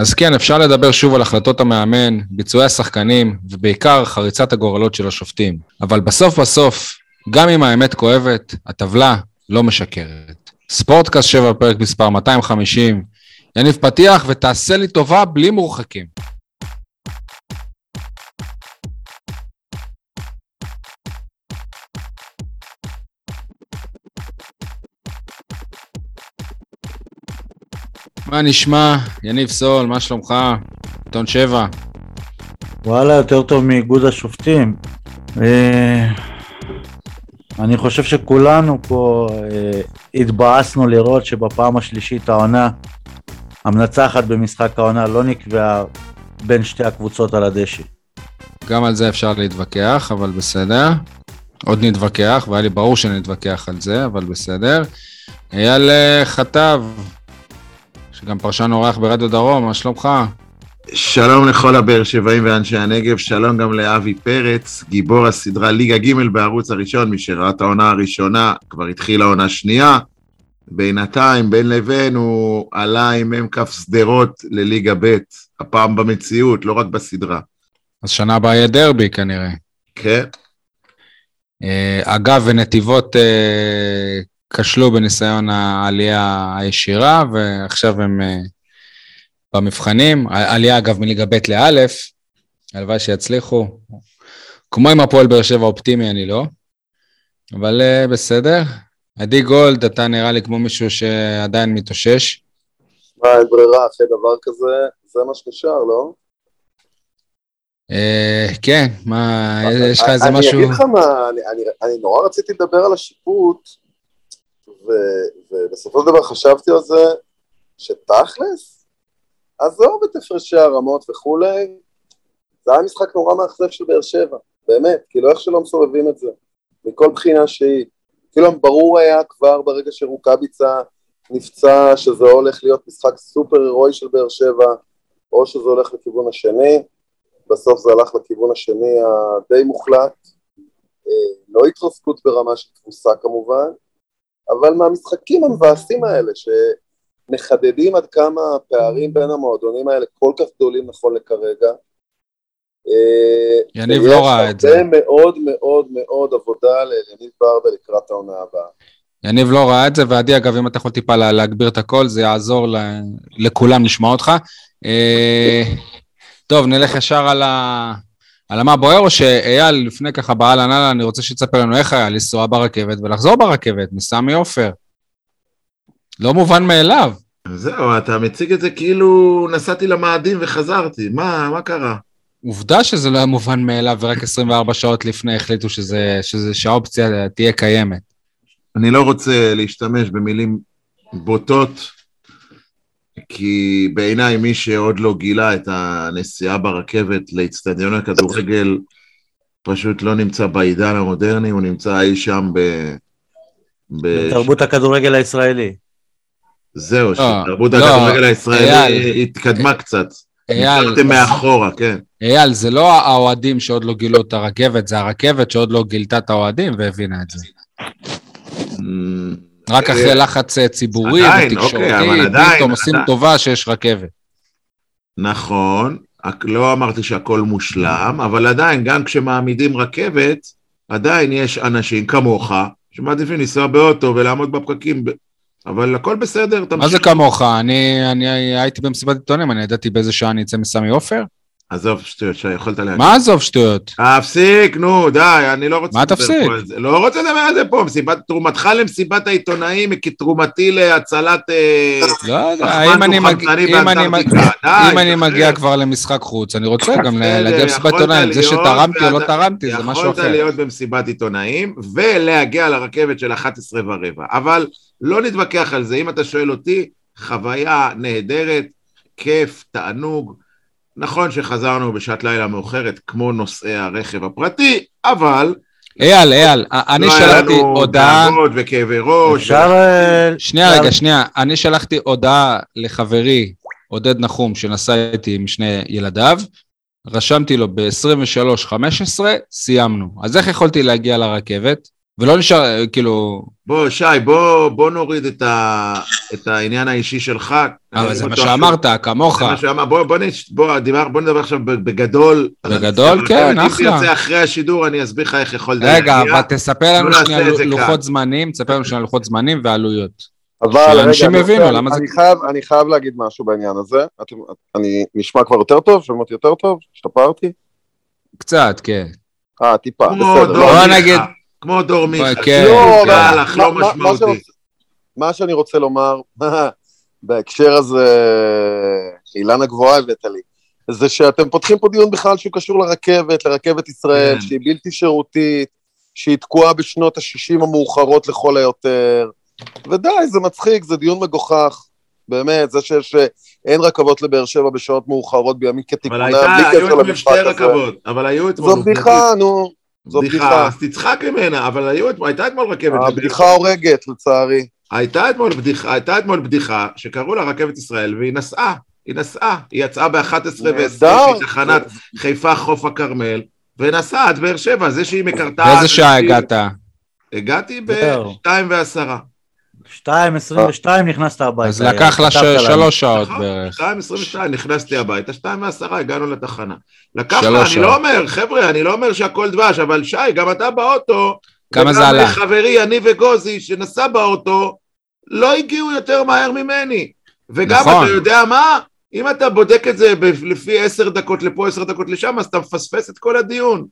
אז כן, אפשר לדבר שוב על החלטות המאמן, ביצועי השחקנים, ובעיקר חריצת הגורלות של השופטים. אבל בסוף, גם אם האמת כואבת, הטבלה לא משקרת. ספורטקאסט 7 פרק מספר 250, יניב פתיח ותעשה לי טובה בלי מורחקים. מה נשמע? יניב סול, מה שלומך? עיתון 7. וואלה, יותר טוב מאיגוד השופטים. אני חושב שכולנו פה התבאסנו לראות שבפעם השלישית העונה, המנצחת במשחק העונה לא נקבעה בין שתי הקבוצות על הדשא. גם על זה אפשר להתווכח, אבל בסדר. עוד נתווכח, והיה לי ברור שנתווכח על זה, אבל בסדר. אייל חטב, שגם פרשן אורח ברדיו דרום, מה שלומך? שלום לכל הבאר שבעים ואנשי הנגב, שלום גם לאבי פרץ, גיבור הסדרה ליגה ג' בערוץ הראשון, מי שראה את העונה הראשונה, כבר התחילה העונה שנייה, בינתיים, בין לבין, הוא עלה עם ממקף סדרות לליגה ב', הפעם במציאות, לא רק בסדרה. אז שנה הבאה יהיה דרבי כנראה. כן. אגב, ונתיבות כשלו בניסיון העלייה הישירה, ועכשיו הם במבחנים. העלייה, אגב, מליגה ב' לאלף, הלוואי שיצליחו. כמו עם הפועל באר שבע אופטימי, אני לא. אבל בסדר. עדי גולד, אתה נראה לי כמו מישהו שעדיין מתאושש. אין ברירה, אחרי דבר כזה, זה מה שנשאר, לא? כן, מה, יש לך איזה משהו? אני אגיד לך מה, אני נורא רציתי לדבר על השיפוט, ובסופו של דבר חשבתי על זה, שתכלס, עזוב את הפרשי הרמות וכו', זה היה משחק נורא מאכזב של באר שבע, באמת, כאילו איך שלא מסובבים את זה, מכל בחינה שהיא, כאילו ברור היה כבר ברגע שרוקביצה נפצע, שזה הולך להיות משחק סופר הירואי של באר שבע, או שזה הולך לכיוון השני, בסוף זה הלך לכיוון השני הדי מוחלט, לא התרסקות ברמה של תבוסה כמובן, אבל מהמשחקים המבאסים האלה, שנחדדים עד כמה הפערים בין המועדונים האלה כל כך גדולים נכון לכרגע, יניב לא ראה את זה. זה מאוד מאוד מאוד עבודה ליניב ברדה לקראת העונה הבאה. יניב לא ראה את זה, ועדי אגב, אם אתה יכול טיפה להגביר את הכל, זה יעזור לכולם לשמוע אותך. טוב, נלך ישר על מה בוער, או שאייל לפני ככה בעל הנהלה, אני רוצה שתספר לנו איך היה לנסוע ברכבת ולחזור ברכבת, מסמי עופר. לא מובן מאליו. זהו, אתה מציג את זה כאילו נסעתי למאדים וחזרתי, מה קרה? עובדה שזה לא היה מובן מאליו, ורק 24 שעות לפני החליטו שזה שהאופציה תהיה קיימת. אני לא רוצה להשתמש במילים בוטות, כי בעיניי מי שעוד לא גילה את הנסיעה ברכבת לאצטדיון הכדורגל, פשוט לא נמצא בעידן המודרני, הוא נמצא אי שם בתרבות הכדורגל הישראלי. זהו, שתרבות הכדורגל הישראלי התקדמה קצת. נשארתם מאחורה, כן. אייל, זה לא האוהדים שעוד לא גילו את הרכבת, זה הרכבת שעוד לא גילתה את האוהדים והבינה את זה. רק אחרי לחץ ציבורי ותקשורתי, פתאום עושים טובה שיש רכבת. נכון, לא אמרתי שהכל מושלם, אבל עדיין, גם כשמעמידים רכבת, עדיין יש אנשים כמוך, שמעדיפים לנסוע באוטו ולעמוד בפקקים אבל הכל בסדר. מה זה כמוך? אני הייתי במסיבת עיתונים, אני ידעתי באיזה שעה אני אצא מסמי עופר. עזוב שטויות, שיכולת להגיד. מה עזוב שטויות? תפסיק, נו, די, אני לא רוצה... מה תפסיק? לא רוצה לדבר על זה פה, תרומתך למסיבת העיתונאים, כי תרומתי להצלת... לא יודע, אם אני מגיע כבר למשחק חוץ, אני רוצה גם להגיע למסיבת עיתונאים, זה שתרמתי או לא תרמתי, זה משהו אחר. יכולת להיות במסיבת עיתונאים, ולהגיע לרכבת של 11:15, אבל... לא נתווכח על זה, אם אתה שואל אותי, חוויה נהדרת, כיף, תענוג, נכון שחזרנו בשעת לילה מאוחרת, כמו נוסעי הרכב הפרטי, אבל... אייל, אני שלחתי הודעה... דאגות וכאבי ראש... שנייה, אני שלחתי הודעה לחברי עודד נחום, שנסע איתי עם שני ילדיו, רשמתי לו ב-23:15, סיימנו. אז איך יכולתי להגיע לרכבת? ולא נשאר, כאילו... בוא, שי, בוא נוריד את העניין האישי שלך. אבל זה מה שאמרת, כמוך. בוא נדבר עכשיו בגדול. בגדול, כן, אחלה. אם תרצה אחרי השידור, אני אסביר לך איך יכול... רגע, אבל תספר לנו שני לוחות זמנים, תספר לנו שני לוחות זמנים ועלויות. אבל רגע, אני חייב להגיד משהו בעניין הזה. אני נשמע כבר יותר טוב, שמעתי יותר טוב, השתפרתי? קצת, כן. טיפה, בסדר. בוא נגיד... כמו דור מיכה, לא משמעותי. מה שאני רוצה לומר, בהקשר הזה, שאילנה גבוהה הבאת לי, זה שאתם פותחים פה דיון בכלל שהוא קשור לרכבת, לרכבת ישראל, שהיא בלתי שירותית, שהיא תקועה בשנות ה-60 המאוחרות לכל היותר, ודי, זה מצחיק, זה דיון מגוחך, באמת, זה שיש... אין רכבות לבאר שבע בשעות מאוחרות בימים כתיקונה, בלי קשר למשחק הזה. אבל היו אתמול... זו בדיחה, נו. זו בדיחה, אז תצחק ממנה, אבל הייתה אתמול רכבת. הבדיחה הורגת, לצערי. הייתה אתמול בדיחה שקראו לה רכבת ישראל, והיא נסעה, היא יצאה ב-11:20, מתחנת חיפה חוף הכרמל, ונסעה עד באר שבע, זה שהיא מקרתה... באיזה שעה הגעת? הגעתי ב-2:10. 2:22 נכנסת הביתה. אז לקח לה 3 שעות בערך. 2:22 נכנסתי הביתה, 2:10 הגענו לתחנה. לקח לה, אני לא אומר, חבר'ה, אני לא אומר שהכל דבש, אבל שי, גם אתה באוטו, כמה זה עלה? חברי, אני וגוזי, שנסע באוטו, לא הגיעו יותר מהר ממני. וגם אתה יודע מה? אם אתה בודק את זה לפי 10 דקות לפה, 10 דקות לשם, אז אתה מפספס את כל הדיון.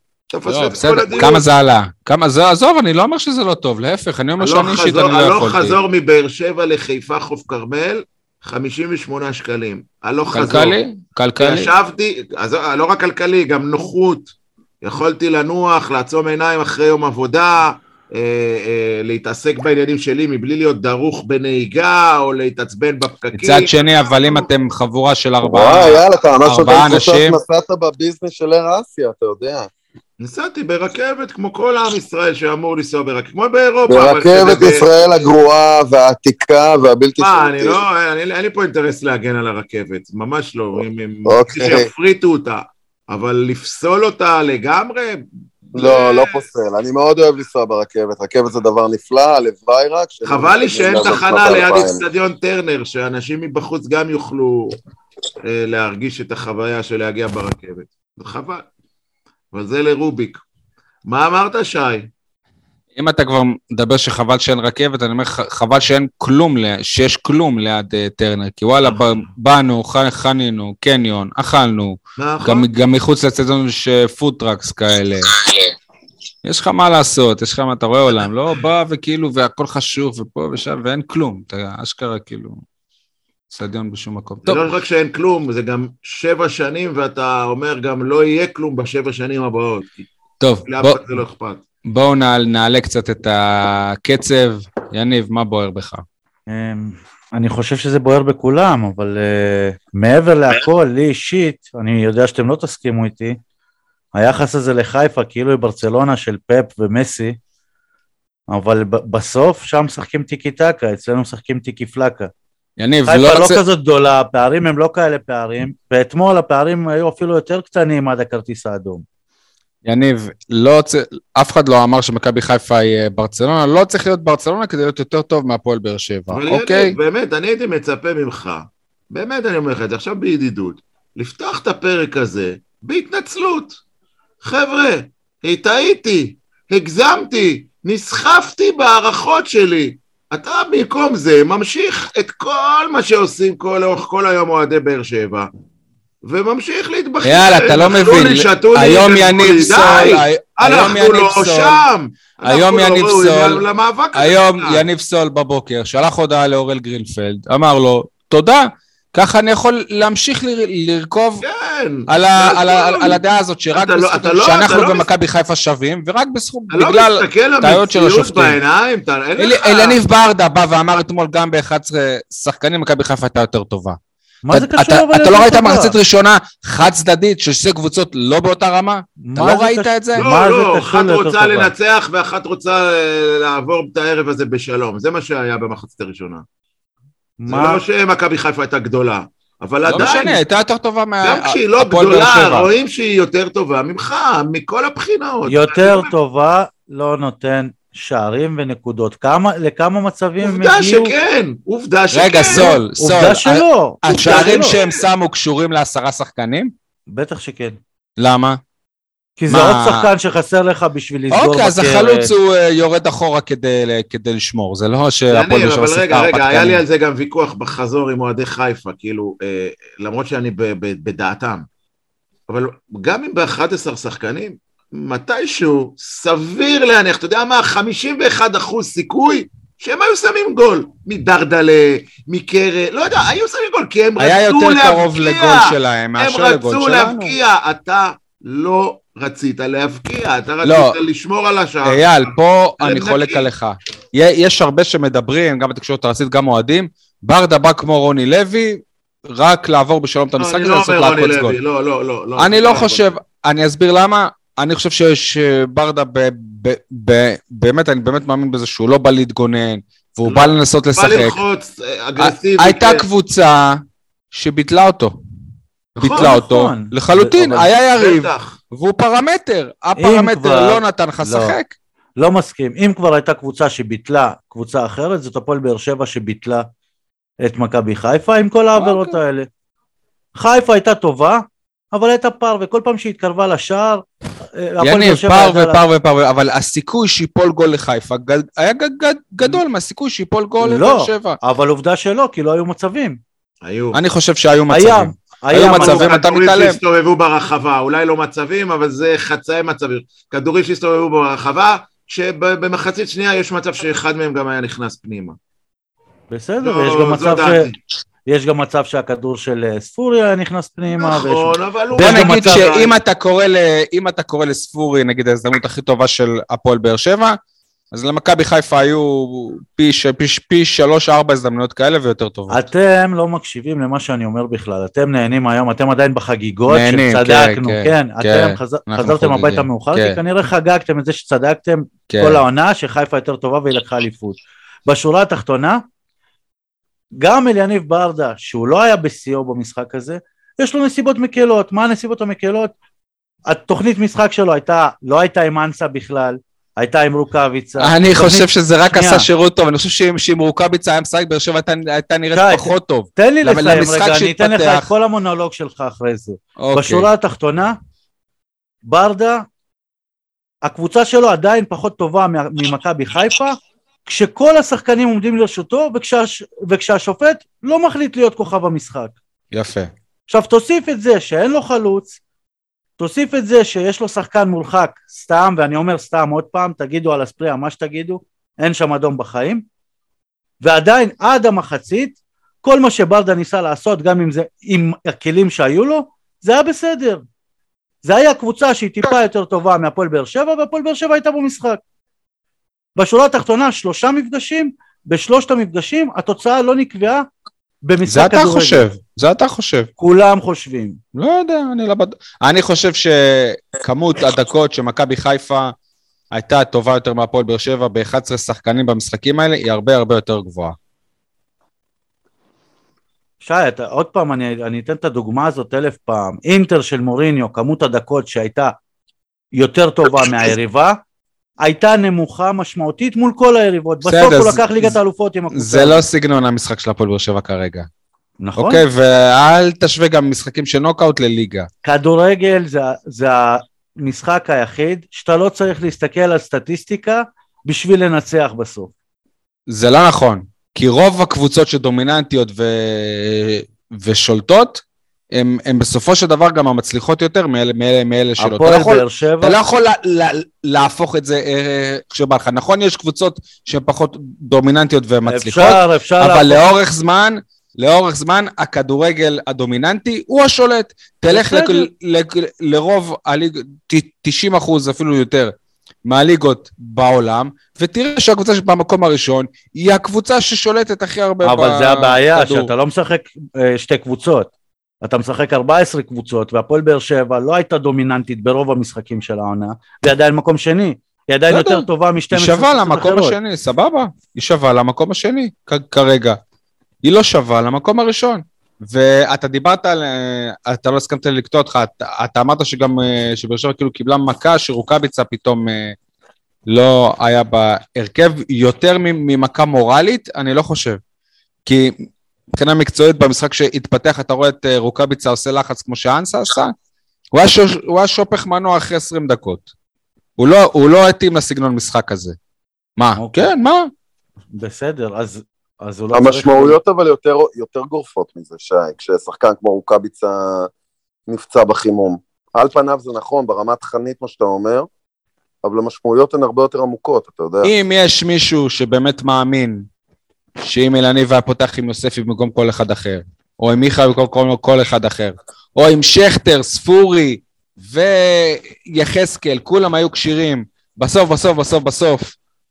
כמה זה עלה? עזוב, אני לא אומר שזה לא טוב, להפך, אני אומר שאני אישית אני לא יכולתי. הלוך חזור מבאר שבע לחיפה חוף כרמל, 58 שקלים. כלכלי? כלכלי. ישבתי, לא רק כלכלי, גם נוחות. יכולתי לנוח, לעצום עיניים אחרי יום עבודה, להתעסק בעניינים שלי מבלי להיות דרוך בנהיגה, או להתעצבן בפקקים. מצד שני, אבל אם אתם חבורה של 4 אנשים... נסעת בביזנס של אר אסיה, אתה יודע. נסעתי ברכבת, כמו כל עם ישראל שאמור לנסוע ברכבת, כמו באירופה. ברכבת ישראל הגרועה והעתיקה והבלתי שירותית. אין לי פה אינטרס להגן על הרכבת, ממש לא. שיפריטו אותה, אבל לפסול אותה לגמרי? לא, לא פוסל. אני מאוד אוהב לנסוע ברכבת. רכבת זה דבר נפלא, הלוואי רק. חבל לי שאין תחנה ליד אצטדיון טרנר, שאנשים מבחוץ גם יוכלו להרגיש את החוויה של להגיע ברכבת. חבל. אבל זה לרוביק. מה אמרת, שי? אם אתה כבר מדבר שחבל שאין רכבת, אני אומר חבל שאין כלום, שיש כלום ליד טרנר, כי וואלה, באנו, חנינו, קניון, אכלנו, גם מחוץ לצדון יש פוטראקס כאלה. יש לך מה לעשות, יש לך מה, אתה רואה עולם, לא בא וכאילו, והכל חשוך ופה ושם, ואין כלום, אתה אשכרה כאילו. סטדיון בשום מקום. זה לא רק שאין כלום, זה גם 7 שנים, ואתה אומר גם לא יהיה כלום ב7 שנים הבאות. טוב, בואו נעלה קצת את הקצב. יניב, מה בוער בך? אני חושב שזה בוער בכולם, אבל מעבר להכל, לי אישית, אני יודע שאתם לא תסכימו איתי, היחס הזה לחיפה, כאילו היא ברצלונה של פאפ ומסי, אבל בסוף שם משחקים טיקי טקה, אצלנו משחקים טיקי פלקה. חיפה לא כזאת גדולה, הפערים הם לא כאלה פערים, ואתמול הפערים היו אפילו יותר קטנים עד הכרטיס האדום. יניב, אף אחד לא אמר שמכבי חיפה היא ברצלונה, לא צריך להיות ברצלונה כדי להיות יותר טוב מהפועל באר שבע. אוקיי? באמת, אני הייתי מצפה ממך, באמת אני אומר לך את זה, עכשיו בידידות, לפתוח את הפרק הזה בהתנצלות. חבר'ה, התעייתי, הגזמתי, נסחפתי בהערכות שלי, אתה במקום זה ממשיך את כל מה שעושים כל היום אוהדי באר שבע, וממשיך להתבחש. יאללה, אתה לא מבין, היום יניב סול, אנחנו לא שם, היום יניב סול, היום יניב סול בבוקר, שלח הודעה לאורל גרינפלד, אמר לו, תודה, ככה אני יכול להמשיך לרכוב על הדעה הזאת, שאנחנו במכבי חיפה שווים, ורק בגלל טעויות של השופטים. אלניב ברדה בא ואמר אתמול גם ב-11 שחקנים, מכבי חיפה הייתה יותר טובה. אתה לא ראית מחצית ראשונה חד צדדית של שתי קבוצות לא באותה רמה? אתה לא ראית את זה? לא, אחת רוצה לנצח ואחת רוצה לעבור את הערב הזה בשלום, זה מה שהיה במחצית הראשונה. זה לא שמכבי חיפה הייתה גדולה, אבל עדיין... לא משנה, הייתה יותר טובה מהפועל באר שבע. גם כשהיא לא גדולה, רואים שהיא יותר טובה ממך, מכל הבחינות. יותר טובה לא נותן שערים ונקודות. לכמה מצבים הם הגיעו? עובדה שכן, עובדה שכן. רגע, סול, סול. עובדה שלא. השערים שהם שמו קשורים ל10 שחקנים? בטח שכן. למה? כי זה עוד שחקן שחסר לך בשביל לסגור בקרן. אוקיי, אז החלוץ הוא יורד אחורה כדי לשמור, זה לא שהפועל יושב שחקן. רגע, היה לי על זה גם ויכוח בחזור עם מועדי חיפה, כאילו, למרות שאני בדעתם. אבל גם אם ב-11 שחקנים, מתישהו סביר להניח, אתה יודע מה, 51% סיכוי שהם היו שמים גול, מדרדלה, מקרן, לא יודע, היו שמים גול, כי הם רצו להבקיע, אתה לא רצית להבקיע, אתה רצית לשמור על השער. אייל, פה אני חולק עליך, יש הרבה שמדברים, גם בתקשורת הרצית, גם אוהדים, ברדה בא כמו רוני לוי, רק לעבור בשלום את המשחק, אני לא אומר רוני לוי, לא. אני לא חושב, אני אסביר למה, אני חושב שיש ברדה, באמת, אני באמת מאמין בזה שהוא לא בא להתגונן, והוא בא לנסות לשחק. בא ללחוץ, אגרסיבי. הייתה קבוצה שביטלה אותו. ביטלה אותו. לחלוטין, היה יריב, והוא פרמטר. הפרמטר לא נתן לך לשחק. לא מסכים. אם כבר הייתה קבוצה שביטלה קבוצה אחרת, זאת הפועל באר שבע שביטלה את מכבי חיפה, עם כל העבירות האלה. חיפה הייתה טובה, אבל הייתה פר, וכל פעם שהתקרבה לשער, יניב, פר, אבל הסיכוי שיפול גול לחיפה, היה גדול מהסיכוי שיפול גול לבאר שבע. לא, אבל עובדה שלא, כי לא היו מצבים. אני חושב שהיו מצבים. היו מצבים, אתה מתעלם. כדורים שהסתובבו ברחבה, אולי לא מצבים, אבל זה חצאי מצבים. כדורים שהסתובבו ברחבה, שבמחצית שנייה יש מצב שאחד מהם גם היה נכנס פנימה. בסדר, יש גם מצב ש... יש גם מצב שהכדור של ספוריה נכנס פנימה. נכון, אבל הוא... בוא נגיד שאם אתה קורא לספורי, נגיד ההזדמנות הכי טובה של הפועל באר שבע, אז למכבי חיפה היו פי 3-4 הזדמנויות כאלה ויותר טובות. אתם לא מקשיבים למה שאני אומר בכלל, אתם נהנים היום, אתם עדיין בחגיגות שצדקנו, כן, אתם חזרתם הביתה מאוחר, כי כנראה חגגתם את זה שצדקתם כל העונה, שחיפה יותר טובה והיא לקחה אליפות. בשורה התחתונה, גם אליניב ברדה, שהוא לא היה בסיוע במשחק הזה, יש לו נסיבות מקלות. מה הנסיבות המקלות? התוכנית משחק שלו הייתה, לא הייתה עם אנסה בכלל, הייתה עם רוקאביצה. אני חושב שזה רק עשה שירות טוב, אני חושב שאם רוקאביצה היה משחק באר שבע הייתה נראית פחות טוב. תן לי לסיים רגע, אני אתן לך את כל המונולוג שלך אחרי זה. בשורה התחתונה, ברדה, הקבוצה שלו עדיין פחות טובה ממכבי חיפה, כשכל השחקנים עומדים לרשותו, וכשהשופט לא מחליט להיות כוכב המשחק. יפה. עכשיו תוסיף את זה שאין לו חלוץ, תוסיף את זה שיש לו שחקן מולחק סתם, ואני אומר סתם עוד פעם, תגידו על הספריה מה שתגידו, אין שם אדום בחיים, ועדיין עד המחצית, כל מה שברדה ניסה לעשות, גם עם, זה, עם הכלים שהיו לו, זה היה בסדר. זה היה קבוצה שהיא טיפה יותר טובה מהפועל באר שבע, והפועל באר שבע הייתה במשחק. בשורה התחתונה, 3 מפגשים, בשלושת המפגשים, התוצאה לא נקבעה במשחק כדורגל. זה אתה חושב. כולם חושבים. לא יודע, אני חושב שכמות הדקות שמכבי חיפה הייתה טובה יותר מהפועל באר שבע, ב-11 שחקנים במשחקים האלה, היא הרבה הרבה יותר גבוהה. שי, עוד פעם, אני אתן את הדוגמה הזאת 1000 פעם. אינטר של מוריניו, כמות הדקות שהייתה יותר טובה מהיריבה, הייתה נמוכה משמעותית מול כל היריבות. בסוף הוא לקח ליגת האלופות עם הקבוצה. זה לא סגנון המשחק של הפועל באר שבע כרגע. נכון. אוקיי, ואל תשווה גם משחקים של נוקאוט לליגה. כדורגל זה המשחק היחיד, שאתה לא צריך להסתכל על סטטיסטיקה בשביל לנצח בסוף. זה לא נכון, כי רוב הקבוצות שדומיננטיות ושולטות, הם בסופו של דבר גם המצליחות יותר מאלה שלו. אתה לא יכול להפוך את זה כשבא לך. נכון, יש קבוצות שהן פחות דומיננטיות והן מצליחות, אבל לאורך זמן הכדורגל הדומיננטי הוא השולט. תלך לרוב 90% אפילו יותר מהליגות בעולם, ותראה שהקבוצה שבמקום הראשון היא הקבוצה ששולטת הכי הרבה. אבל זה הבעיה שאתה לא משחק שתי קבוצות. אתה משחק 14 קבוצות, והפועל באר שבע לא הייתה דומיננטית ברוב המשחקים של העונה, והיא עדיין מקום שני, היא עדיין יותר טובה משתי משחקים אחרות. היא שווה למקום השני, סבבה, היא שווה למקום השני כרגע, היא לא שווה למקום הראשון, ואתה דיברת על, אתה לא הסכמת לקטוע אותך, אתה אמרת שגם, שבאר שבע כאילו קיבלה מכה שרוקאביצה פתאום לא היה בהרכב יותר ממכה מורלית, אני לא חושב. כי מבחינה מקצועית במשחק שהתפתח, אתה רואה את רוקביצה עושה לחץ כמו שאנסה עשה, הוא היה שופך מנוע אחרי 20 דקות. הוא לא התאים לסגנון משחק הזה. מה? כן, מה? בסדר, אז... המשמעויות אבל יותר גורפות מזה, שי, כששחקן כמו רוקביצה נפצע בחימום. על פניו זה נכון, ברמה התחנית מה שאתה אומר, אבל המשמעויות הן הרבה יותר עמוקות, אתה יודע. אם יש מישהו שבאמת מאמין, שאם אלניב היה פותח עם יוספי במקום כל אחד אחר, או עם מיכה במקום כל אחד אחר, או עם שכטר, ספורי ויחזקאל, כולם היו קשירים, בסוף,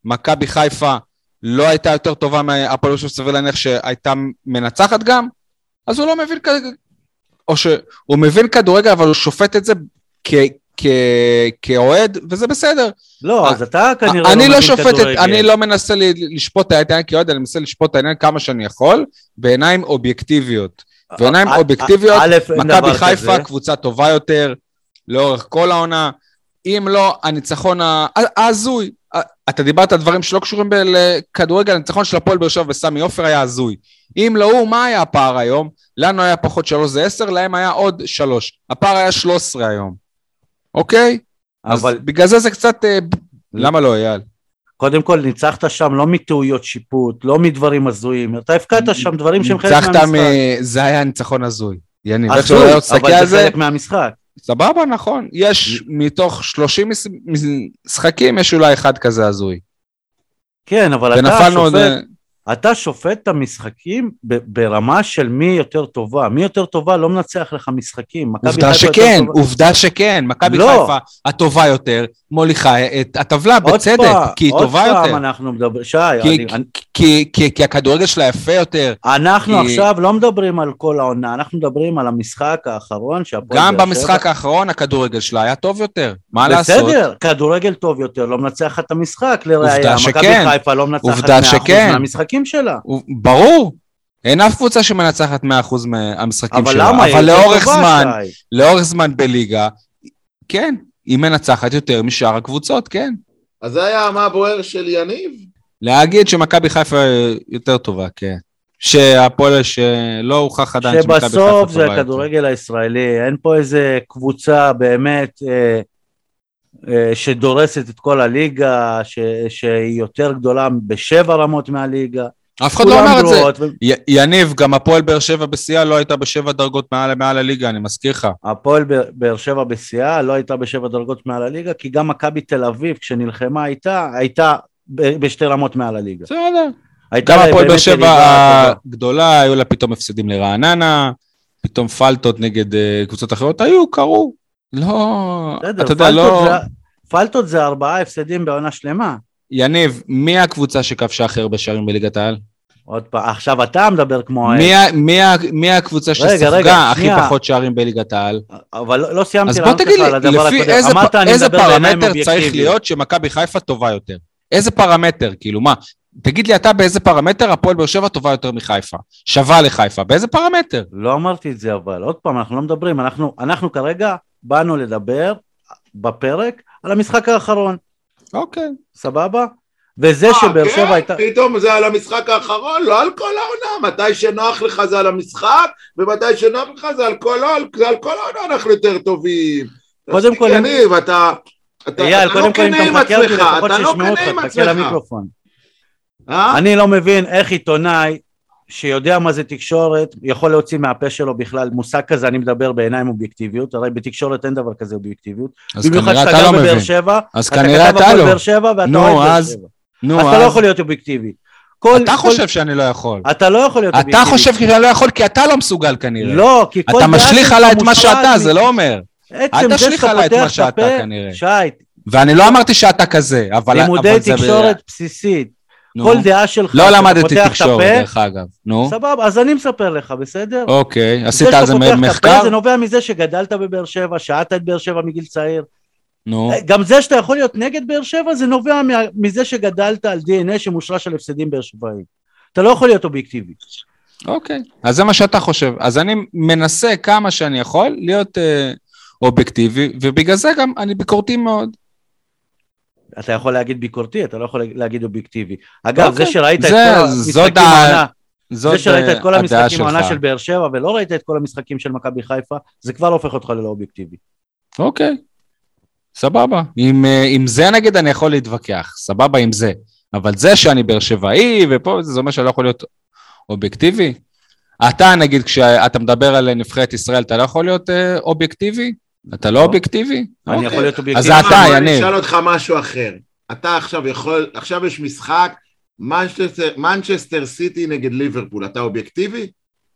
מכבי חיפה לא הייתה יותר טובה מהפועל שסביר להניח שהייתה מנצחת גם, אז הוא לא מבין כדורגל, או שהוא מבין כדורגל, אבל הוא שופט את זה כאוהד, וזה בסדר. לא, אז אתה כנראה לא מבין כדורגל. אני לא מנסה לשפוט את העניין כאוהד, אני מנסה לשפוט את העניין כמה שאני יכול, בעיניים אובייקטיביות. בעיניים אובייקטיביות, מכבי חיפה, קבוצה טובה יותר, לאורך כל העונה, אם לא, הניצחון הזוי, אתה דיברת על דברים שלא קשורים לכדורגל, הניצחון של הפועל באר שבע וסמי עופר היה הזוי. אם לא הוא, מה היה הפער היום? לנו היה פחות 3-10, להם היה עוד 3. הפער היה 13 היום. אוקיי? אבל... אז בגלל זה זה קצת... למה לא, אייל? קודם כל, ניצחת שם לא מטעויות שיפוט, לא מדברים הזויים. אתה הפקעת שם דברים שהם חלק מהמשחק. זה היה ניצחון הזוי. יניב, איך שלא להיות סקי על זה? אבל זה חלק מהמשחק. סבבה, נכון. יש מתוך 30 משחקים, יש אולי אחד כזה הזוי. כן, אבל אתה שופט את המשחקים ברמה של מי יותר טובה. מי יותר טובה לא מנצח לך משחקים. עובדה שכן. מכבי חיפה הטובה יותר, מוליכה את הטבלה בצדק, כי היא טובה יותר. עוד פעם אנחנו מדברים, שי. כי הכדורגל שלה יפה יותר. אנחנו עכשיו לא מדברים על כל העונה, אנחנו מדברים על המשחק האחרון. גם במשחק האחרון הכדורגל שלה היה טוב יותר. מה לעשות? בסדר, כדורגל טוב יותר, לא מנצח את המשחק לראייה. מכבי חיפה לא מנצח את 100% מהמשחקים שלה. ברור. אין אף קבוצה שמנצחת 100% מהמשחקים שלה. אבל לאורך זמן בליגה, כן, היא מנצחת יותר משאר הקבוצות, כן. אז זה היה מה הבוער של יניב? להגיד שמכבי חיפה יותר טובה, כן. שהפועל שלא הוכח עדיין שמכבי חיפה טובה. שבסוף זה הכדורגל הישראלי, אין פה איזה קבוצה באמת שדורסת את כל הליגה, שהיא יותר גדולה בשבע רמות מהליגה. אף אחד לא אומר את זה. יניב, גם הפועל באר שבע בסיעה לא הייתה בשבע דרגות מעל הליגה, אני מזכיר לך. הפועל באר שבע בסיעה לא הייתה בשבע דרגות מעל הליגה, כי גם מכבי תל אביב, כשנלחמה הייתה בשתי רמות מעל הליגה. בסדר. גם הפועל באר שבע גדולה, היו לה פתאום הפסדים לרעננה, פתאום פלטות נגד קבוצות אחרות, קרו. לא, אתה יודע, לא... פלטות זה 4 הפסדים בעונה שלמה. יניב, מי הקבוצה שכבשה הכי הרבה שערים בליגת העל? עוד פעם, עכשיו אתה מדבר כמו... מי הקבוצה שספגה הכי פחות שערים בליגת העל? אבל לא סיימתי לענות לך על הדבר הקודם. אז בוא תגיד לי, לפי איזה פרמטר צריך להיות שמכבי חיפה טובה יותר? איזה פרמטר, כאילו, מה? תגיד לי אתה באיזה פרמטר הפועל באר שבע טובה יותר מחיפה, שווה לחיפה, באיזה פרמטר? לא אמרתי את זה, אבל עוד פעם, אנחנו לא מדברים, אנחנו כרגע באנו לדבר בפרק על המשחק האחרון. אוקיי. סבבה? וזה שבאר שבע הייתה... פתאום זה על המשחק האחרון, לא על כל העונה, מתי שנוח לך זה על המשחק, ומתי שנוח לך זה על כל העונה, אנחנו יותר טובים. קודם כל... אייל, קודם כל אם אתה מחכה אותי לפחות ששמעו אותך, תחכה למיקרופון. אני לא מבין איך עיתונאי שיודע מה זה תקשורת, יכול להוציא מהפה שלו בכלל מושג כזה, אני מדבר בעיניים אובייקטיביות, הרי בתקשורת אין דבר כזה אובייקטיביות, במיוחד שאתה גם בבאר שבע, אתה כתב הכל בבאר שבע ואתה לא בבאר שבע, אתה לא יכול להיות אובייקטיבי. אתה חושב שאני לא יכול. אתה לא יכול להיות אובייקטיבי. אתה חושב שאני לא יכול כי אתה לא מסוגל כנראה. לא, כי כל... אתה משליך עליי את מה שאתה, זה לא אומר. אתה משליך עליי את מה שאתה כנראה. ואני לא אמרתי שאתה כזה, אבל... לימודי תקשורת בסיסית. כל דעה שלך, לא למדתי תקשורת, דרך אגב. סבבה, אז אני מספר לך, בסדר? אוקיי, עשית על זה מחקר? זה נובע מזה שגדלת בבאר שבע, שעתה את באר שבע מגיל צעיר. גם זה שאתה יכול להיות נגד באר שבע, זה נובע מזה שגדלת על DNA שמושרש על הפסדים באר שבעים. אתה לא יכול להיות אובייקטיבי. אוקיי, אז זה מה שאתה חושב. אז אני מנסה כמה שאני יכול להיות אובייקטיבי, ובגלל זה גם אני ביקורתי מאוד. אתה יכול להגיד ביקורתי, אתה לא יכול להגיד אובייקטיבי. אגב, זה שראית את כל המשחקים העונה של באר שבע, ולא ראית את כל המשחקים של מכבי חיפה, זה כבר הופך אותך ללא אובייקטיבי. אוקיי, סבבה. עם זה נגיד אני יכול להתווכח, סבבה עם זה. אבל זה שאני באר שבעי, ופה זה אומר שאני לא יכול להיות אובייקטיבי. אתה נגיד, כשאתה מדבר על נבחרת ישראל, אתה לא יכול להיות אובייקטיבי? אתה לא אובייקטיבי? אני יכול להיות אובייקטיבי. אז אתה, יניב. אני אשאל אותך משהו אחר. אתה עכשיו יכול, עכשיו יש משחק, מנצ'סטר סיטי נגד ליברפול, אתה אובייקטיבי?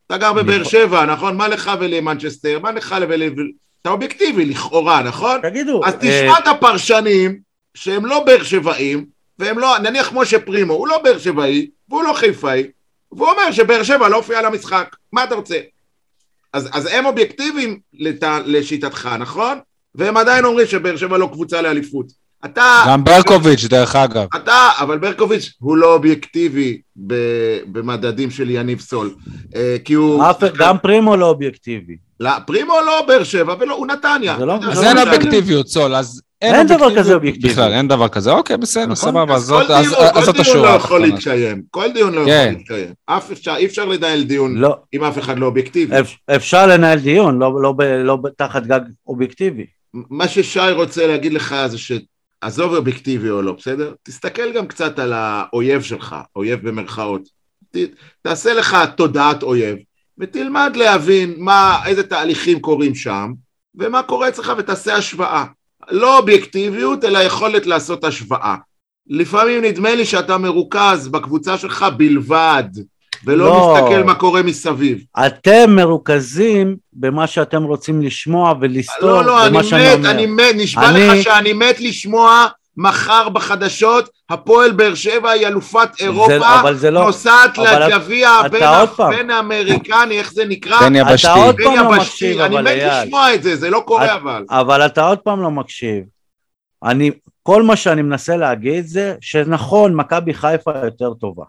אתה גר בבאר שבע, נכון? מה לך ולמנצ'סטר? מה לך ולליברפול? אתה אובייקטיבי לכאורה, נכון? תגידו. אז תשמע את הפרשנים, שהם לא באר שבעים, והם לא, נניח משה פרימו, הוא לא באר שבעי, והוא לא חיפאי, והוא אומר שבאר שבע לא הופיע למשחק, מה אתה רוצה? אז הם אובייקטיביים לשיטתך, נכון? והם עדיין אומרים שבאר שבע לא קבוצה לאליפות. אתה... גם ברקוביץ' דרך אגב. אתה, אבל ברקוביץ' הוא לא אובייקטיבי במדדים של יניב סול, כי הוא... גם פרימו לא אובייקטיבי. פרימו לא באר שבע, הוא נתניה. אז אין אובייקטיביות סול, אז... אין דבר כזה אובייקטיבי. בכלל, אין דבר כזה, אוקיי, בסדר, סבבה, אז זאת השורה. כל דיון לא יכול להתקיים, כל דיון לא יכול להתקיים. אי אפשר לנהל דיון אם אף אחד לא אובייקטיבי. אפשר לנהל דיון, לא תחת גג אובייקטיבי. מה ששי רוצה להגיד לך זה שעזוב אובייקטיבי או לא, בסדר? תסתכל גם קצת על האויב שלך, אויב במרכאות. תעשה לך תודעת אויב, ותלמד להבין איזה תהליכים קורים שם, ומה קורה אצלך, ותעשה השוואה. לא אובייקטיביות, אלא יכולת לעשות השוואה. לפעמים נדמה לי שאתה מרוכז בקבוצה שלך בלבד, ולא מסתכל מה קורה מסביב. אתם מרוכזים במה שאתם רוצים לשמוע ולסתור במה שאני אומר. לא, אני מת, נשבע לך שאני מת לשמוע מחר בחדשות, הפועל באר שבע היא אלופת אירופה, נוסעת לגביע בין האמריקני, איך זה נקרא? בין יבשתי. אתה עוד פעם לא מקשיב, אבל אני מת לשמוע את זה, זה לא קורה אבל. אבל אתה עוד פעם לא מקשיב. כל מה שאני מנסה להגיד זה, שנכון, מכבי חיפה יותר טובה.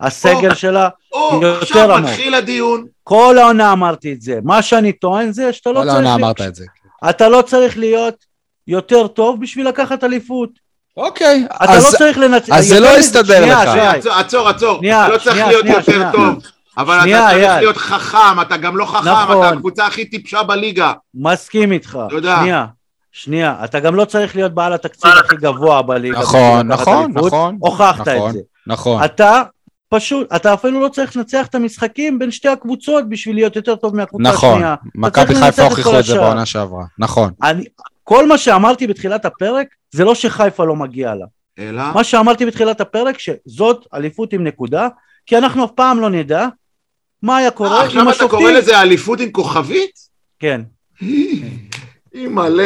הסגל שלה יותר עמוק. עכשיו מתחיל הדיון. כל העונה אמרתי את זה. מה שאני טוען זה, שאתה לא צריך... כל העונה אמרת את זה. אתה לא צריך להיות... יותר טוב בשביל לקחת אליפות. אוקיי. אתה לא צריך לנצח. אז זה לא יסתדר לך. עצור. לא צריך להיות יותר טוב. אבל אתה צריך להיות חכם, אתה גם לא חכם, אתה הקבוצה הכי טיפשה בליגה. מסכים איתך. שנייה, אתה גם לא צריך להיות בעל התקציב הכי גבוה בליגה. נכון. הוכחת את זה. נכון. אתה פשוט, אתה אפילו לא צריך לנצח את המשחקים בין שתי הקבוצות בשביל להיות יותר טוב מהקבוצה השנייה. נכון. מכבי חיפה הוכיחה את זה בעונה שעברה. נכון. כל מה שאמרתי בתחילת הפרק, זה לא שחיפה לא מגיע לה. אלא? מה שאמרתי בתחילת הפרק, שזאת אליפות עם נקודה, כי אנחנו אף פעם לא נדע מה היה קורה עם השופטים. עכשיו אתה קורא לזה אליפות עם כוכבית? כן. היא מלא.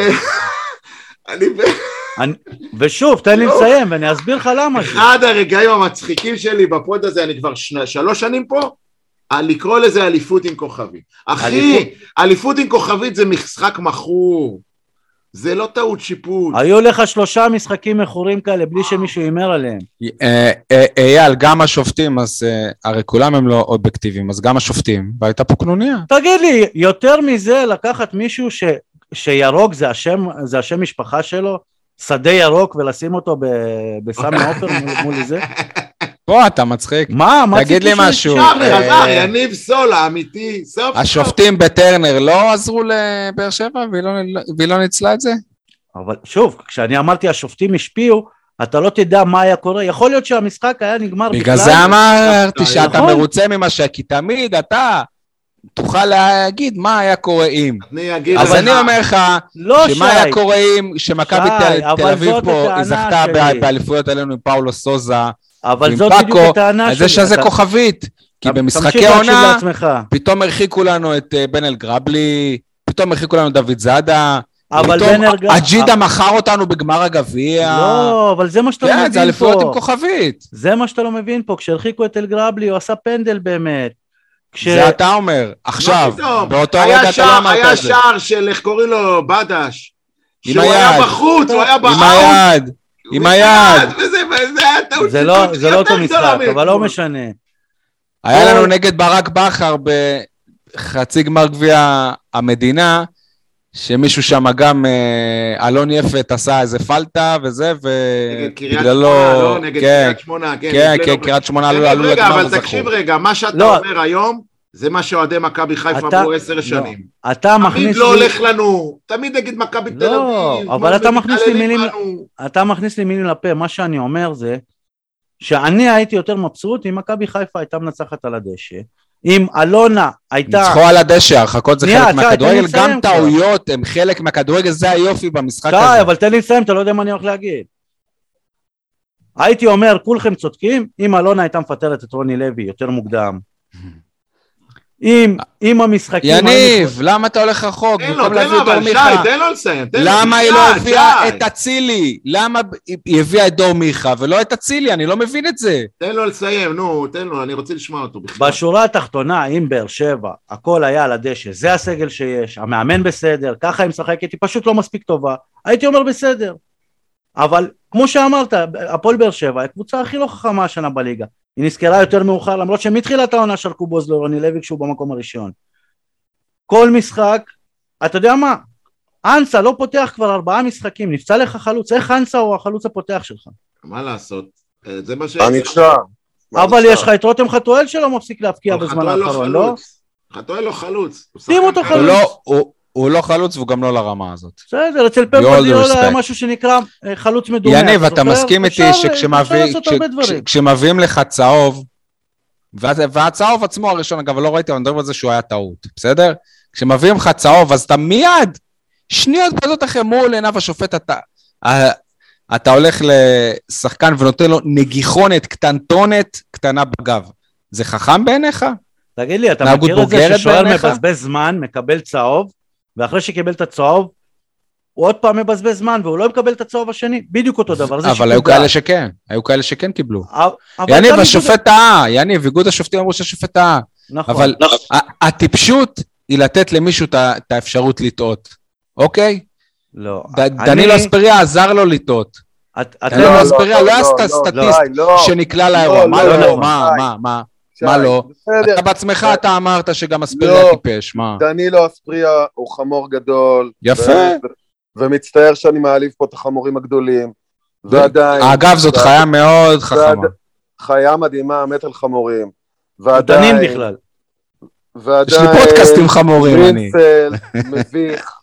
ושוב, תן לי לסיים, ואני אסביר לך למה. אחד הרגעים המצחיקים שלי בפוד הזה, אני כבר 3 שנים פה, לקרוא לזה אליפות עם כוכבית. אחי, אליפות עם כוכבית זה משחק מכור. זה לא טעות שיפוט. היו לך 3 משחקים מכורים כאלה, בלי שמישהו יימר עליהם. אייל, גם השופטים, אז הרי כולם הם לא אובייקטיביים, אז גם השופטים, והייתה פה קנוניה. תגיד לי, יותר מזה לקחת מישהו שירוק, זה השם משפחה שלו, שדה ירוק, ולשים אותו בסמי עופר מול זה? פה אתה מצחיק. מה? תגיד לי משהו. יניב סול, האמיתי. השופטים בטרנר לא עזרו לבאר שבע והיא לא ניצלה את זה? אבל שוב, כשאני אמרתי השופטים השפיעו, אתה לא תדע מה היה קורה. יכול להיות שהמשחק היה נגמר בכלל. בגלל זה אמרתי שאתה מרוצה ממשהו, כי תמיד אתה תוכל להגיד מה היה קורה אם. אז אני אומר לך שמה היה קורה אם, שמכבי תל אביב פה זכתה באליפויות עלינו עם פאולו סוזה, אבל זאת בדיוק הטענה שלי. אז זה שזה כוכבית, כי במשחקי עונה, פתאום הרחיקו לנו את בן אל גרבלי, פתאום הרחיקו לנו דוד זאדה, פתאום אג'ידה מכר אותנו בגמר הגביע. לא, אבל זה מה שאתה לא מבין פה. זה אליפויות עם כוכבית. זה מה שאתה לא מבין פה, כשהרחיקו את אל גרבלי, הוא עשה פנדל באמת. זה אתה אומר, עכשיו, באותו רגע אתה לא אמרת את זה. היה שער של, איך קוראים לו, בדש, שהוא היה בחוץ, הוא היה בחוץ. עם היד, זה לא אותו משחק, אבל לא משנה. היה לנו נגד ברק בכר בחצי גמר גביע המדינה, שמישהו שם גם, אלון יפת עשה איזה פלטה וזה, ובגללו... נגד קריית שמונה, כן, קריית שמונה עלו לגמר. אבל תקשיב רגע, מה שאתה אומר היום, זה מה שאוהדי מכבי חיפה עברו 10 שנים. אתה מכניס לי... תמיד לא הולך לנו, תמיד נגד מכבי תל אביב. לא, אבל אתה מכניס לי מילים לפה, מה שאני אומר זה, שאני הייתי יותר מבסוט אם מכבי חיפה הייתה מנצחת על הדשא, אם אלונה הייתה... ניצחו על הדשא, הרחקות זה חלק מהכדורגל, גם טעויות הם חלק מהכדורגל, זה היופי במשחק הזה. אבל תן לי לסיים, אתה לא יודע מה אני הולך להגיד. הייתי אומר, כולכם צודקים, אם אלונה הייתה מפטרת את רוני לוי יותר מוקדם. אם המשחקים... יניב, למה אתה הולך רחוק? תן לו לסיים. למה היא לא הביאה את הצילי? למה היא הביאה את דור מיכה ולא את הצילי? אני לא מבין את זה. תן לו לסיים, נו, תן לו, אני רוצה לשמוע אותו. בשורה התחתונה, אם באר שבע, הכל היה על הדשא, זה הסגל שיש, המאמן בסדר, ככה היא משחקת, היא פשוט לא מספיק טובה, הייתי אומר בסדר. אבל כמו שאמרת, הפועל באר שבע, הקבוצה הכי לא חכמה השנה בליגה. היא נזכרה יותר מאוחר, למרות שמתחילה את העונה של קובוז לרוני לוי, כשהוא במקום הראשון. כל משחק, אתה יודע מה? אנסה לא פותח כבר 4 משחקים, נפצע לך חלוץ, איך אנסה הוא החלוץ הפותח שלך? מה לעשות? זה מה ש... הנפצע. אבל יש לך את רותם חתואל שלא מפסיק להפקיע בזמן האחרון, לא? חתואל לא חלוץ. שים אותו חלוץ. הוא לא חלוץ והוא גם לא לרמה הזאת. בסדר, אצל פפ גוורדיולה היה משהו שנקרא חלוץ מדומה. יניב, אתה מסכים איתי שכשמביאים לך צהוב, והצהוב עצמו הראשון, אגב, לא ראיתי, אבל אני מדבר על זה שהוא היה טעות, בסדר? כשמביאים לך צהוב, אז אתה מיד, שניות בזאת אחרי מול עיניו השופט, אתה הולך לשחקן ונותן לו נגיחונת קטנטונת קטנה בגב. זה חכם בעיניך? תגיד לי, אתה מכיר את זה ששוער מבזבז זמן, מקבל צהוב, ואחרי שקיבל את הצהוב, הוא עוד פעם מבזבז זמן, והוא לא מקבל את הצהוב השני, בדיוק אותו דבר. אבל היו כאלה שכן, היו כאלה שכן קיבלו. יניב, השופט טעה, יניב, איגוד השופטים אמרו שהשופט טעה. נכון. אבל הטיפשות היא לתת למישהו את האפשרות לטעות, אוקיי? לא. דנילו אספריה עזר לו לטעות. דנילו אספריה לא היה סטטיסט שנקלע לאירוע, מה לא, מה? מה לא? אתה בעצמך אתה אמרת שגם אספריה טיפש, מה? דנילו אספריה הוא חמור גדול. יפה. ומצטער שאני מעליב פה את החמורים הגדולים. ועדיין... אגב, זאת חיה מאוד חכמה. חיה מדהימה, מת על חמורים. ועדיין... דנים בכלל. יש לי פודקאסטים חמורים, אני. פרינצל, מביך,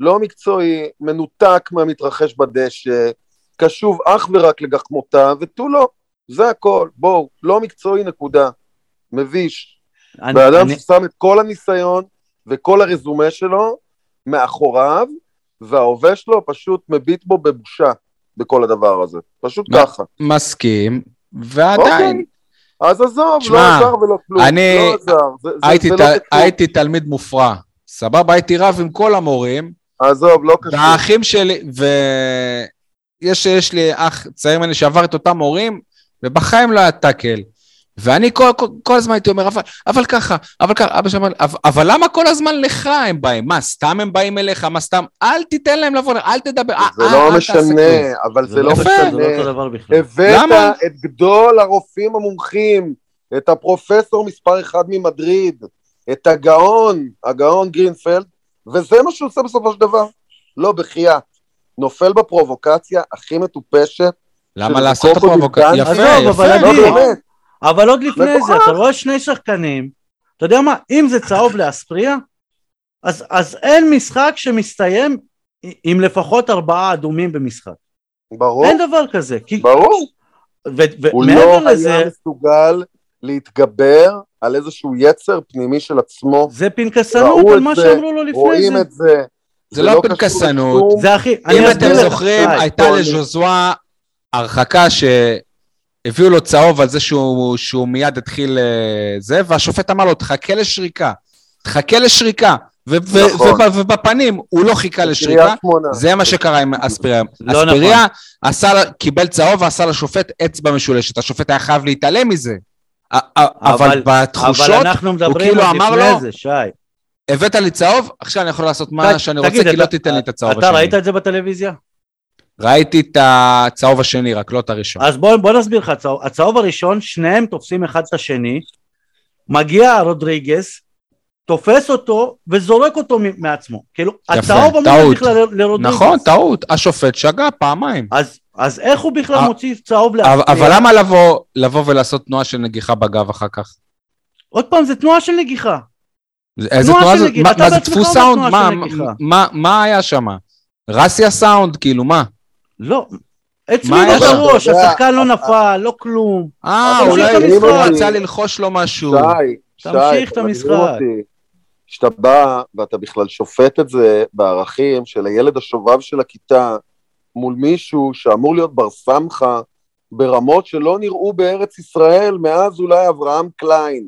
לא מקצועי, מנותק מהמתרחש בדשא, קשוב אך ורק לגחמותה, ותו לא. זה הכל, בואו, לא מקצועי נקודה, מביש, ואדם ששם את כל הניסיון וכל הרזומה שלו מאחוריו, וההווה שלו פשוט מביט בו בבושה בכל הדבר הזה, פשוט ככה. מסכים, ועדיין. אז עזוב, לא עזר ולא כלום, לא עזר. הייתי תלמיד מופרע, סבבה, הייתי רב עם כל המורים. עזוב, לא קשור. והאחים שלי, ויש לי אח צעיר מני שעבר את אותם מורים, ובחיים לא היה טאקל, ואני כל הזמן הייתי אומר, אבל ככה, אבא שאמר, אבל למה כל הזמן לך הם באים? מה, סתם הם באים אליך? מה סתם? אל תיתן להם לבוא, אל תדבר, זה לא משנה, אבל זה לא משנה. הבאת את גדול הרופאים המומחים, את הפרופסור מספר 1 ממדריד, את הגאון גרינפלד, וזה מה שהוא עושה בסופו של דבר. לא, בחייאת. נופל בפרובוקציה הכי מטופשת, למה לעשות את הפרובוקציה? יפה. אבל עוד לפני זה, אתה רואה 2 שחקנים, אתה יודע מה, אם זה צהוב לאספריה, אז אין משחק שמסתיים עם לפחות 4 אדומים במשחק. ברור. אין דבר כזה. ברור. הוא לא היה מסוגל להתגבר על איזשהו יצר פנימי של עצמו. זה פנקסנות על מה שאמרו לו לפני זה. רואים את זה. זה לא פנקסנות. אם אתם זוכרים, הייתה לז'וזואה, הרחקה שהביאו לו צהוב על זה שהוא מיד התחיל זה, והשופט אמר לו, תחכה לשריקה, ובפנים הוא לא חיכה לשריקה, זה מה שקרה עם אספריה. אספריה קיבל צהוב ועשה לשופט אצבע משולשת, השופט היה חייב להתעלם מזה, אבל בתחושות הוא כאילו אמר לו, הבאת לי צהוב, עכשיו אני יכול לעשות מה שאני רוצה, כי לא תיתן לי את הצהוב. אתה ראית את זה בטלוויזיה? ראיתי את הצהוב השני, רק לא את הראשון. אז בוא נסביר לך, הצהוב הראשון, שניהם תופסים אחד את השני, מגיע רודריגס, תופס אותו וזורק אותו מעצמו. כאילו, הצהוב אמור בכלל לרודריגז. נכון, טעות. השופט שגה פעמיים. אז איך הוא בכלל מוציא צהוב להפריע? אבל למה לבוא ולעשות תנועה של נגיחה בגב אחר כך? עוד פעם, זה תנועה של נגיחה. איזה תנועה של נגיחה? מה זה דפוס סאונד? מה היה שם? רסיה סאונד, כאילו, מה? לא. עצמי לא בראש, השחקן לא נפל, לא כלום. אולי הוא רצה ללחוש לו משהו. תמשיך את המשחק. כשאתה בא ואתה בכלל שופט את זה בערכים של הילד השובב של הכיתה מול מישהו שאמור להיות בר סמכה ברמות שלא נראו בארץ ישראל מאז אולי אברהם קליין.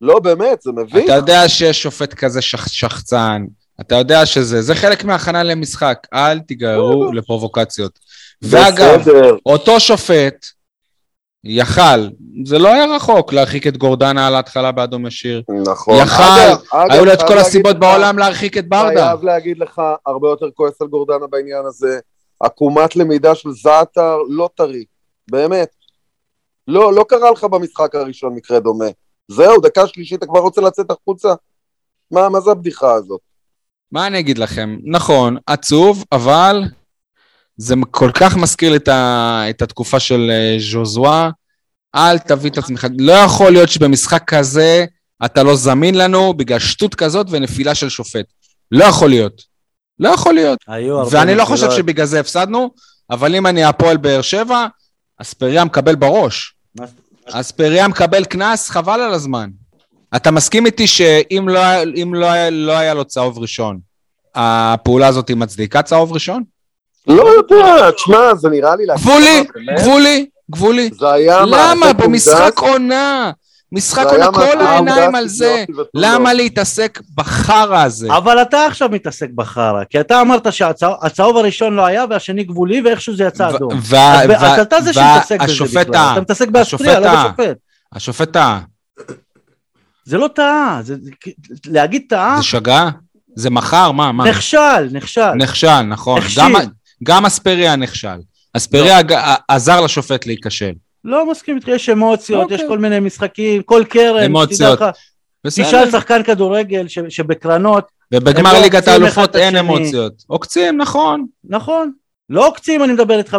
לא באמת, זה מבין. אתה יודע שיש שופט כזה שחצן, אתה יודע שזה, זה חלק מההכנה למשחק, אל תיגערו לפרובוקציות. ואגב, אותו שופט יחל, זה לא היה רחוק להרחיק את גורדנה על ההתחלה באדום ישיר. נכון. יחל, היו לו את כל הסיבות בעולם להרחיק את ברדה. חייב להגיד לך, הרבה יותר כועס על גורדנה בעניין הזה, עקומת למידה של זאטר לא טרי, באמת. לא קרה לך במשחק הראשון מקרה דומה. זהו, דקה שלישית, אתה כבר רוצה לצאת החוצה? מה זה הבדיחה הזאת? מה אני אגיד לכם? נכון, עצוב, אבל... זה כל כך מזכיר את התקופה של ז'וזואה, אל תביא את עצמך, לא יכול להיות שבמשחק כזה, אתה לא זמין לנו, בגלל שטות כזאת ונפילה של שופט, לא יכול להיות, לא יכול להיות, ואני לא חושב שבגלל זה הפסדנו, אבל אם אני אפועל באר שבע, אספריה מקבל בראש, אספריה מקבל כנס, חבל על הזמן, אתה מסכים איתי שאם לא היה לו צהוב ראשון, הפעולה הזאת היא מצדיקה צהוב ראשון? לא יודע, תשמע, זה נראה לי... גבולי. למה? במשחק עונה. משחק עונה כל העיניים על זה. למה להתעסק בחרה הזה? אבל אתה עכשיו מתעסק בחרה, כי אתה אמרת שהצהוב הראשון לא היה, והשני גבולי, ואיכשהו זה יצא אדום. אז אתה זה שמתעסק בזה בכלל. אתה מתעסק באסטריה, לא בשופט. השופט טעה. זה לא טעה. להגיד טעה... זה שגע? זה מחר? מה? נכשל, נכון. גם אספריה נכשל. אספריה עזר לשופט להיקשל. לא מסכים איתך, יש אמוציות, יש כל מיני משחקים, כל קרן. אמוציות. תשאל שחקן כדורגל שבקרנות... ובגמר ליגת האלופות אין אמוציות. עוקצים, נכון. נכון. לא עוקצים, אני מדבר איתך...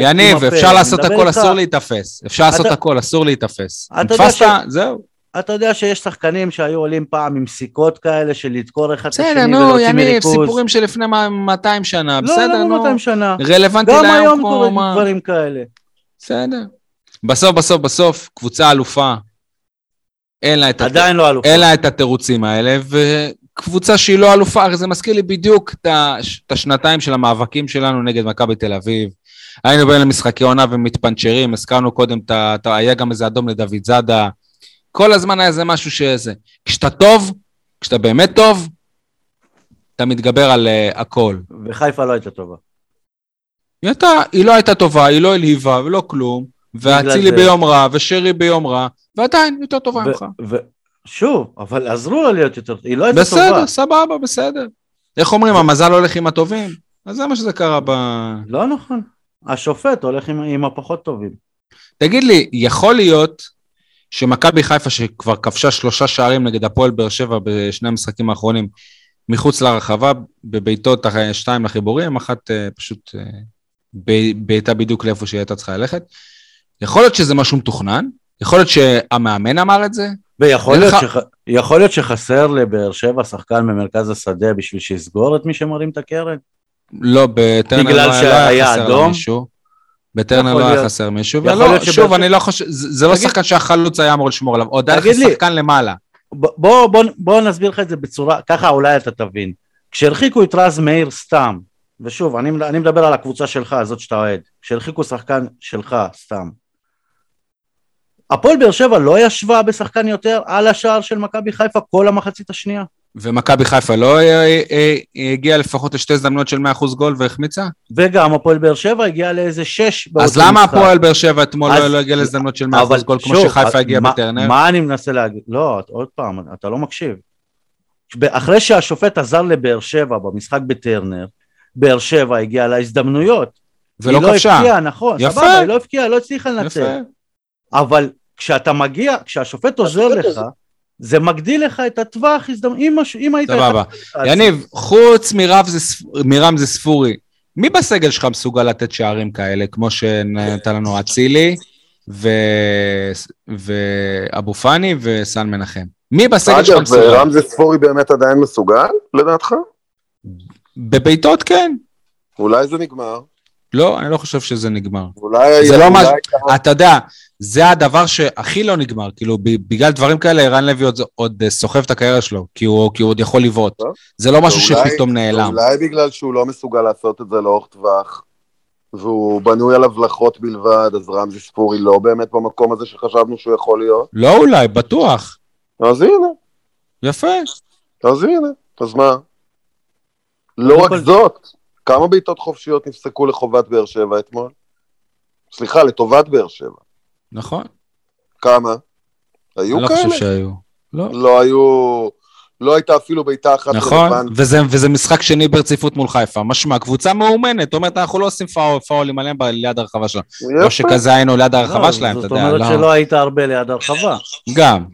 יניב, אפשר לעשות הכל, אסור להתאפס. אפשר לעשות הכל, אסור להתאפס. נתפסת, זהו. אתה יודע שיש שחקנים שהיו עולים פעם עם סיכות כאלה של לדקור אחד השני ולהוציא מריכוז. בסדר, נו, יניב, סיפורים שלפני 200 שנה, בסדר, נו. לא, 200 שנה. רלוונטי להם כמו מה. גם היום קוראים דברים כאלה. בסדר. בסוף, קבוצה אלופה. עדיין לא אלופה. אין לה את התירוצים האלה, וקבוצה שהיא לא אלופה, זה מזכיר לי בדיוק את השנתיים של המאבקים שלנו נגד מכבי תל אביב. היינו בין למשחקי עונה ומתפנצ'רים, הזכרנו קודם, היה גם איזה אדום לדוד זאדה. כל הזמן היה זה משהו שזה, כשאתה טוב, כשאתה באמת טוב, אתה מתגבר על הכל. וחיפה לא הייתה טובה. היא לא הייתה טובה, היא לא הלהיבה ולא כלום, והצילי ביום רע, ושרי ביום רע, ועדיין יותר טובה ממך. שוב, אבל עזרו לה להיות יותר, היא לא הייתה טובה. בסדר, סבבה, בסדר. איך אומרים, המזל הולך עם הטובים? אז זה מה שזה קרה ב... לא נכון, השופט הולך עם הפחות טובים. תגיד לי, יכול להיות... שמכבי חיפה שכבר כבשה 3 שערים נגד הפועל באר שבע בשני המשחקים האחרונים מחוץ לרחבה בביתות 2 לחיבורים, 1 פשוט ביתה בדיוק לאיפה שהיא הייתה צריכה ללכת. יכול להיות שזה משהו מתוכנן? יכול להיות שהמאמן אמר את זה? ויכול להיות שחסר לבאר שבע שחקן במרכז השדה בשביל שיסגור את מי שמרים את הקרן? לא, בטרנר לא היה חסר למישהו. בטרנר לא היה חסר מישהו, שוב, אני לא חושב, זה לא שחקן שהחלוץ היה אמור לשמור עליו, עוד היה שחקן למעלה. בוא נסביר לך את זה בצורה, ככה אולי אתה תבין, כשהרחיקו את רז מאיר סתם, ושוב, אני מדבר על הקבוצה שלך, זאת שאתה אוהד, כשהרחיקו שחקן שלך סתם, הפועל באר שבע לא ישבה בשחקן יותר על השער של מכבי חיפה כל המחצית השנייה. ומכבי חיפה לא הגיעה לפחות לשתי הזדמנויות של 100% גול והחמיצה? וגם הפועל באר שבע הגיעה לאיזה 6. אז למה הפועל באר שבע אתמול לא הגיעה להזדמנות של 100% גול כמו שחיפה הגיעה בטרנר? מה אני מנסה להגיד? לא, עוד פעם, אתה לא מקשיב. אחרי שהשופט עזר לבאר שבע במשחק בטרנר, באר שבע הגיעה להזדמנויות. ולא כבשה. היא לא הפקיעה, נכון. יפה. היא לא הפקיעה, לא הצליחה לנצח. אבל כשאתה מגיע, כשהשופט עוזר לך, זה מגדיל לך את הטווח, אם היית... סבבה. יניב, חוץ מרם זה ספורי, מי בסגל שלך מסוגל לתת שערים כאלה, כמו שנתן לנו אצילי, ואבו פני וסן מנחם? מי בסגל שלך מסוגל? אגב, ורם זה ספורי באמת עדיין מסוגל, לדעתך? בביתות כן. אולי זה נגמר. לא, אני לא חושב שזה נגמר. אולי... אתה יודע, זה הדבר שהכי לא נגמר, כאילו, בגלל דברים כאלה, אירן לוי עוד סוחב את הקריירה שלו, כי הוא עוד יכול לבעוט. זה לא משהו שפתאום נעלם. אולי בגלל שהוא לא מסוגל לעשות את זה לאורך טווח, והוא בנוי על הבלחות בלבד, אז רמזי ספורי לא באמת במקום הזה שחשבנו שהוא יכול להיות. לא אולי, בטוח. אז הנה. יפה. אז הנה, אז מה? לא רק זאת. כמה בעיטות חופשיות נפסקו לחובת באר שבע אתמול? סליחה, לטובת באר שבע. נכון. כמה? היו כאלה? אני לא חושב שהיו. לא היו, לא הייתה אפילו בעיטה אחת. נכון, וזה משחק שני ברציפות מול חיפה. משמע, קבוצה מאומנת, אומרת, אנחנו לא עושים פאולים עליהם ליד הרחבה שלהם. לא שכזה היינו ליד הרחבה שלהם, זאת אומרת שלא היית הרבה ליד הרחבה. גם.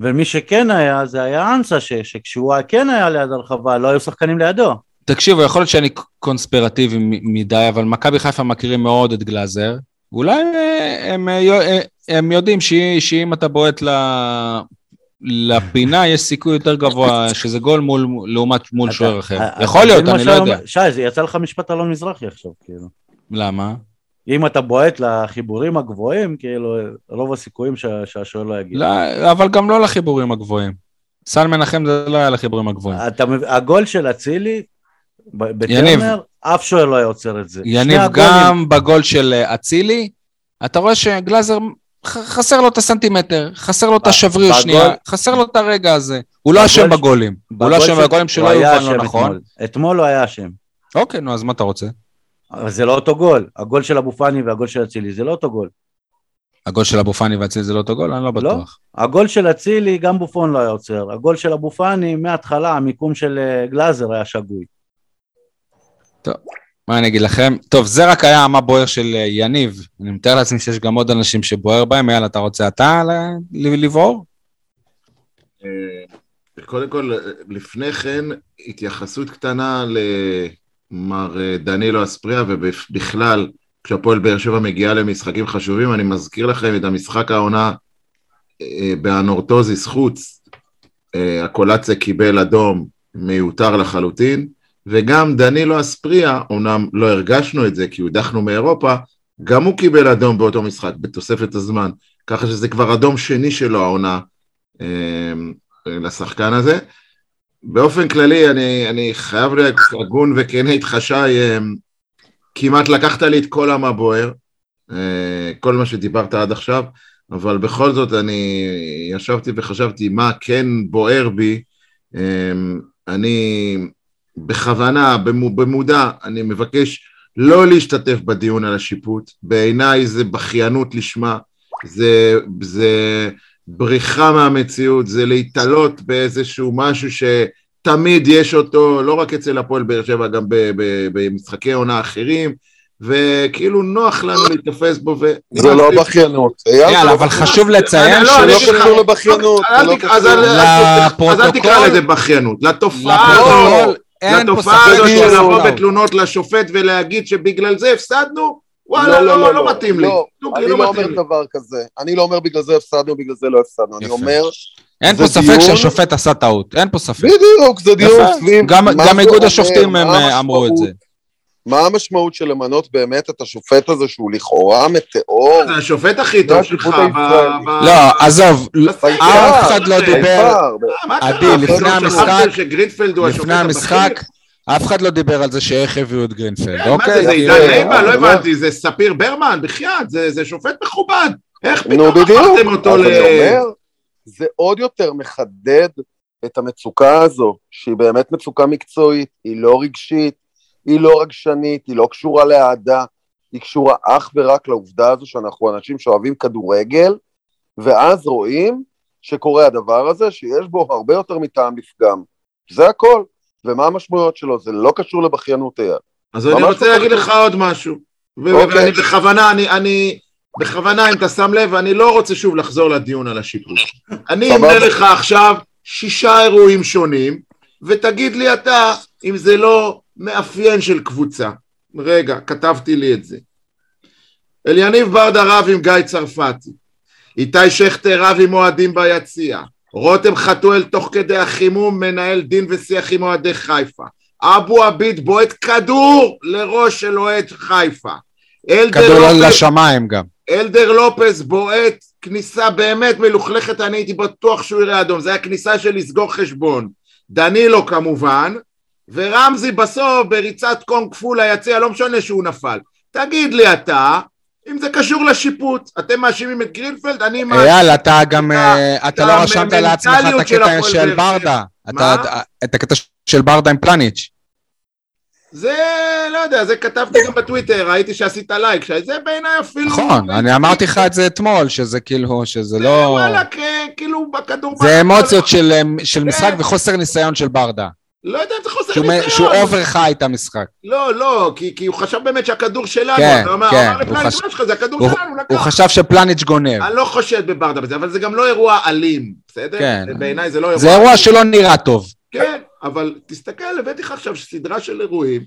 ומי שכן היה, זה היה אנסה, שכשהוא כן היה ליד הרחבה, לא היו שחקנים לידו. תקשיבו, יכול להיות שאני קונספירטיבי מדי, אבל מכבי חיפה מכירים מאוד את גלאזר, אולי הם יודעים שאם אתה בועט לפינה, יש סיכוי יותר גבוה, שזה גול לעומת מול שוער אחר. יכול להיות, אני לא יודע. שי, זה יצא לך משפט אלון מזרחי עכשיו, כאילו. למה? אם אתה בועט לחיבורים הגבוהים, כאילו, רוב הסיכויים שהשוער לא יגיע. אבל גם לא לחיבורים הגבוהים. סן מנחם זה לא היה לחיבורים הגבוהים. הגול של הצילי, בטרנר, אף שואל לא יוצר את זה. יניב, גם בגול של אצילי, אתה רואה שגלאזר חסר לו את הסנטימטר, חסר לו את השבריר שנייה, חסר לו את הרגע הזה. הוא לא אשם בגולים. הוא לא אשם בגולים שלא יובן לא נכון. אתמול לא היה אשם. אוקיי, נו, אז מה אתה רוצה? זה לא אותו גול. הגול של אבו פני והגול של אצילי, זה לא אותו גול. הגול של אבו פני והצילי זה לא אותו גול? אני לא בטוח. הגול של אצילי, גם בופון לא היה יוצר. הגול של אבו פני, מההתחלה, המיקום של גלאזר היה שגוי. טוב, מה אני אגיד לכם? טוב, זה רק היה מה בוער של יניב. אני מתאר לעצמי שיש גם עוד אנשים שבוער בהם. יאללה, אתה רוצה אתה לבעור? קודם כל, לפני כן, התייחסות קטנה למר דנילו אספריה, ובכלל, כשהפועל באר שבע מגיעה למשחקים חשובים, אני מזכיר לכם את המשחק העונה באנורטוזיס חוץ, הקולציה קיבל אדום מיותר לחלוטין, וגם דנילו אספריה, אומנם לא הרגשנו את זה כי הודחנו מאירופה, גם הוא קיבל אדום באותו משחק, בתוספת הזמן, ככה שזה כבר אדום שני שלו העונה לשחקן הזה. באופן כללי, אני חייב להיות הגון וכן התחשי, כמעט לקחת לי את כל המבוער, כל מה שדיברת עד עכשיו, אבל בכל זאת אני ישבתי וחשבתי מה כן בוער בי, אני... בכוונה, במודע, אני מבקש לא להשתתף בדיון על השיפוט, בעיניי זה בכיינות לשמה, זה בריחה מהמציאות, זה להתעלות באיזשהו משהו שתמיד יש אותו, לא רק אצל הפועל באר שבע, גם במשחקי עונה אחרים, וכאילו נוח לנו להתאפס בו ו... זה לא בכיינות. יאללה, אבל חשוב לציין שלא קשור לבכיינות. אז אל תקרא לזה בכיינות. לתופעה הזאת, של לבוא בתלונות לשופט ולהגיד שבגלל זה הפסדנו, וואלה, לא מתאים לי. אני לא אומר דבר כזה. אני לא אומר בגלל זה הפסדנו, בגלל זה לא הפסדנו. אני אומר... אין פה ספק שהשופט עשה טעות. אין פה ספק. בדיוק, זה דיוק. גם איגוד השופטים אמרו את זה. מה המשמעות של למנות באמת את השופט הזה שהוא לכאורה מטאור? זה השופט הכי טוב שלך. לא, עזוב, אף אחד לא דיבר, עדי, לפני המשחק, אף אחד לא דיבר על זה שאיך הביאו את גרינפלד. מה זה, זה עידן לימה? לא הבנתי, זה ספיר ברמן, בחייאת, זה שופט מכובד. איך פתאום הפכתם אותו ל... זה עוד יותר מחדד את המצוקה הזו, שהיא באמת מצוקה מקצועית, היא לא רגשית, היא לא רגשנית, היא לא קשורה להעדה, היא קשורה אך ורק לעובדה הזו שאנחנו אנשים שאוהבים כדורגל, ואז רואים שקורה הדבר הזה שיש בו הרבה יותר מטעם לפגם. זה הכל. ומה המשמעויות שלו? זה לא קשור לבכיינות. אז אני רוצה להגיד לך עוד משהו. ואני בכוונה, אני בכוונה, אם אתה שם לב, אני לא רוצה שוב לחזור לדיון על השיפוש. אני אמנה לך עכשיו 6 אירועים שונים, ותגיד לי אתה, אם זה לא מאפיין של קבוצה. רגע, כתבתי לי את זה. אליניב ברדה רב עם גיא צרפתי, איתי שכתר רב עם מועדים ביציאה, רותם חתואל תוך כדי החימום מנהל דין ושיח עם מועדי חיפה, אבו עביד בועט כדור לראש של אוהד חיפה, אלדר לופס בועט כניסה באמת מלוכלכת, אני הייתי בטוח שהוא יראה אדום, זה היה כניסה של לסגור חשבון, דנילו כמובן, ורמזי בסוף בריצת קונג פול היציאה, לא משנה שהוא נפל. תגיד לי אתה, אם זה קשור לשיפוט, אתם מאשימים את גרינפלד, אני מאשים... אייל, אתה גם, אתה לא רשמת לעצמך את הקטע של ברדה, את הקטע של ברדה עם פלניץ'. זה, לא יודע, זה כתבתי גם בטוויטר, ראיתי שעשית לייק, שזה בעיניי אפילו... נכון, אני אמרתי לך את זה אתמול, שזה כאילו, שזה לא... זה וואלה, כאילו בכדור... זה אמוציות של משחק וחוסר ניסיון של ברדה. לא יודע אם זה חוסר ניסיון. שהוא אובר חי את המשחק. לא, לא, כי הוא חשב באמת שהכדור שלנו, הוא אמר לפלניץ' שלך, זה הכדור שלנו, הוא חשב שפלניץ' גונב. אני לא חושד בברדה בזה, אבל זה גם לא אירוע אלים, בסדר? בעיניי זה לא אירוע... זה אירוע שלא נראה טוב. כן, אבל תסתכל, הבאתי לך עכשיו סדרה של אירועים,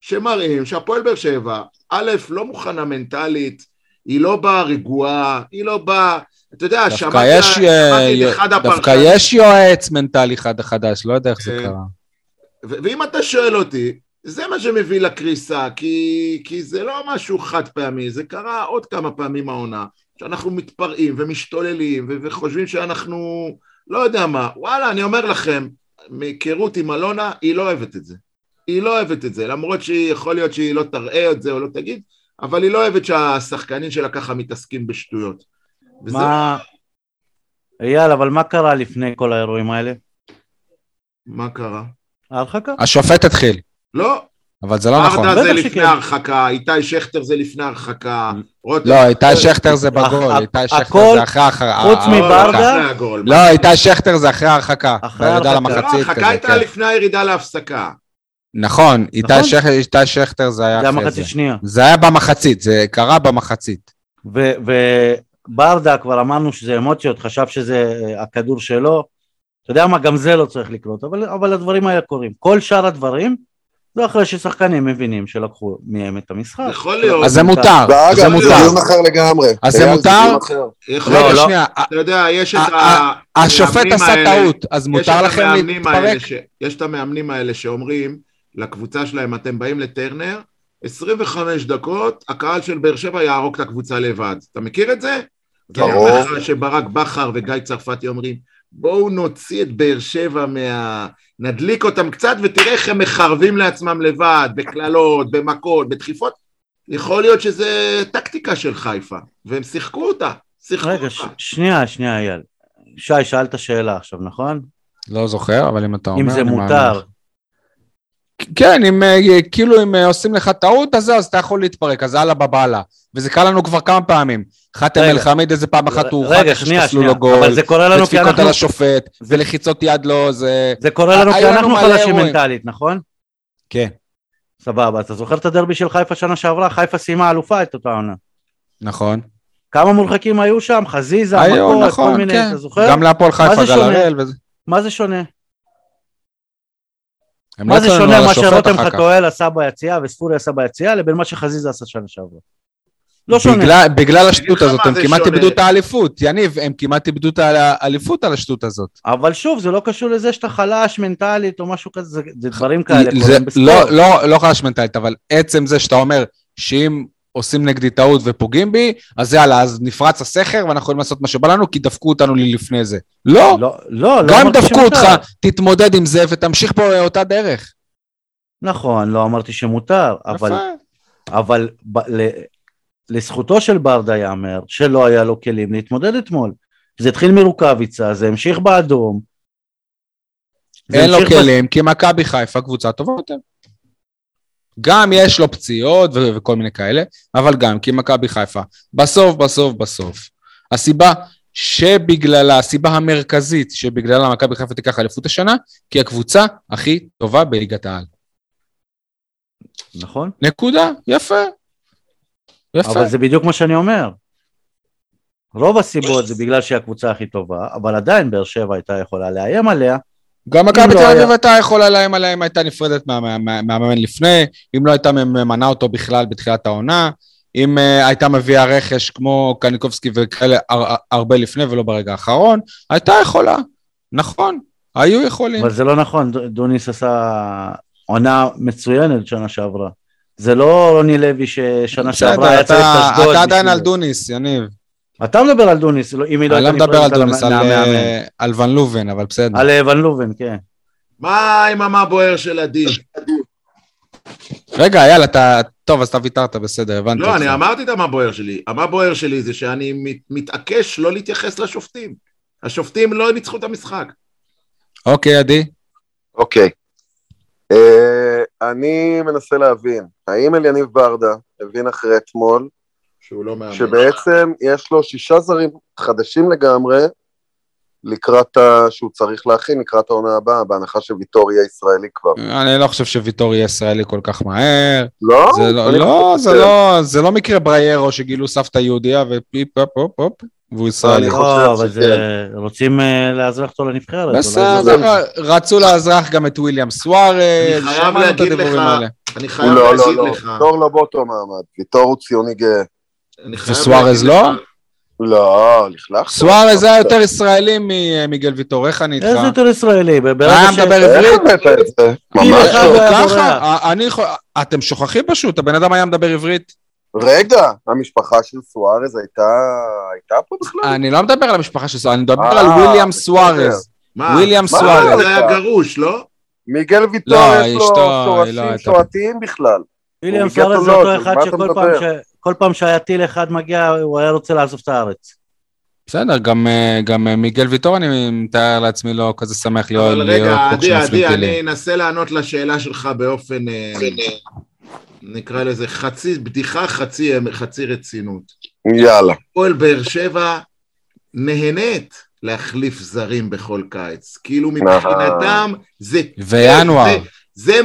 שמראים שהפועל באר שבע, א', לא מוכנה מנטלית, היא לא באה רגועה, היא לא באה... אתה יודע, שמעתי את אחד הפרחן. דווקא יש יועץ מנטלי חדש, לא יודע איך זה קרה. ואם אתה שואל אותי, זה מה שמביא לקריסה, כי זה לא משהו חד פעמי, זה קרה עוד כמה פעמים העונה, שאנחנו מתפרעים ומשתוללים, וחושבים שאנחנו, לא יודע מה, וואלה, אני אומר לכם, מהיכרות עם אלונה, היא לא אוהבת את זה. היא לא אוהבת את זה, למרות שהיא יכול להיות שהיא לא תראה את זה, או לא תגיד, אבל היא לא אוהבת שהשחקנים שלה ככה מתעסקים בשטויות. מה... אייל, אבל מה קרה לפני כל האירועים האלה? מה קרה? ההרחקה? השופט התחיל. לא. אבל זה לא נכון. ברדה זה לפני הרחקה, איתי שכתר זה לפני הרחקה. לא, איתי שכתר זה בגול, איתי שכתר זה אחרי הרחקה. חוץ מברדה? לא, איתי שכתר זה אחרי הרחקה. הרחקה הייתה לפני הירידה להפסקה. נכון, איתי שכתר זה היה אחרי זה. זה היה במחצית, זה קרה במחצית. וברדה כבר אמרנו שזה אמוציות, חשב שזה הכדור שלו. אתה יודע מה, גם זה לא צריך לקרות, אבל הדברים האלה קורים. כל שאר הדברים, זה אחרי ששחקנים מבינים שלקחו מהם את המשחק. יכול להיות. אז זה מותר. ואגב, זה דיון אחר לגמרי. אז זה מותר? רגע, שנייה. אתה יודע, יש את המאמנים האלה. השופט עשה טעות, אז מותר לכם להתפרק. יש את המאמנים האלה שאומרים, לקבוצה שלהם, אתם באים לטרנר, 25 דקות, הקהל של באר שבע יערוק את הקבוצה לבד. אתה מכיר את זה? ברור. שברק בכר וגיא צרפתי אומרים, בואו נוציא את באר שבע נדליק אותם קצת ותראה איך הם מחרבים לעצמם לבד, בכללות, במכות, בדחיפות. יכול להיות שזה טקטיקה של חיפה, והם שיחקו אותה, שיחקו רגע, אותה. שנייה, אייל. שי, שאלת שאלה עכשיו, נכון? לא זוכר, אבל אם אתה אומר... אם זה מותר. כן, אם עושים לך טעות, אז אתה יכול להתפרק, אז הלאה בבעלה. וזה קרה לנו כבר כמה פעמים. חתם אל חמיד איזה פעם אחת הוא חתם שפסלו לו גול, ודפיקות על השופט, ולחיצות יד לו, זה קורה לנו כי אנחנו חלשים מנטלית, נכון? כן. סבבה, אתה זוכר את הדרבי של חיפה שנה שעברה? חיפה סיימה אלופה את אותה עונה. נכון. כמה מורחקים היו שם? חזיזה, המקור, כל מיני, אתה זוכר? גם להפועל חיפה, גל הראל וזה. מה זה שונה? מה זה שונה מה שרותם חתואל עשה ביציאה וספורי עשה ביציאה לבין מה שחזיזה עשה שנה שעברה? לא שונה. בגלל השטות הזאת, הם כמעט איבדו את האליפות, יניב, הם כמעט איבדו את האליפות על השטות הזאת. אבל שוב, זה לא קשור לזה שאתה חלש מנטלית או משהו כזה, זה דברים כאלה. לא חלש מנטלית, אבל עצם זה שאתה אומר שאם עושים נגדי טעות ופוגעים בי, אז יאללה, אז נפרץ הסכר ואנחנו יכולים לעשות מה שבלנו, כי דפקו אותנו לפני זה. לא, גם דפקו אותך, תתמודד עם זה ותמשיך פה אותה דרך. נכון, לא אמרתי שמותר, אבל לזכותו של ברדה יאמר, שלא היה לו כלים להתמודד אתמול. זה התחיל מרוקביצה, זה המשיך באדום. אין לו כלים, כי מכבי חיפה קבוצה טובה יותר. גם יש לו פציעות וכל מיני כאלה, אבל גם כי מכבי חיפה. בסוף. הסיבה המרכזית שבגללה מכבי חיפה תיקח אליפות השנה, כי הקבוצה הכי טובה בליגת העל. נכון. נקודה, יפה. אבל זה בדיוק מה שאני אומר. רוב הסיבות זה בגלל שהיא הקבוצה הכי טובה, אבל עדיין באר שבע הייתה יכולה לאיים עליה. גם מכבי תל אביב הייתה יכולה לאיים עליה, אם הייתה נפרדת מהמאמן לפני, אם לא הייתה ממנה אותו בכלל בתחילת העונה, אם הייתה מביאה רכש כמו קניקובסקי וכאלה הרבה לפני ולא ברגע האחרון, הייתה יכולה, נכון, היו יכולים. אבל זה לא נכון, דוניס עשה עונה מצוינת שנה שעברה, זה לא רוני לוי ששנה שעברה היה צריך תשדוד. אתה עדיין על דוניס, יניב. אתה מדבר על דוניס, אם היא לא הייתה נפרדת מהמאמן. אני לא מדבר על דוניס, על ון לובן, אבל בסדר. על ון לובן, כן. מה עם המבואר של הדין? רגע, יאללה, אתה... טוב, אז אתה ויתרת, בסדר, הבנת. לא, אני אמרתי את המבואר שלי. המבואר שלי זה שאני מתעקש לא להתייחס לשופטים. השופטים לא ניצחו את המשחק. אוקיי, עדי. אוקיי. אני מנסה להבין, האם אליניב ברדה הבין אחרי אתמול, שבעצם יש לו 6 זרים חדשים לגמרי, לקראת שהוא צריך להכין, לקראת העונה הבאה, בהנחה שוויטור יהיה ישראלי כבר. אני לא חושב שוויטור יהיה ישראלי כל כך מהר. לא? זה לא מקרה בריירו שגילו סבתא יהודיה ופיפ, פופ, פופ, והוא ישראלי. לא, אבל רוצים לאזרח אותו לנבחרת. בסדר, רצו לאזרח גם את וויליאם סוארז. אני חייב להגיד לך, ויטור לא באותו מעמד, ויטור הוא ציוני גאה. וסוארז לא? לא, לכלך. סוארז היה יותר ישראלי ממיגל ויטור, איך אני איתך? איזה יותר ישראלי? היה מדבר עברית? ממש לא. אתם שוכחים פשוט, הבן אדם היה מדבר עברית. רגע, המשפחה של סוארז הייתה פה בכלל? אני לא מדבר על המשפחה של סוארז, אני מדבר על וויליאם סוארז. וויליאם סוארז. זה היה גרוש, לא? מיגל ויטור יש לו שורשים שואתיים בכלל. וויליאם סוארז זה אותו אחד שכל פעם כל פעם שהיה טיל אחד מגיע, הוא היה רוצה לעזוב את הארץ. בסדר, גם מיגל ויטור, אני מתאר לעצמי לא כזה שמח להיות... אבל רגע, עדי, אני אנסה לענות לשאלה שלך באופן, נקרא לזה, חצי בדיחה, חצי רצינות. יאללה. כל באר שבע נהנית להחליף זרים בכל קיץ. כאילו מבחינתם זה... וינואר. זה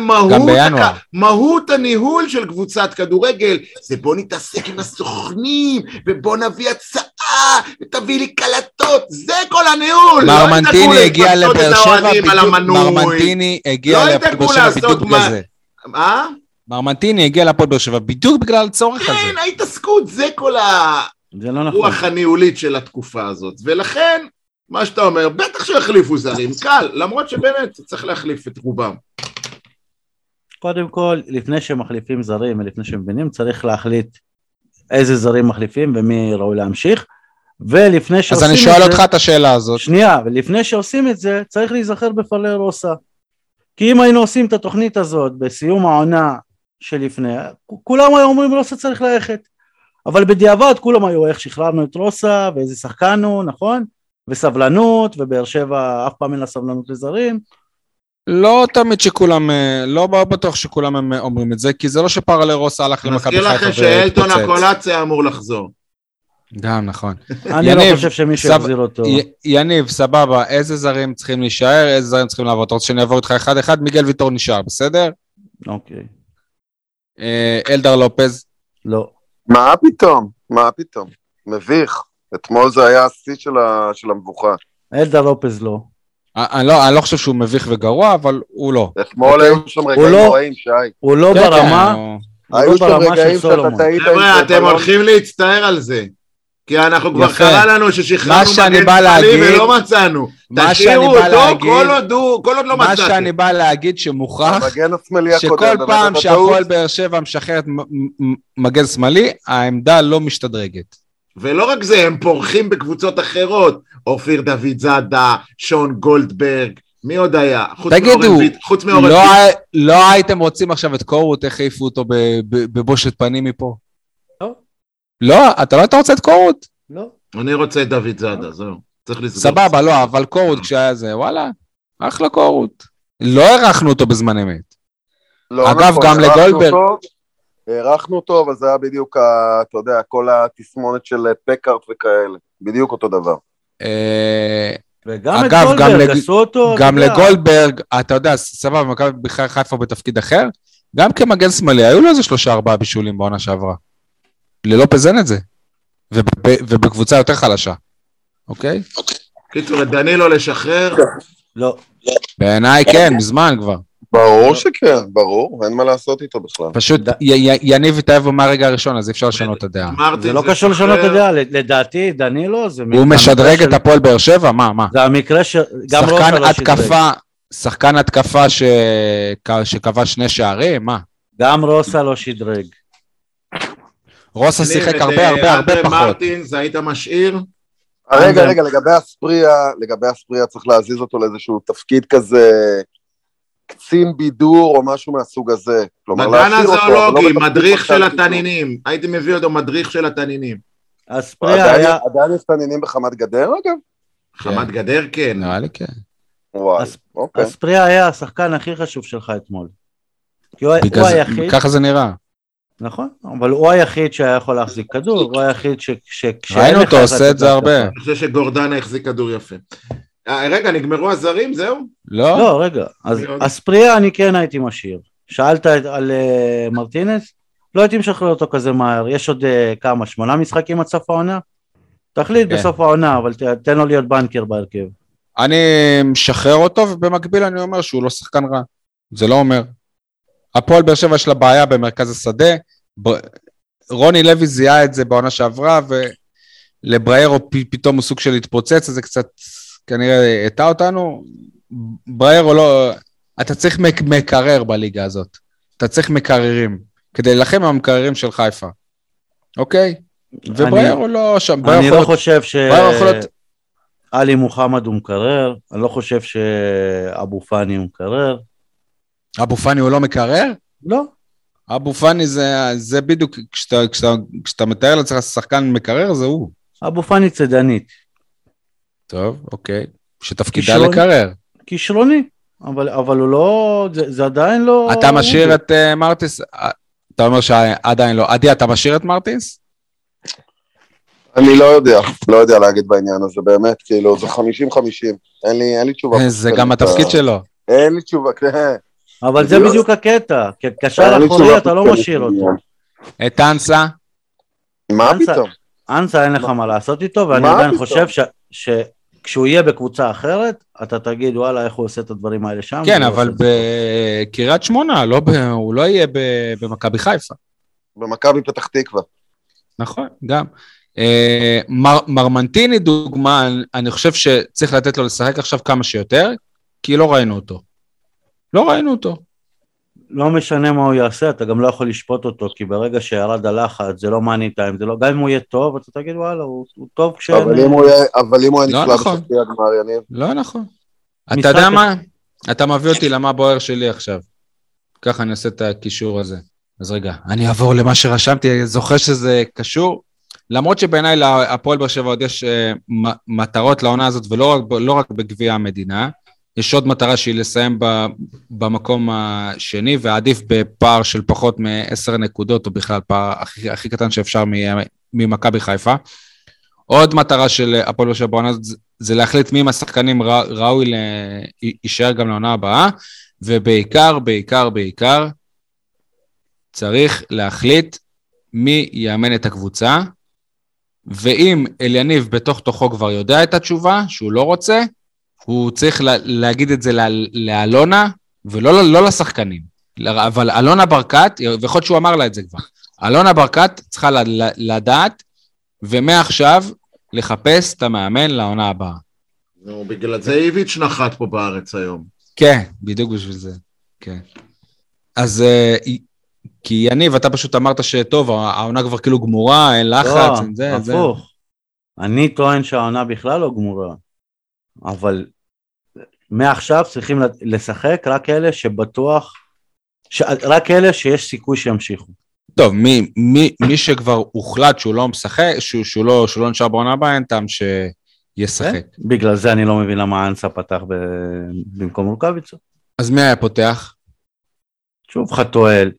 מהות הניהול של קבוצת כדורגל, זה בוא נתעסק עם הסוכנים, ובוא נביא הצעה, ותביא לי קלטות, זה כל הניהול. מרמנטיני הגיע לבאר שבע בדיוק בזה. מה? מרמנטיני הגיע לפוד באר שבע בדיוק בגלל הצורך הזה. כן, ההתעסקות, זה כל הרוח הניהולית של התקופה הזאת, ולכן, מה שאתה אומר, בטח שיחליפו זרים, קל, למרות שבאמת צריך להחליף את רובם. קודם כל, לפני שמחליפים זרים, לפני שמבינים, צריך להחליט איזה זרים מחליפים ומי ראוי להמשיך, ולפני שעושים את זה... אז אני שואל אותך את השאלה הזאת. שנייה, ולפני שעושים את זה, צריך להיזכר בפאלר רוסה. כי אם היינו עושים את התוכנית הזאת בסיום העונה שלפני, כולם היו אומרים רוסה צריך ללכת, אבל בדיעבד כולם היו איך שחררנו את רוסה, ואיזה שחקנו, נכון? וסבלנות, ובאר שבע אף פעם אין לה סבלנות לזרים, לא תמיד שכולם, לא בטוח שכולם אומרים את זה, כי זה לא שפרלה רוסה הלך למכבי חיפה. נזכיר לכם שאלטון הקולציה אמור לחזור. גם נכון. אני לא חושב שמישהו יחזיר אותו. יניב, סבבה, איזה זרים צריכים להישאר, איזה זרים צריכים לעבור. אתה רוצה שאני אעבור איתך אחד אחד, מיגל ויטור נשאר, בסדר? אוקיי. אלדר לופז? לא. מה פתאום? מה פתאום? מביך. אתמול זה היה השיא של המבוכה. אלדר לופז לא. אני לא חושב שהוא מביך וגרוע, אבל הוא לא. אתמול היו שם רגעים נוראים, שי. הוא לא ברמה, היו שם רגעים שאתה תהיית... חבר'ה, אתם הולכים להצטער על זה, כי אנחנו כבר קרה לנו ששחררנו מגן ולא מצאנו. תשאירו אותו כל עוד לא מצאתם. מה שאני בא להגיד שמוכרח, שכל פעם שהפועל באר שבע משחררת מגן שמאלי, העמדה לא משתדרגת. ולא רק זה, הם פורחים בקבוצות אחרות, אופיר דוד זאדה, שון גולדברג, מי עוד היה? תגידו, לא הייתם רוצים עכשיו את קורות, איך העיפו אותו בבושת פנים מפה? לא. לא? אתה לא היית רוצה את קורות? לא. אני רוצה את דוד זאדה, זהו. סבבה, לא, אבל קורות כשהיה זה, וואלה, אחלה קורות. לא הרחנו אותו בזמן אמת. אגב, גם לגולדברג... הערכנו אותו, אבל זה היה בדיוק, אתה יודע, כל התסמונת של פקארט וכאלה, בדיוק אותו דבר. וגם את גולדברג, עשו אותו. גם לגולדברג, אתה יודע, סבבה, מכבי חיפה בתפקיד אחר, גם כמגן שמאלי, היו לו איזה 3-4 בישולים בעונה שעברה. ללופז אין את זה. ובקבוצה יותר חלשה, אוקיי? קיצור, את דנילו לשחרר? לא. בעיניי כן, מזמן כבר. ברור שכן, ברור, אין מה לעשות איתו בכלל. פשוט יניב התאהב במה הרגע הראשון, אז אפשר לשנות את הדעה. זה לא קשור לשנות את הדעה, לדעתי דנילו זה... הוא משדרג את הפועל באר שבע, מה? זה המקרה ש... שחקן התקפה, שחקן התקפה שקבע שני שערים, מה? גם רוסה לא שדרג. רוסה שיחק הרבה פחות. מרטינס, היית משאיר? רגע, לגבי הספריה צריך להזיז אותו לאיזשהו תפקיד כזה... קצין בידור או משהו מהסוג הזה. מדען הזואולוגי, מדריך של התנינים. הייתי מביא אותו מדריך של התנינים. עדיין יש תנינים בחמת גדר, אגב? חמת גדר, כן. נראה לי כן. הספריה היה השחקן הכי חשוב שלך אתמול. ככה זה נראה. נכון, אבל הוא היחיד שהיה יכול להחזיק כדור, הוא היחיד ש... ראינו אותו, עושה את זה הרבה. אני חושב שגורדנה החזיק כדור יפה. רגע, נגמרו הזרים, זהו? לא, רגע. אז אספריה אני כן הייתי משאיר. שאלת על מרטינס? לא הייתי משחרר אותו כזה מהר. יש עוד כמה, 8 משחקים עד סוף העונה? תחליט בסוף העונה, אבל תן לו להיות בנקר בהרכב. אני משחרר אותו, ובמקביל אני אומר שהוא לא שחקן רע. זה לא אומר. הפועל באר שבע יש לה בעיה במרכז השדה. רוני לוי זיהה את זה בעונה שעברה, ולבריירו פתאום הוא סוג של התפוצץ, אז זה קצת... כנראה הייתה אותנו, ברייר או לא, אתה צריך מקרר בליגה הזאת, אתה צריך מקררים, כדי ללחם המקררים של חיפה, אוקיי? וברייר או לא שם, אני לא חושב שאלי מוחמד הוא מקרר, אני לא חושב שאבו פני הוא מקרר. אבו פני הוא לא מקרר? לא. אבו פני זה בדיוק, כשאתה מתאר לצלך שחקן מקרר, זה הוא. אבו פני צדנית. טוב, אוקיי, שתפקידה לקרר. כישרוני, אבל הוא לא, זה עדיין לא... אתה משאיר את מרטיס, אתה אומר שעדיין לא, עדי, אתה משאיר את מרטיס? אני לא יודע להגיד בעניין הזה, באמת, כאילו, זה 50-50, אין לי תשובה. זה גם התפקיד שלו. אין לי תשובה, כן. אבל זה בדיוק הקטע, כקשר אחורי אתה לא משאיר אותו. את אנסה? מה פתאום? אנסה אין לך מה לעשות איתו, ואני עדיין חושב ש... שכשהוא יהיה בקבוצה אחרת, אתה תגיד, וואלה, איך הוא עושה את הדברים האלה שם? כן, אבל בקריית שמונה, הוא לא יהיה במכבי חיפה. במכבי פתח תקווה. נכון, גם. מרמנטיני דוגמה, אני חושב שצריך לתת לו לשחק עכשיו כמה שיותר, כי לא ראינו אותו. לא משנה מה הוא יעשה, אתה גם לא יכול לשפוט אותו, כי ברגע שירד הלחץ, זה לא מעניין טיים, גם אם הוא יהיה טוב, אתה תגיד, וואלה, הוא טוב כשאין... אבל אם הוא היה נפלא בשפי הגמר, יניב. לא נכון. אתה יודע מה? אתה מביא אותי למה בוער שלי עכשיו. ככה אני עושה את הקישור הזה. אז רגע, אני אעבור למה שרשמתי, זוכר שזה קשור. למרות שבעיניי להפועל באר שבע עוד יש מטרות לעונה הזאת, ולא רק בגביע המדינה, יש עוד מטרה שהיא לסיים במקום השני, ועדיף בפער של פחות מ-10 נקודות, או בכלל פער הכי קטן שאפשר ממכבי חיפה. עוד מטרה של הפועל באר שבע בעונה זה להחליט מי מהשחקנים ראוי להישאר גם לעונה הבאה, ובעיקר, בעיקר, צריך להחליט מי יאמן את הקבוצה, ואם אליניב בתוך תוכו כבר יודע את התשובה, שהוא לא רוצה, הוא צריך להגיד את זה לאלונה, ולא לשחקנים, אבל אלונה ברקת, וחוד שהוא אמר לה את זה כבר, אלונה ברקת צריכה לדעת, ומעכשיו לחפש את המאמן לעונה הבאה. בגלל זה איביץ' נחת פה בארץ היום. כן, בדיוק בשביל זה, כן. אז כי יניב, אתה פשוט אמרת שטוב, העונה כבר כאילו גמורה, אין לחץ, אין זה, זה. הפוך, אני טוען שהעונה בכלל לא גמורה. אבל מעכשיו צריכים לשחק רק אלה שבטוח, רק אלה שיש סיכוי שימשיכו. טוב, מי שכבר הוחלט שהוא לא משחק, שהוא לא נשאר בעונה הבאה, אין טעם שישחק. בגלל זה אני לא מבין למה אנסה פתח במקום רוקביצה. אז מי היה פותח? שוב, חתואל,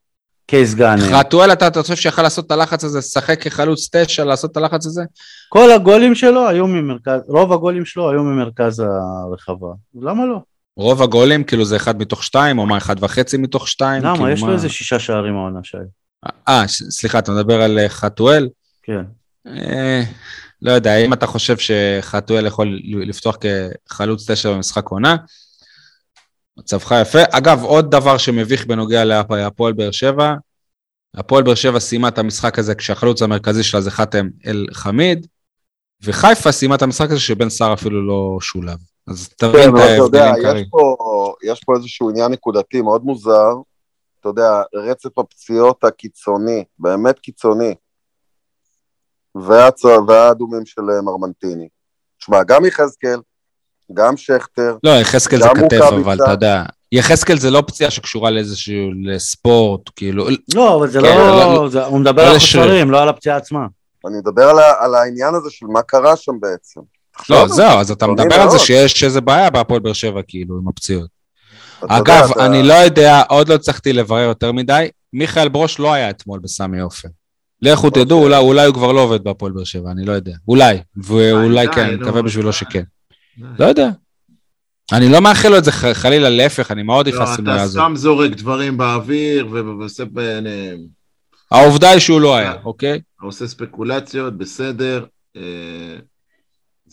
קייס גאנם. חתואל, אתה חושב שיכל לעשות את הלחץ הזה, שחק כחלוץ 9, לעשות את הלחץ הזה? כל הגולים שלו היו ממרכז, רוב הגולים שלו היו ממרכז הרחבה. למה לא? רוב הגולים, כאילו זה 1 מתוך 2, או מה, 1.5 מתוך 2? למה, יש לו איזה 6 שערים העונה שהיו. סליחה, אתה מדבר על חתואל? כן. לא יודע, אם אתה חושב שחתואל יכול לפתוח כחלוץ 9 במשחק עונה, מצבך יפה. אגב, עוד דבר שמביך בנוגע להפועל באר שבע, הפועל באר שבע סיימה את המשחק הזה כשהחלוץ המרכזי שלה זה חתם אל חמיד, וחיפה סיימה את המשחק הזה שבן שר אפילו לא שולב. אז תבין את ההבדלים קרי. יש פה איזשהו עניין נקודתי מאוד מוזר, אתה יודע, רצף הפציעות הקיצוני, באמת קיצוני, והאדומים של מרמנטיני. תשמע, גם יחזקאל, גם שכתר. לא, יחזקאל זה כתף, אבל אתה יודע, יחזקאל זה לא פציעה שקשורה לאיזשהו ספורט, כאילו. לא, אבל זה לא, הוא מדבר על החוסרים, לא על הפציעה עצמה. אני מדבר על העניין הזה של מה קרה שם בעצם. לא, זהו, אז אתה מדבר על זה שיש איזה בעיה בהפועל באר שבע, כאילו, עם הפציעות. אגב, אני לא יודע, עוד לא צריכתי לברר יותר מדי, מיכאל ברוש לא היה אתמול בסמי עופר. לכו תדעו, אולי הוא כבר לא עובד בהפועל באר שבע, אני לא יודע. אולי, ואולי כן, מקווה בשבילו שכן. לא יודע. אני לא מאחל לו את זה חלילה, להפך, אני מאוד יחס עם זה. אתה סתם זורק דברים באוויר, ועושה ביניהם. העובדה היא שהוא לא היה, אוקיי? עושה ספקולציות, בסדר.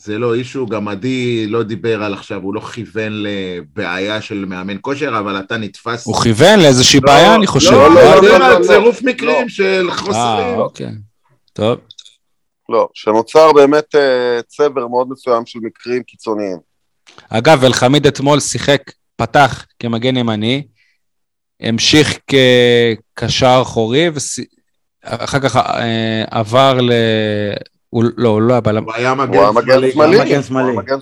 זה לא אישו, גם עדי לא דיבר על עכשיו, הוא לא כיוון לבעיה של מאמן כושר, אבל אתה נתפס... הוא כיוון לאיזושהי בעיה, אני חושב. לא, לא, הוא דיבר על צירוף מקרים של חוסרים. אוקיי, טוב. לא, שנוצר באמת צבר מאוד מסוים של מקרים קיצוניים. אגב, אלחמיד אתמול שיחק, פתח כמגן ימני, המשיך כקשר חורי, ואחר כך עבר ל... לא, הוא לא היה בלם. הוא היה מגן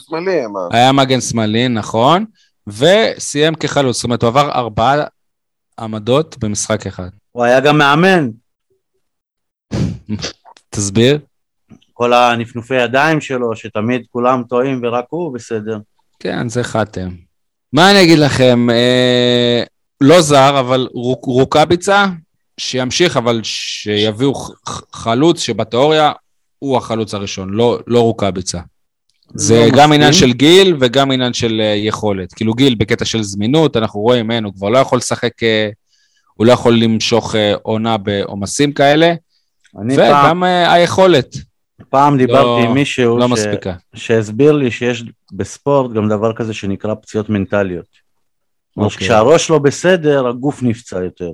שמאלי. היה מגן שמאלי, נכון. וסיים כחלוץ. זאת אומרת, הוא עבר 4 עמדות במשחק אחד. הוא היה גם מאמן. תסביר. כל הנפנופי ידיים שלו, שתמיד כולם טועים ורק הוא בסדר. כן, זה חתם. מה אני אגיד לכם? לא זר, אבל רוקביצה, שימשיך, אבל שיביאו חלוץ שבתיאוריה... הוא החלוץ הראשון, לא רוקביצה. זה גם עניין של גיל, וגם עניין של יכולת. כאילו גיל בקטע של זמינות, אנחנו רואים, הוא כבר לא יכול לשחק, הוא לא יכול למשוך עונה בעומסים כאלה, וגם היכולת. פעם דיברתי עם מישהו שהסביר לי שיש בספורט גם דבר כזה שנקרא פציעות מנטליות. כשהראש לא בסדר, הגוף נפצע יותר.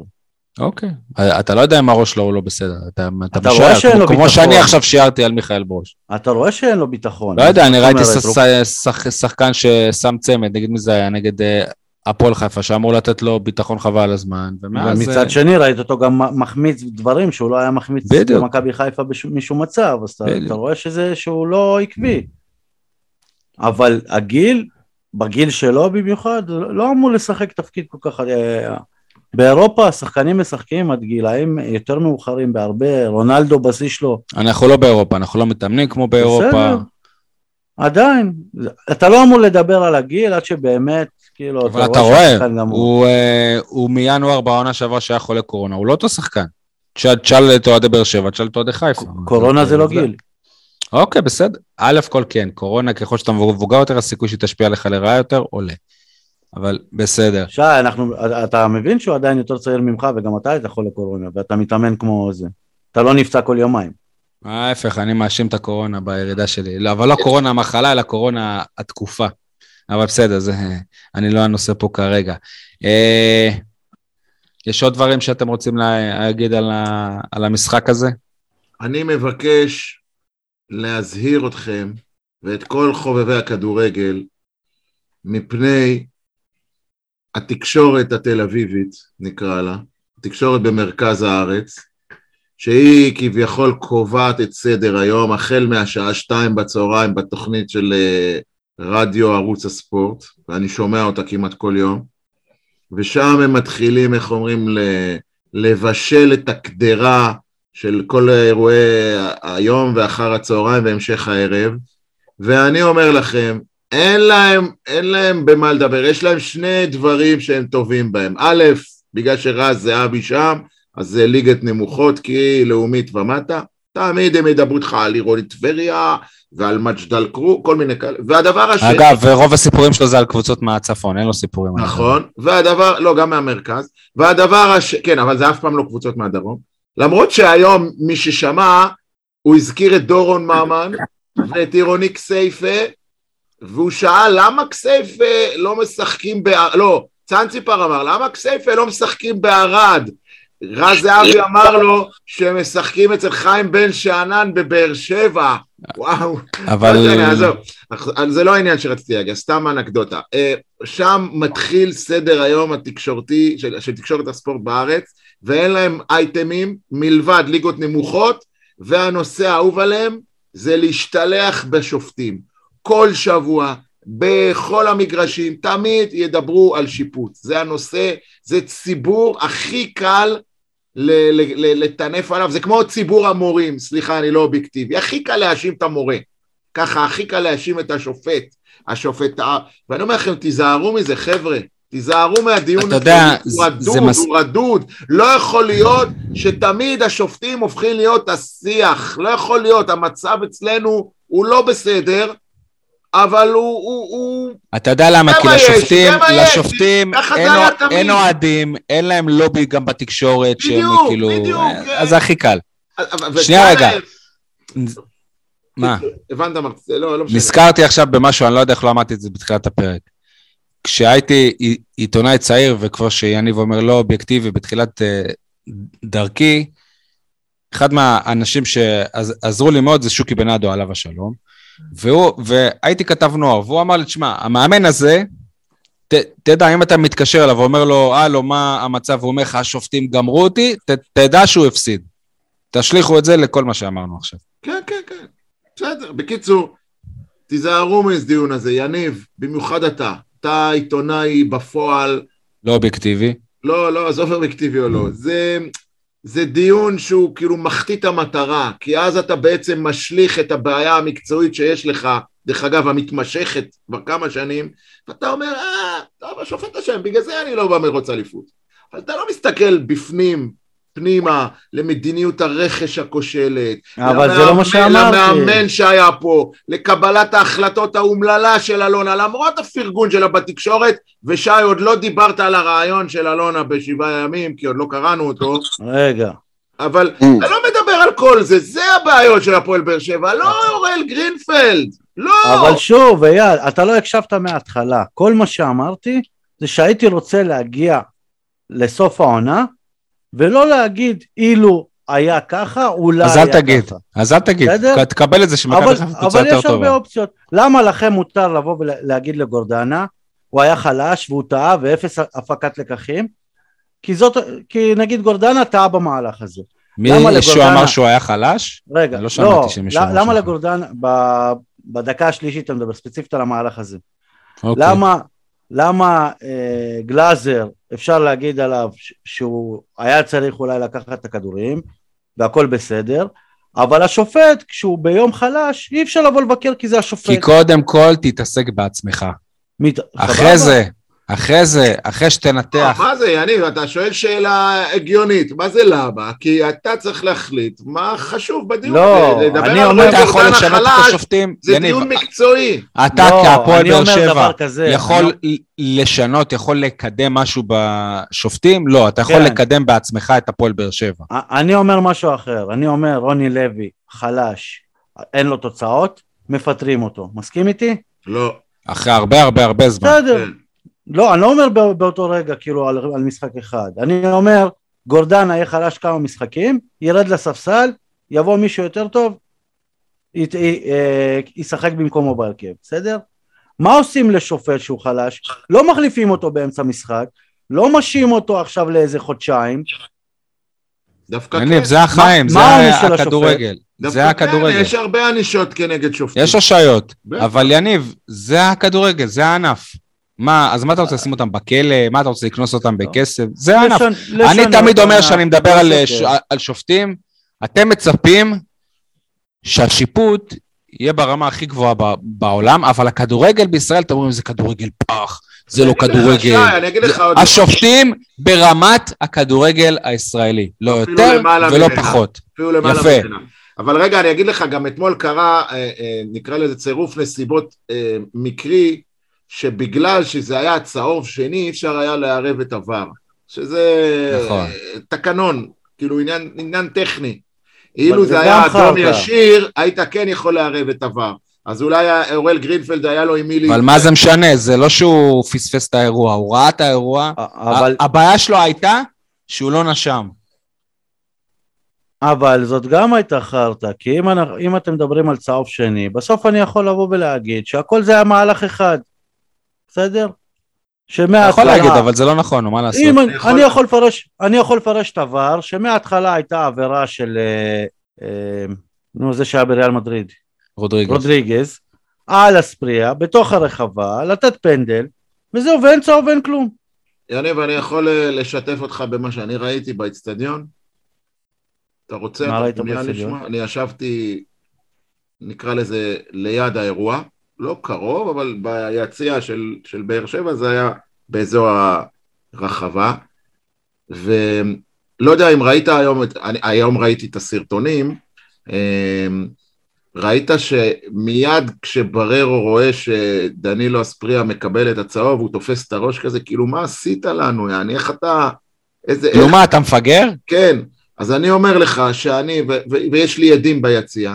אוקיי, אתה לא יודע אם הראש לא הוא לא בסדר, אתה רואה שאין לו ביטחון. כמו שאני עכשיו שיערתי על מיכאל ברוש. אתה רואה שאין לו ביטחון. לא יודע, אני ראיתי שחקן ששם צמד, נגד מי זה היה, נגד הפועל חיפה, שאמור לתת לו ביטחון חבל הזמן. ומצד שני ראית אותו גם מחמיץ דברים, שהוא לא היה מחמיץ במכבי חיפה משום מצב, אז אתה רואה שזה שהוא לא עקבי. אבל הגיל, בגיל שלו במיוחד, לא אמור לשחק תפקיד כל כך... באירופה השחקנים משחקים עד גילאים יותר מאוחרים בהרבה, רונלדו בשיא שלו. אנחנו לא באירופה, אנחנו לא מתאמנים כמו באירופה. עדיין, אתה לא אמור לדבר על הגיל עד שבאמת, כאילו, אבל אתה רואה, הוא מינואר בעונה שעברה שהיה חולה קורונה, הוא לא אותו שחקן. תשאל את אוהדי באר שבע, תשאל את אוהדי חיפה. קורונה זה לא גיל. אוקיי, בסדר, א' כל כן, קורונה ככל שאתה מבוגר יותר, הסיכוי שתשפיע לך לרעה יותר עולה. אבל בסדר. שי, אתה מבין שהוא עדיין יותר צעיר ממך, וגם אתה היית חולה קורונה, ואתה מתאמן כמו זה. אתה לא נפצע כל יומיים. ההפך, אני מאשים את הקורונה בירידה שלי. לא, אבל לא קורונה המחלה, אלא קורונה התקופה. אבל בסדר, זה, אני לא הנושא פה כרגע. יש עוד דברים שאתם רוצים להגיד על המשחק הזה? אני מבקש להזהיר אתכם, ואת כל חובבי הכדורגל, מפני התקשורת התל אביבית, נקרא לה, התקשורת במרכז הארץ, שהיא כביכול קובעת את סדר היום, החל מהשעה 2 בצהריים בתוכנית של רדיו ערוץ הספורט, ואני שומע אותה כמעט כל יום, ושם הם מתחילים, איך אומרים, לבשל את הקדרה של כל אירועי היום ואחר הצהריים והמשך הערב, ואני אומר לכם, אין להם במה לדבר, יש להם שני דברים שהם טובים בהם. א', בגלל שרז זה אבי שם, אז זה ליגת נמוכות, כי לאומית ומטה, תמיד הם ידברו איתך על עירוני טבריה, ועל מג'דל כרום, כל מיני כאלה, והדבר השני... אגב, רוב הסיפורים שלו זה על קבוצות מהצפון, אין לו סיפורים. נכון, והדבר, לא, גם מהמרכז, והדבר השני, כן, אבל זה אף פעם לא קבוצות מהדרום, למרות שהיום מי ששמע, הוא הזכיר את דורון מאמן ואת עירוני כסייפה, והוא שאל למה כסייפה לא משחקים, לא, צנציפר אמר, למה כסייפה לא משחקים בערד? רז זהבי אמר לו שהם משחקים אצל חיים בן שאנן בבאר שבע. וואו. אבל... זה לא העניין שרציתי להגיד, סתם אנקדוטה. שם מתחיל סדר היום התקשורתי של תקשורת הספורט בארץ, ואין להם אייטמים מלבד ליגות נמוכות, והנושא האהוב עליהם זה להשתלח בשופטים. כל שבוע, בכל המגרשים, תמיד ידברו על שיפוץ. זה הנושא, זה ציבור הכי קל לטנף עליו, זה כמו ציבור המורים, סליחה, אני לא אובייקטיבי, הכי קל להאשים את המורה, ככה הכי קל להאשים את השופט, ואני אומר לכם, תיזהרו מזה, חבר'ה, תיזהרו מהדיון, אתה יודע, הוא רדוד, לא יכול להיות שתמיד השופטים הופכים להיות השיח, לא יכול להיות, המצב אצלנו הוא לא בסדר, אבל הוא... אתה יודע למה? כי לשופטים אין אוהדים, אין להם לובי גם בתקשורת, בדיוק. אז זה הכי קל. שנייה רגע. מה? הבנת אמרת, לא משנה. נזכרתי עכשיו במשהו, אני לא יודע איך לא אמרתי את זה בתחילת הפרק. כשהייתי עיתונאי צעיר, וכבר שיניב אומר לא אובייקטיבי, בתחילת דרכי, אחד מהאנשים שעזרו לי מאוד זה שוקי בנאדו, עליו השלום. והייתי כתב נוער, והוא אמר לי, תשמע, המאמן הזה, תדע, אם אתה מתקשר אליו, ואומר לו, הלו, מה המצב, הוא אומר לך, השופטים גמרו אותי, תדע שהוא הפסיד. תשליכו את זה לכל מה שאמרנו עכשיו. כן, בסדר. בקיצור, תיזהרו מהדיון הזה, יניב, במיוחד אתה עיתונאי בפועל. לא אובייקטיבי. לא, זה אובייקטיבי או לא. זה דיון שהוא כאילו מחטית המטרה, כי אז אתה בעצם משליך את הבעיה המקצועית שיש לך, דרך אגב, המתמשכת כבר כמה שנים, ואתה אומר, טוב, השופט השם, בגלל זה אני לא במרוץ אליפות. אבל אתה לא מסתכל בפנים, פנימה, למדיניות הרכש הכושלת, למאמן שהיה פה, לקבלת ההחלטות האומללה של אלונה, למרות הפרגון שלה בתקשורת, ושי, עוד לא דיברת על הרעיון של אלונה בשבעה ימים, כי עוד לא קראנו אותו. רגע. אבל אני לא מדבר על כל זה, זה הבעיות של הפועל באר שבע, לא אורל גרינפלד, לא. אבל שוב, אייל, אתה לא הקשבת מההתחלה, כל מה שאמרתי, זה שהייתי רוצה להגיע לסוף העונה, ולא להגיד אילו היה ככה, אולי היה ככה. אז אל תגיד, תקבל את זה שמכה לך תוצאה יותר טובה. אבל יש הרבה אופציות. למה לכם מותר לבוא ולהגיד לגורדנה, הוא היה חלש והוא טעה ואפס הפקת לקחים? כי נגיד גורדנה טעה במהלך הזה. מישהו אמר שהוא היה חלש? רגע, לא, למה לגורדנה, בדקה השלישית אני מדבר ספציפית על המהלך הזה. למה גלאזר, אפשר להגיד עליו שהוא היה צריך אולי לקחת את הכדורים, והכל בסדר, אבל השופט, כשהוא ביום חלש, אי אפשר לבוא לבקר כי זה השופט. כי קודם כל תתעסק בעצמך. אחרי שתנתח. מה זה, יניב? אתה שואל שאלה הגיונית, מה זה למה? כי אתה צריך להחליט מה חשוב בדיון. לא, אני אומר, אתה יכול לשנות את השופטים, זה דיון מקצועי. אתה כהפועל באר שבע יכול לשנות, יכול לקדם משהו בשופטים? לא, אתה יכול לקדם בעצמך את הפועל באר שבע. אני אומר משהו אחר, אני אומר רוני לוי חלש, אין לו תוצאות, מפטרים אותו. מסכים איתי? לא. אחרי הרבה זמן. בסדר. לא, אני לא אומר באותו רגע, כאילו, על משחק אחד. אני אומר, גורדן היה חלש כמה משחקים, ירד לספסל, יבוא מישהו יותר טוב, ישחק במקומו בהרכב, בסדר? מה עושים לשופט שהוא חלש? לא מחליפים אותו באמצע משחק, לא משים אותו עכשיו לאיזה חודשיים. דווקא כן. זה החיים, זה הכדורגל. זה הכדורגל. יש הרבה אנישות כנגד שופטים. יש השעיות, אבל יניב, זה הכדורגל, זה הענף. אז מה אתה רוצה לשים אותם בכלא? מה אתה רוצה לקנוס אותם בכסף? זה הענף. אני תמיד אומר שאני מדבר על שופטים, אתם מצפים שהשיפוט יהיה ברמה הכי גבוהה בעולם, אבל הכדורגל בישראל, אתם אומרים, זה כדורגל פח, זה לא כדורגל. השופטים ברמת הכדורגל הישראלי, לא יותר ולא פחות. יפה. אבל רגע, אני אגיד לך, גם אתמול קרה, נקרא לזה צירוף נסיבות מקרי, שבגלל שזה היה צהוב שני, אפשר היה לערב את עבר, שזה תקנון, כאילו עניין טכני. אילו זה היה אדום ישיר, היית כן יכול לערב את עבר. אז אולי אורל גרינפלד היה לו עם מילי... אבל מה זה משנה? זה לא שהוא פספס את האירוע, הוא ראה את האירוע. הבעיה שלו הייתה שהוא לא נשם. אבל זאת גם הייתה חרטה, כי אם אתם מדברים על צהוב שני, בסוף אני יכול לבוא ולהגיד שהכל זה היה מהלך אחד. בסדר? אתה יכול להגיד, אבל זה לא נכון, מה לעשות? אני יכול לפרש את עבר, שמההתחלה הייתה עבירה של... זה שהיה בריאל מדריד. רודריגז, על הספריה, בתוך הרחבה, לתת פנדל, וזהו, ואין צהוב, ואין כלום. יניב, אני יכול לשתף אותך במה שאני ראיתי באצטדיון? אתה רוצה? מה ראית באצטדיון? אני ישבתי, נקרא לזה, ליד האירוע, לא קרוב, אבל ביציאה של באר שבע, זה היה באזור הרחבה, ולא יודע אם ראית היום, היום ראיתי את הסרטונים, ראית שמיד כשבררו רואה שדנילו אספריה מקבל את הצהוב, הוא תופס את הראש כזה, כאילו מה עשית לנו, יעני, איך אתה... כאילו מה, אתה מפגר? כן, אז אני אומר לך שאני, ויש לי עדים ביציאה,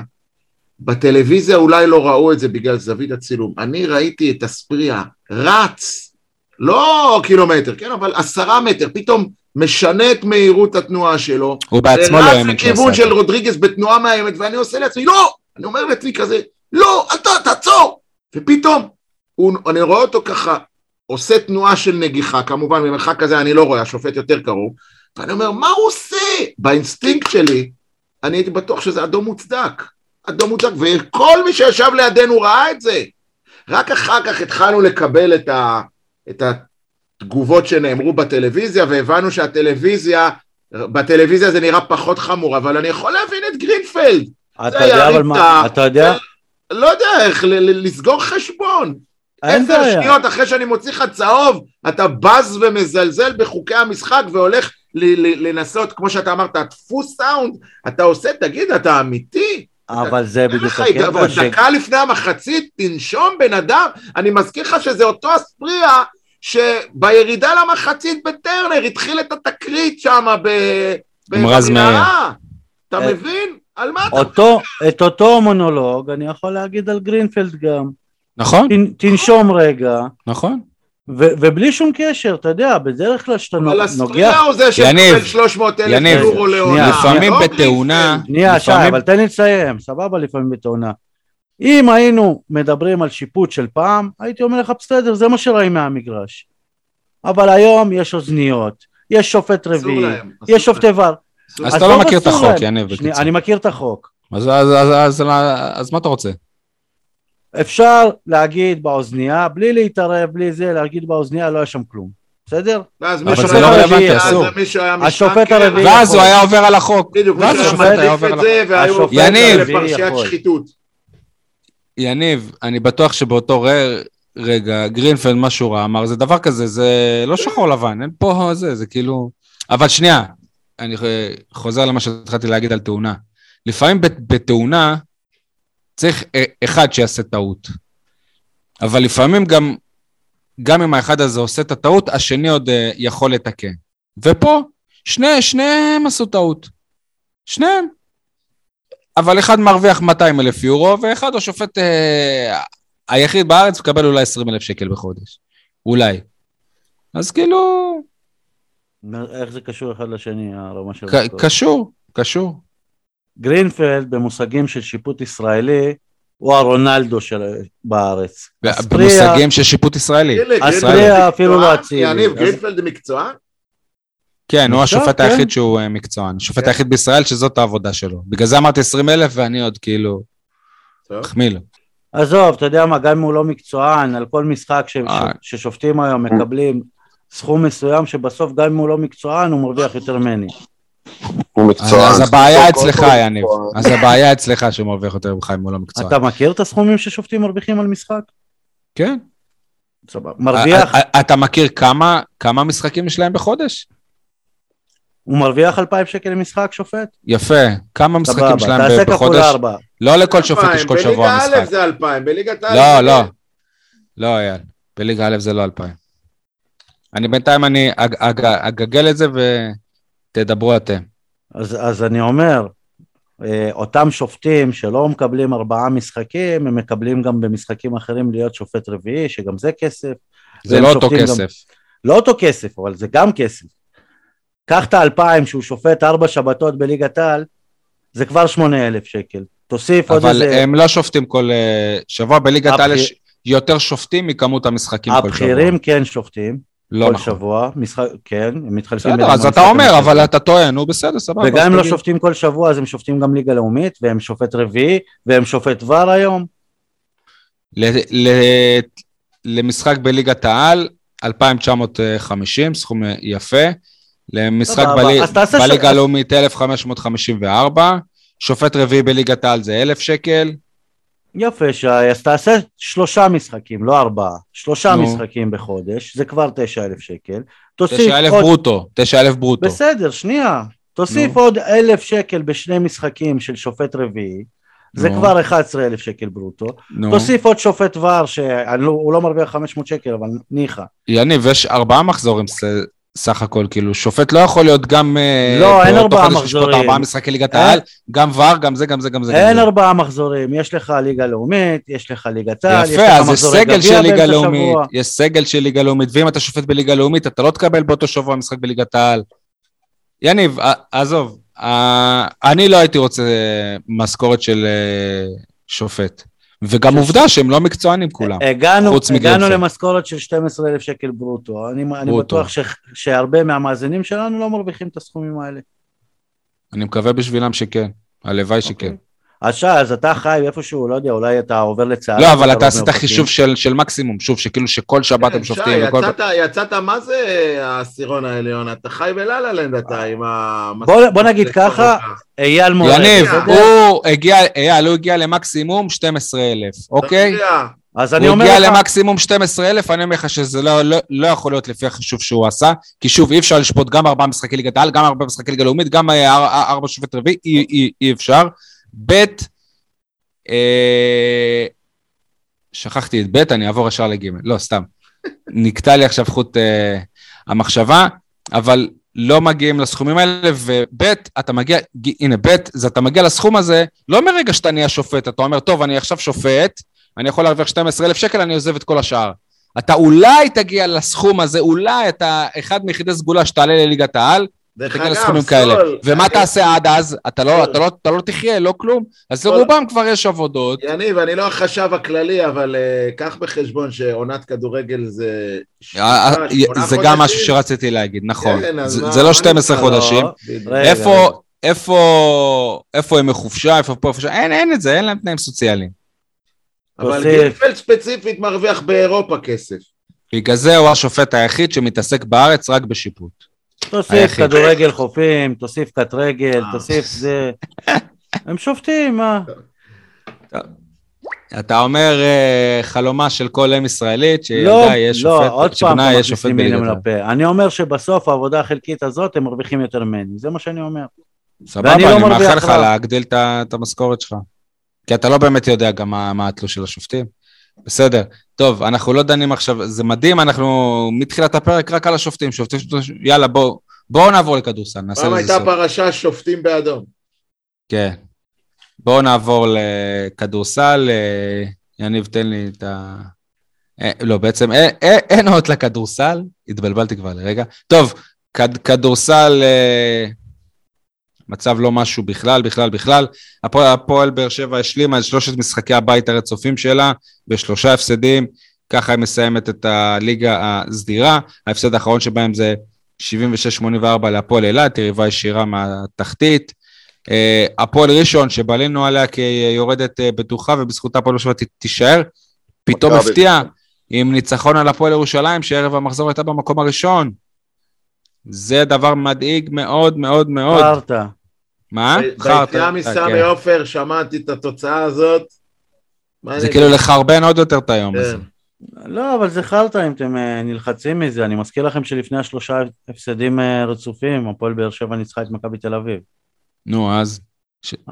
בטלוויזיה אולי לא ראו את זה בגלל זווית הצילום, אני ראיתי את אספריה רץ, לא קילומטר, כן, אבל 10 מטר, פתאום משנה את מהירות התנועה שלו, הוא בעצמו לא האמת שעשה. כיוון של רודריגז בתנועה מהאמת, ואני עושה לעצמי, לא! אני אומר לעצמי כזה, לא, אתה, תעצור! ופתאום, אני רואה אותו ככה, עושה תנועה של נגיחה, כמובן, במרחק כזה אני לא רואה, השופט יותר קרוב, ואני אומר, מה הוא עושה? באינסטינקט שלי, אני הייתי בטוח שזה אדום מוצדק, אדום מוצדק, וכל מי שישב לידינו ראה את זה. רק אחר כך התחלנו לקבל את התגובות שנאמרו בטלוויזיה, והבנו בטלוויזיה זה נראה פחות חמור, אבל אני יכול להבין את גרינפלד, אתה יודע? לא יודע איך, לסגור חשבון. 10 שניות אחרי שאני מוציא לך צהוב, אתה בז ומזלזל בחוקי המשחק, והולך לנסות, כמו שאתה אמרת, תפוס סאונד, אתה עושה, תגיד, אתה אמיתי? אבל זה בדיוק הקטע. ודקה לפני המחצית, תנשום בן אדם, אני מזכיר לך שזה אותו אספריה, שבירידה למחצית בטרנר, התחיל את התקרית שם, במרז מהר. אתה מבין? את אותו מונולוג אני יכול להגיד על גרינפלד גם. נכון. תנשום רגע. נכון. ובלי שום קשר, אתה יודע, בדרך כלל שאתה נוגע... אבל הספריה הוא זה שמקבל 300,000 יורו לעונה. לפעמים בתאונה... נהיה, שי, אבל תן לי לסיים, סבבה לפעמים בתאונה. אם היינו מדברים על שיפוט של פעם, הייתי אומר לך בסדר, זה מה שראים מהמגרש. אבל היום יש אוזניות, יש שופט רביעי, יש שופטי ור... אז אתה לא מכיר את החוק, יניב. אני מכיר את החוק. אז מה אתה רוצה? אפשר להגיד באוזנייה, בלי להתערב, בלי זה, להגיד באוזנייה, לא היה שם כלום. בסדר? אבל זה לא רלוונטי, אסור. השופט הרביעי... ואז הוא היה עובר על החוק. ואז השופט היה עובר על החוק. יניב, אני בטוח שבאותו רגע, גרינפלד, מה שהוא ראה, אמר, זה דבר כזה, זה לא שחור לבן, אין פה זה, זה כאילו... אבל שנייה, אני חוזר למה שהתחלתי להגיד על תאונה. לפעמים בתאונה צריך אחד שיעשה טעות. אבל לפעמים גם אם האחד הזה עושה את הטעות, השני עוד יכול לתקן. ופה שניהם עשו טעות. שניהם. אבל אחד מרוויח 200,000 יורו, ואחד הוא שופט היחיד בארץ, מקבל אולי 20,000 שקל בחודש. אולי. אז כאילו... איך זה קשור אחד לשני, הרמה של... קשור. גרינפלד, במושגים של שיפוט ישראלי, הוא הרונלדו של בארץ. במושגים של שיפוט ישראלי? אספריה אפילו לא הציל. יניב, גרינפלד מקצוען? כן, הוא השופט היחיד שהוא מקצוען. השופט היחיד בישראל שזאת העבודה שלו. בגלל זה אמרתי 20,000 ואני עוד כאילו... מחמיל. עזוב, אתה יודע מה, גם אם הוא לא מקצוען, על כל משחק ששופטים היום מקבלים... סכום מסוים שבסוף גם אם הוא לא מקצוען הוא מרוויח יותר מני. אז הבעיה אצלך יניב, אז הבעיה אצלך שהוא מרוויח יותר ממך אם הוא לא מקצוען. אתה מכיר את הסכומים ששופטים מרוויחים על משחק? כן. מרוויח. אתה מכיר כמה משחקים יש להם בחודש? הוא מרוויח 2,000 שקל למשחק שופט? יפה, כמה משחקים יש להם בחודש? לא לכל שופט יש כל שבוע משחק. בליגה א' זה 2,000, בליגת א' לא, לא. לא, יאללה, בליגה א' זה לא 2,000. אני בינתיים אני אגגל את זה ותדברו אתם. אז אני אומר, אותם שופטים שלא מקבלים 4 משחקים, הם מקבלים גם במשחקים אחרים להיות שופט רביעי, שגם זה כסף. זה לא אותו כסף. גם... לא אותו כסף, אבל זה גם כסף. קח את 2,000 שהוא שופט 4 שבתות בליגת העל, זה כבר 8,000 שקל. תוסיף עוד איזה... אבל הם לא שופטים כל שבוע, בליגת העל יש יותר שופטים מכמות המשחקים כל שבוע. הבחירים כן שופטים. לא כל שבוע, כן, הם מתחלפים. אז אתה אומר, אבל אתה טוען, הוא בסדר, סבבה. וגם אם לא שופטים כל שבוע, אז הם שופטים גם ליגה לאומית, והם שופט רביעי, והם שופט ור היום. למשחק בליגת העל, 2,950, סכום יפה. למשחק בליגה לאומית, 1,554. שופט רביעי בליגת העל זה 1,000 שקל. יפה שי, אז תעשה 3 משחקים, לא 4, 3 משחקים בחודש, זה כבר 9,000 שקל. 9,000 ברוטו, 9,000 ברוטו. בסדר, שנייה, תוסיף עוד 1,000 שקל ב2 משחקים של שופט רביעי, זה כבר 11,000 שקל ברוטו. תוסיף עוד שופט ור, שהוא לא מרוויח 500 שקל, אבל ניחה. יניב, יש 4 מחזורים סך הכל, כאילו, שופט לא יכול להיות גם... לא, אין 4 מחזורים. 4 משחקי ליגת העל, גם ור, גם זה, גם זה, גם זה. אין 4 מחזורים, יש לך ליגה לאומית, יש לך ליגת העל, יפה, אז יש סגל של ליגה לאומית, יש סגל של ליגה לאומית, ואם אתה שופט בליגה לאומית, אתה לא תקבל באותו שבוע משחק בליגת העל. יניב, עזוב, אני לא הייתי רוצה משכורת של שופט. וגם עובדה שהם לא מקצוענים כולם. הגענו למשכורת של 12,000 שקל ברוטו. אני בטוח שהרבה מהמאזינים שלנו לא מרוויחים את הסכומים האלה. אני מקווה בשבילם שכן. הלוואי שכן. אז אתה חי איפשהו, לא יודע, אולי אתה עובר לצה"ל. לא, אבל אתה עשית חישוב של מקסימום, שוב, שכאילו שכל שבת הם שופטים. יצאת מה זה העשירון העליון? אתה חי בללה לנדתיים. בוא נגיד ככה, אייל מורה. יניב, הוא הגיע למקסימום 12,000, אוקיי? אז אני אומר לך. הוא הגיע למקסימום 12,000, אני אומר לך שזה לא יכול להיות לפי החישוב שהוא עשה, כי שוב, אי אפשר לשפוט גם 4 משחקי ליגת העל, גם 4 משחקי ליגה לאומית, גם 4 שופט רביעי, אי אפשר. בית, שכחתי את בית, אני אעבור ישר לג', לא, סתם, נקטע לי עכשיו חוט המחשבה, אבל לא מגיעים לסכומים האלה, ובית, אתה מגיע, הנה, בית, אז אתה מגיע לסכום הזה, לא מרגע שאתה נהיה שופט, אתה אומר, טוב, אני עכשיו שופט, אני יכול להרוויח 12,000 שקל, אני עוזב את כל השאר, אתה אולי תגיע לסכום הזה, אולי אתה אחד מיחידי סגולה שתעלה לליגת העל, תגיע לסכומים כאלה, ומה תעשה עד אז? אתה לא תחיה, לא כלום, אז לרובם כבר יש עבודות. יניב, אני לא החשב הכללי, אבל קח בחשבון שעונת כדורגל זה... זה גם משהו שרציתי להגיד, נכון, זה לא 12 חודשים, איפה הם מחופשה, איפה פה, אין את זה, אין להם תנאים סוציאליים. אבל גרפל ספציפית מרוויח באירופה כסף. בגלל זה הוא השופט היחיד שמתעסק בארץ רק בשיפוט. תוסיף כדורגל חופים, תוסיף קט רגל, תוסיף זה. הם שופטים, מה? אתה אומר חלומה של כל עם ישראלית, שילדה יש שופט, לא, עוד פעם אתה מכניסים מילים לפה. אני אומר שבסוף העבודה החלקית הזאת הם מרוויחים יותר ממני, זה מה שאני אומר. סבבה, אני מאחל לך להגדיל את המשכורת שלך. כי אתה לא באמת יודע גם מה התלוש של השופטים. בסדר, טוב, אנחנו לא דנים עכשיו, זה מדהים, אנחנו מתחילת הפרק רק על השופטים, שופטים, יאללה, בואו נעבור לכדורסל, נעשה לזה סוף. פעם הייתה פרשה שופטים באדום. כן, בואו נעבור לכדורסל, יניב, תן לי את ה... לא, בעצם, אין עוד לכדורסל, התבלבלתי כבר לרגע. טוב, כדורסל, מצב לא משהו בכלל. הפועל באר שבע השלימה את 3 משחקי הבית הרצופים שלה, ב3 הפסדים, ככה היא מסיימת את הליגה הסדירה, ההפסד האחרון שבהם זה 76-84 להפועל אילת, יריבה ישירה מהתחתית, הפועל ראשון שבעלינו עליה כיורדת בטוחה, ובזכות הפועל באר שבע תישאר, פתאום הפתיע עם ניצחון על הפועל ירושלים, שערב המחזור הייתה במקום הראשון, זה דבר מדאיג מאוד מאוד מאוד. חרטה. מה? חרטה. ביציאה מסמי עופר, שמעתי את התוצאה הזאת. זה כאילו לחרבן עוד יותר את היום הזה. לא, אבל זה חרטה, אם אתם נלחצים מזה. אני מזכיר לכם שלפני 3 הפסדים רצופים, הפועל באר שבע ניצחה את מכבי תל אביב. נו, אז...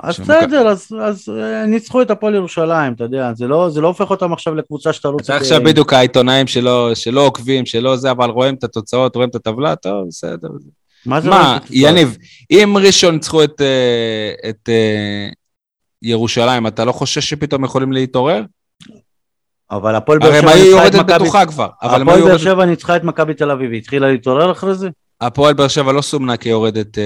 אז בסדר, אז ניצחו את הפועל ירושלים, אתה יודע, זה לא הופך אותם עכשיו לקבוצה שתרוץ. אתה עכשיו בדיוק העיתונאים שלא עוקבים, שלא זה, אבל רואים את התוצאות, רואים את הטבלה, טוב, בסדר. מה, יניב, אם ראשון צריכו את ירושלים, אתה לא חושש שפתאום יכולים להתעורר? אבל הפועל באר שבע יורדת בטוחה כבר. הפועל באר שבע ניצחה את מכבי תל אביב, התחילה להתעורר אחרי זה? הפועל באר שבע לא סומנה כי יורדת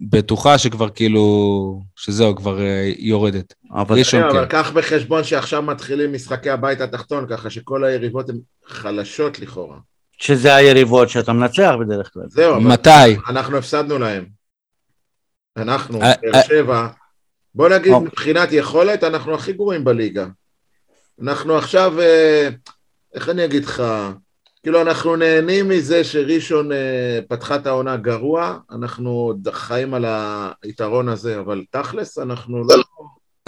בטוחה, שכבר כאילו, שזהו, כבר יורדת. אבל כך בחשבון שעכשיו מתחילים משחקי הבית התחתון, ככה שכל היריבות הן חלשות לכאורה. שזה היריבות שאתה מנצח בדרך כלל. זהו, אבל אנחנו הפסדנו להם. אנחנו, באר שבע, בוא נגיד מבחינת יכולת, אנחנו הכי גרועים בליגה. אנחנו עכשיו, איך אני אגיד לך, כאילו אנחנו נהנים מזה שראשון פתחה את העונה גרוע, אנחנו חיים על היתרון הזה, אבל תכלס אנחנו לא...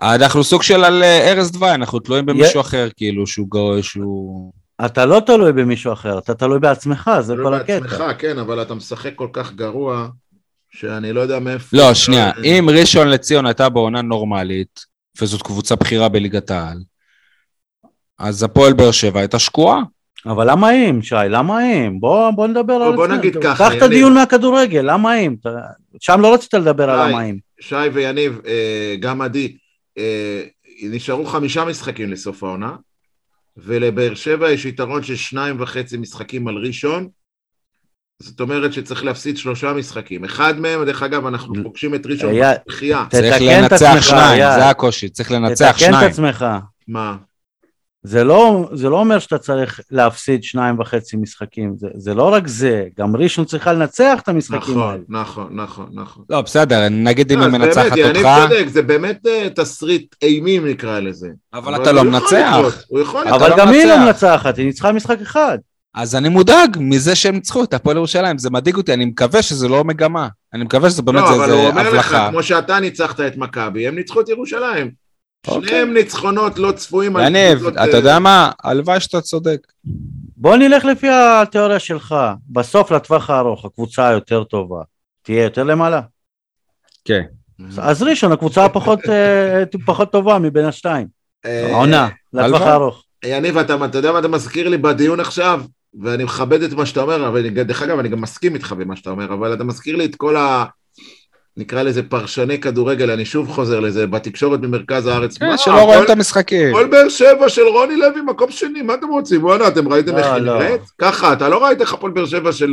אנחנו סוג של על ארז דווי, אנחנו תלויים במישהו אחר, כאילו שהוא גרוע, שהוא... אתה לא תלוי במישהו אחר, אתה תלוי בעצמך, זה כל הקטע. תלוי בעצמך, כן, אבל אתה משחק כל כך גרוע, שאני לא יודע מאיפה... לא, שנייה, אם ראשון לציון הייתה בעונה נורמלית, וזאת קבוצה בחירה בליגת העל, אז הפועל באר שבע הייתה שקועה. אבל למה אם, שי? למה אם? בוא נדבר על זה. בוא נגיד ככה. קח את הדיון מהכדורגל, למה אם? שם לא רצית לדבר על למה אם. שי ויניב, גם עדי, נשארו 5 משחקים לסוף העונה, ולבאר שבע יש יתרון של 2.5 משחקים על ראשון, זאת אומרת שצריך להפסיד 3 משחקים. אחד מהם, דרך אגב, אנחנו פוגשים את ראשון בחייה. צריך לנצח 2, זה הקושי, צריך לנצח 2. תתקן את עצמך. מה? זה לא אומר שאתה צריך להפסיד 2.5 משחקים, זה לא רק זה, גם ראשון צריכה לנצח את המשחקים האלה. נכון. לא, בסדר, נגיד אם היא מנצחת אותך. באמת, אני צודק, זה באמת תסריט אימים נקרא לזה. אבל אתה לא מנצח. אבל גם היא לא מנצחת, היא ניצחה משחק אחד. אז אני מודאג מזה שהם ניצחו את הפועל ירושלים, זה מדאיג אותי, אני מקווה שזה לא מגמה, אני מקווה שזה באמת איזה הבלחה. לא, אבל הוא אומר לך, כמו שאתה ניצחת את מכבי, הם ניצחו את ירושלים. שניהם ניצחונות לא צפויים. יניב, אתה יודע מה? הלוואי שאתה צודק. בוא נלך לפי התיאוריה שלך. בסוף לטווח הארוך, הקבוצה היותר טובה, תהיה יותר למעלה. כן. אז ראשון, הקבוצה פחות טובה מבין השתיים. העונה, לטווח הארוך. יניב, אתה יודע מה אתה מזכיר לי בדיון עכשיו? ואני מכבד את מה שאתה אומר, ודרך אגב, אני גם מסכים איתך במה שאתה אומר, אבל אתה מזכיר לי את כל ה... נקרא לזה פרשני כדורגל, אני שוב חוזר לזה, בתקשורת במרכז הארץ. כן, שלא רואים את המשחקים. כל באר שבע של רוני לוי, מקום שני, מה אתם רוצים? בואו, אתם ראיתם איך נראית? ככה, אתה לא ראית איך הפועל באר שבע של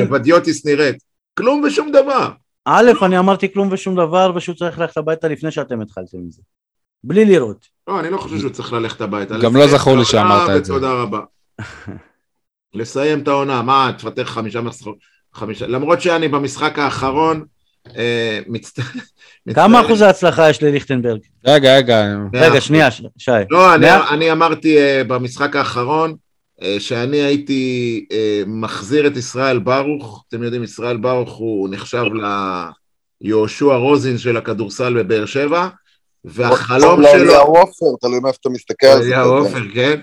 לבדיוטיס נראית. כלום ושום דבר. א', אני אמרתי כלום ושום דבר, ושהוא צריך ללכת הביתה לפני שאתם התחלתם עם זה. בלי לראות. לא, אני לא חושב שהוא צריך ללכת הביתה. גם לא זכור לי שאמרת את זה. תודה רבה. לסיים את העונה, מה, תפתח 5, למרות שאני במשחק האחרון כמה אחוז ההצלחה יש לליכטנברג? רגע, שנייה, שי. לא, אני אמרתי במשחק האחרון שאני הייתי מחזיר את ישראל ברוך, אתם יודעים, ישראל ברוך הוא נחשב ליהושע רוזין של הכדורסל בבאר שבע, והחלום שלו... אליה עופר, תלוי מאיפה אתה מסתכל על זה. אליה עופר, כן.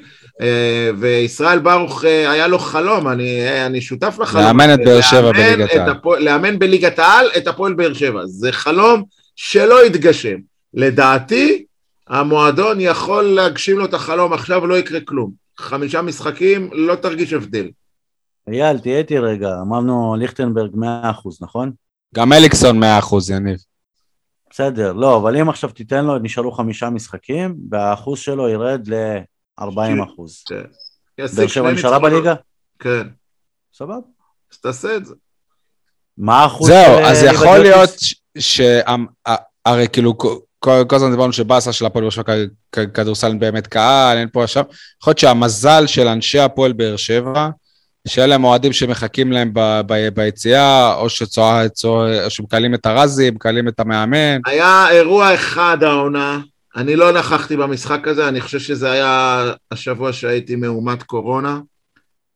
וישראל ברוך היה לו חלום, אני שותף לחלום. לאמן את באר שבע בליגת העל. לאמן בליגת העל את הפועל באר שבע. זה חלום שלא יתגשם. לדעתי, המועדון יכול להגשים לו את החלום, עכשיו לא יקרה כלום. 5 משחקים, לא תרגיש הבדל. אייל, תהייתי רגע, אמרנו ליכטנברג 100%, נכון? גם אליקסון 100%, יניב. בסדר, לא, אבל אם עכשיו תיתן לו, נשארו 5 משחקים, והאחוז שלו ירד ל-40%. באר שבע נשארה בליגה? כן. סבב? אז תעשה את זה. מה האחוז? זהו, אז יכול להיות שהרי כאילו, כל הזמן דיברנו שבאסה של הפועל באר שבע כדורסל באמת קהל, אין פה עכשיו, יכול להיות שהמזל של אנשי הפועל באר שבע, שיהיה להם מועדים שמחכים להם ביציאה, או שמקלים את הרזי, מקלים את המאמן. היה אירוע אחד העונה, אני לא נכחתי במשחק הזה, אני חושב שזה היה השבוע שהייתי מאומת קורונה,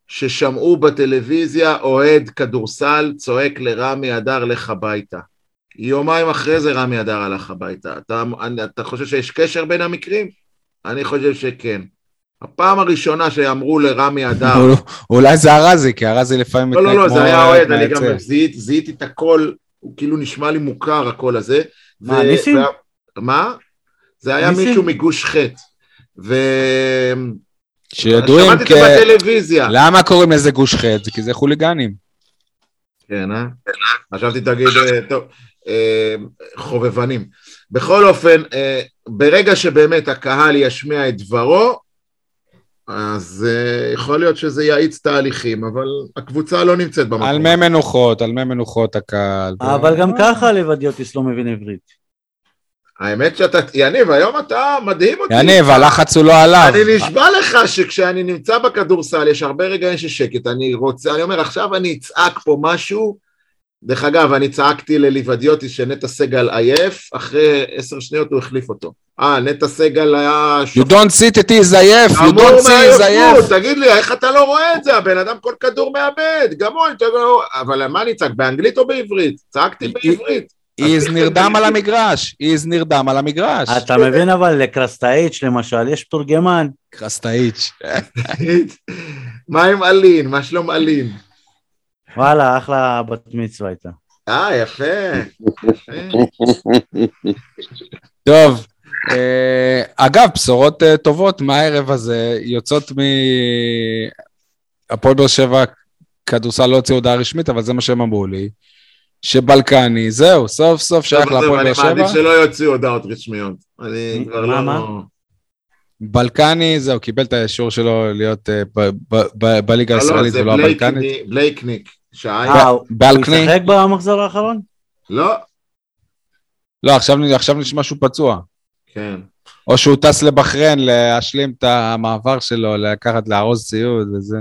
ששמעו בטלוויזיה אוהד כדורסל צועק לרמי אדר לך הביתה. יומיים אחרי זה רמי אדר הלך הביתה. אתה חושב שיש קשר בין המקרים? אני חושב שכן. הפעם הראשונה שאמרו לרמי אדר... אולי זה הרזי, כי הרזי לפעמים... לא, זה היה אוהד, אני גם זיהיתי את הכל, הוא כאילו נשמע לי מוכר הכל הזה. מה, ניסים? מה? זה היה מישהו מגוש חט. שידועים... שמעתי את זה בטלוויזיה. למה קוראים לזה גוש חט? כי זה חוליגנים. כן, אה? חשבתי תגיד, טוב, חובבנים. בכל אופן, ברגע שבאמת הקהל ישמיע את דברו, אז יכול להיות שזה יעיץ תהליכים, אבל הקבוצה לא נמצאת במקום. על מי מנוחות, על מי מנוחות הקהל. אבל גם ככה לבדיוטיס לא מבין עברית. האמת שאתה, יניב, היום אתה מדהים אותי. יניב, הלחץ הוא לא עליו. אני נשבע לך שכשאני נמצא בכדורסל, יש הרבה רגעים ששקט, אני רוצה, אני אומר, עכשיו אני אצעק פה משהו, דרך אגב, אני צעקתי לליבדיוטיס שנטע סגל עייף, אחרי 10 שניות הוא החליף אותו. נטע סגל היה... You don't sit it is עייף, you don't see is עייף. תגיד לי, איך אתה לא רואה את זה? הבן אדם כל כדור מאבד, גם הוא, אבל מה אני צעק, באנגלית או בעברית? צעקתי בעברית. איז נרדם על המגרש, איז נרדם על המגרש. אתה מבין אבל לקרסטאיץ' למשל, יש תורגמן. קרסטאיץ'. מה עם אלין? מה שלום אלין? וואלה, אחלה בת מצווה הייתה. יפה. טוב, אגב, בשורות טובות מהערב הזה, יוצאות מהפועל באר שבע, כדורסל לא הוציאו הודעה רשמית, אבל זה מה שהם אמרו לי. שבלקני, זהו, סוף סוף שייך להפועל באר שבע. אני מעדיף שלא יוציאו הודעות רשמיות. אני כבר לא... בלקני, זהו, קיבל את האישור שלו להיות בליגה הישראלית ולא הבלקנית. בלייקניק, בלקני. הוא ישחק במחזור האחרון? לא. לא, עכשיו נשמע שהוא פצוע. כן. או שהוא טס לבחרין להשלים את המעבר שלו, לקחת לארוז ציוד וזה.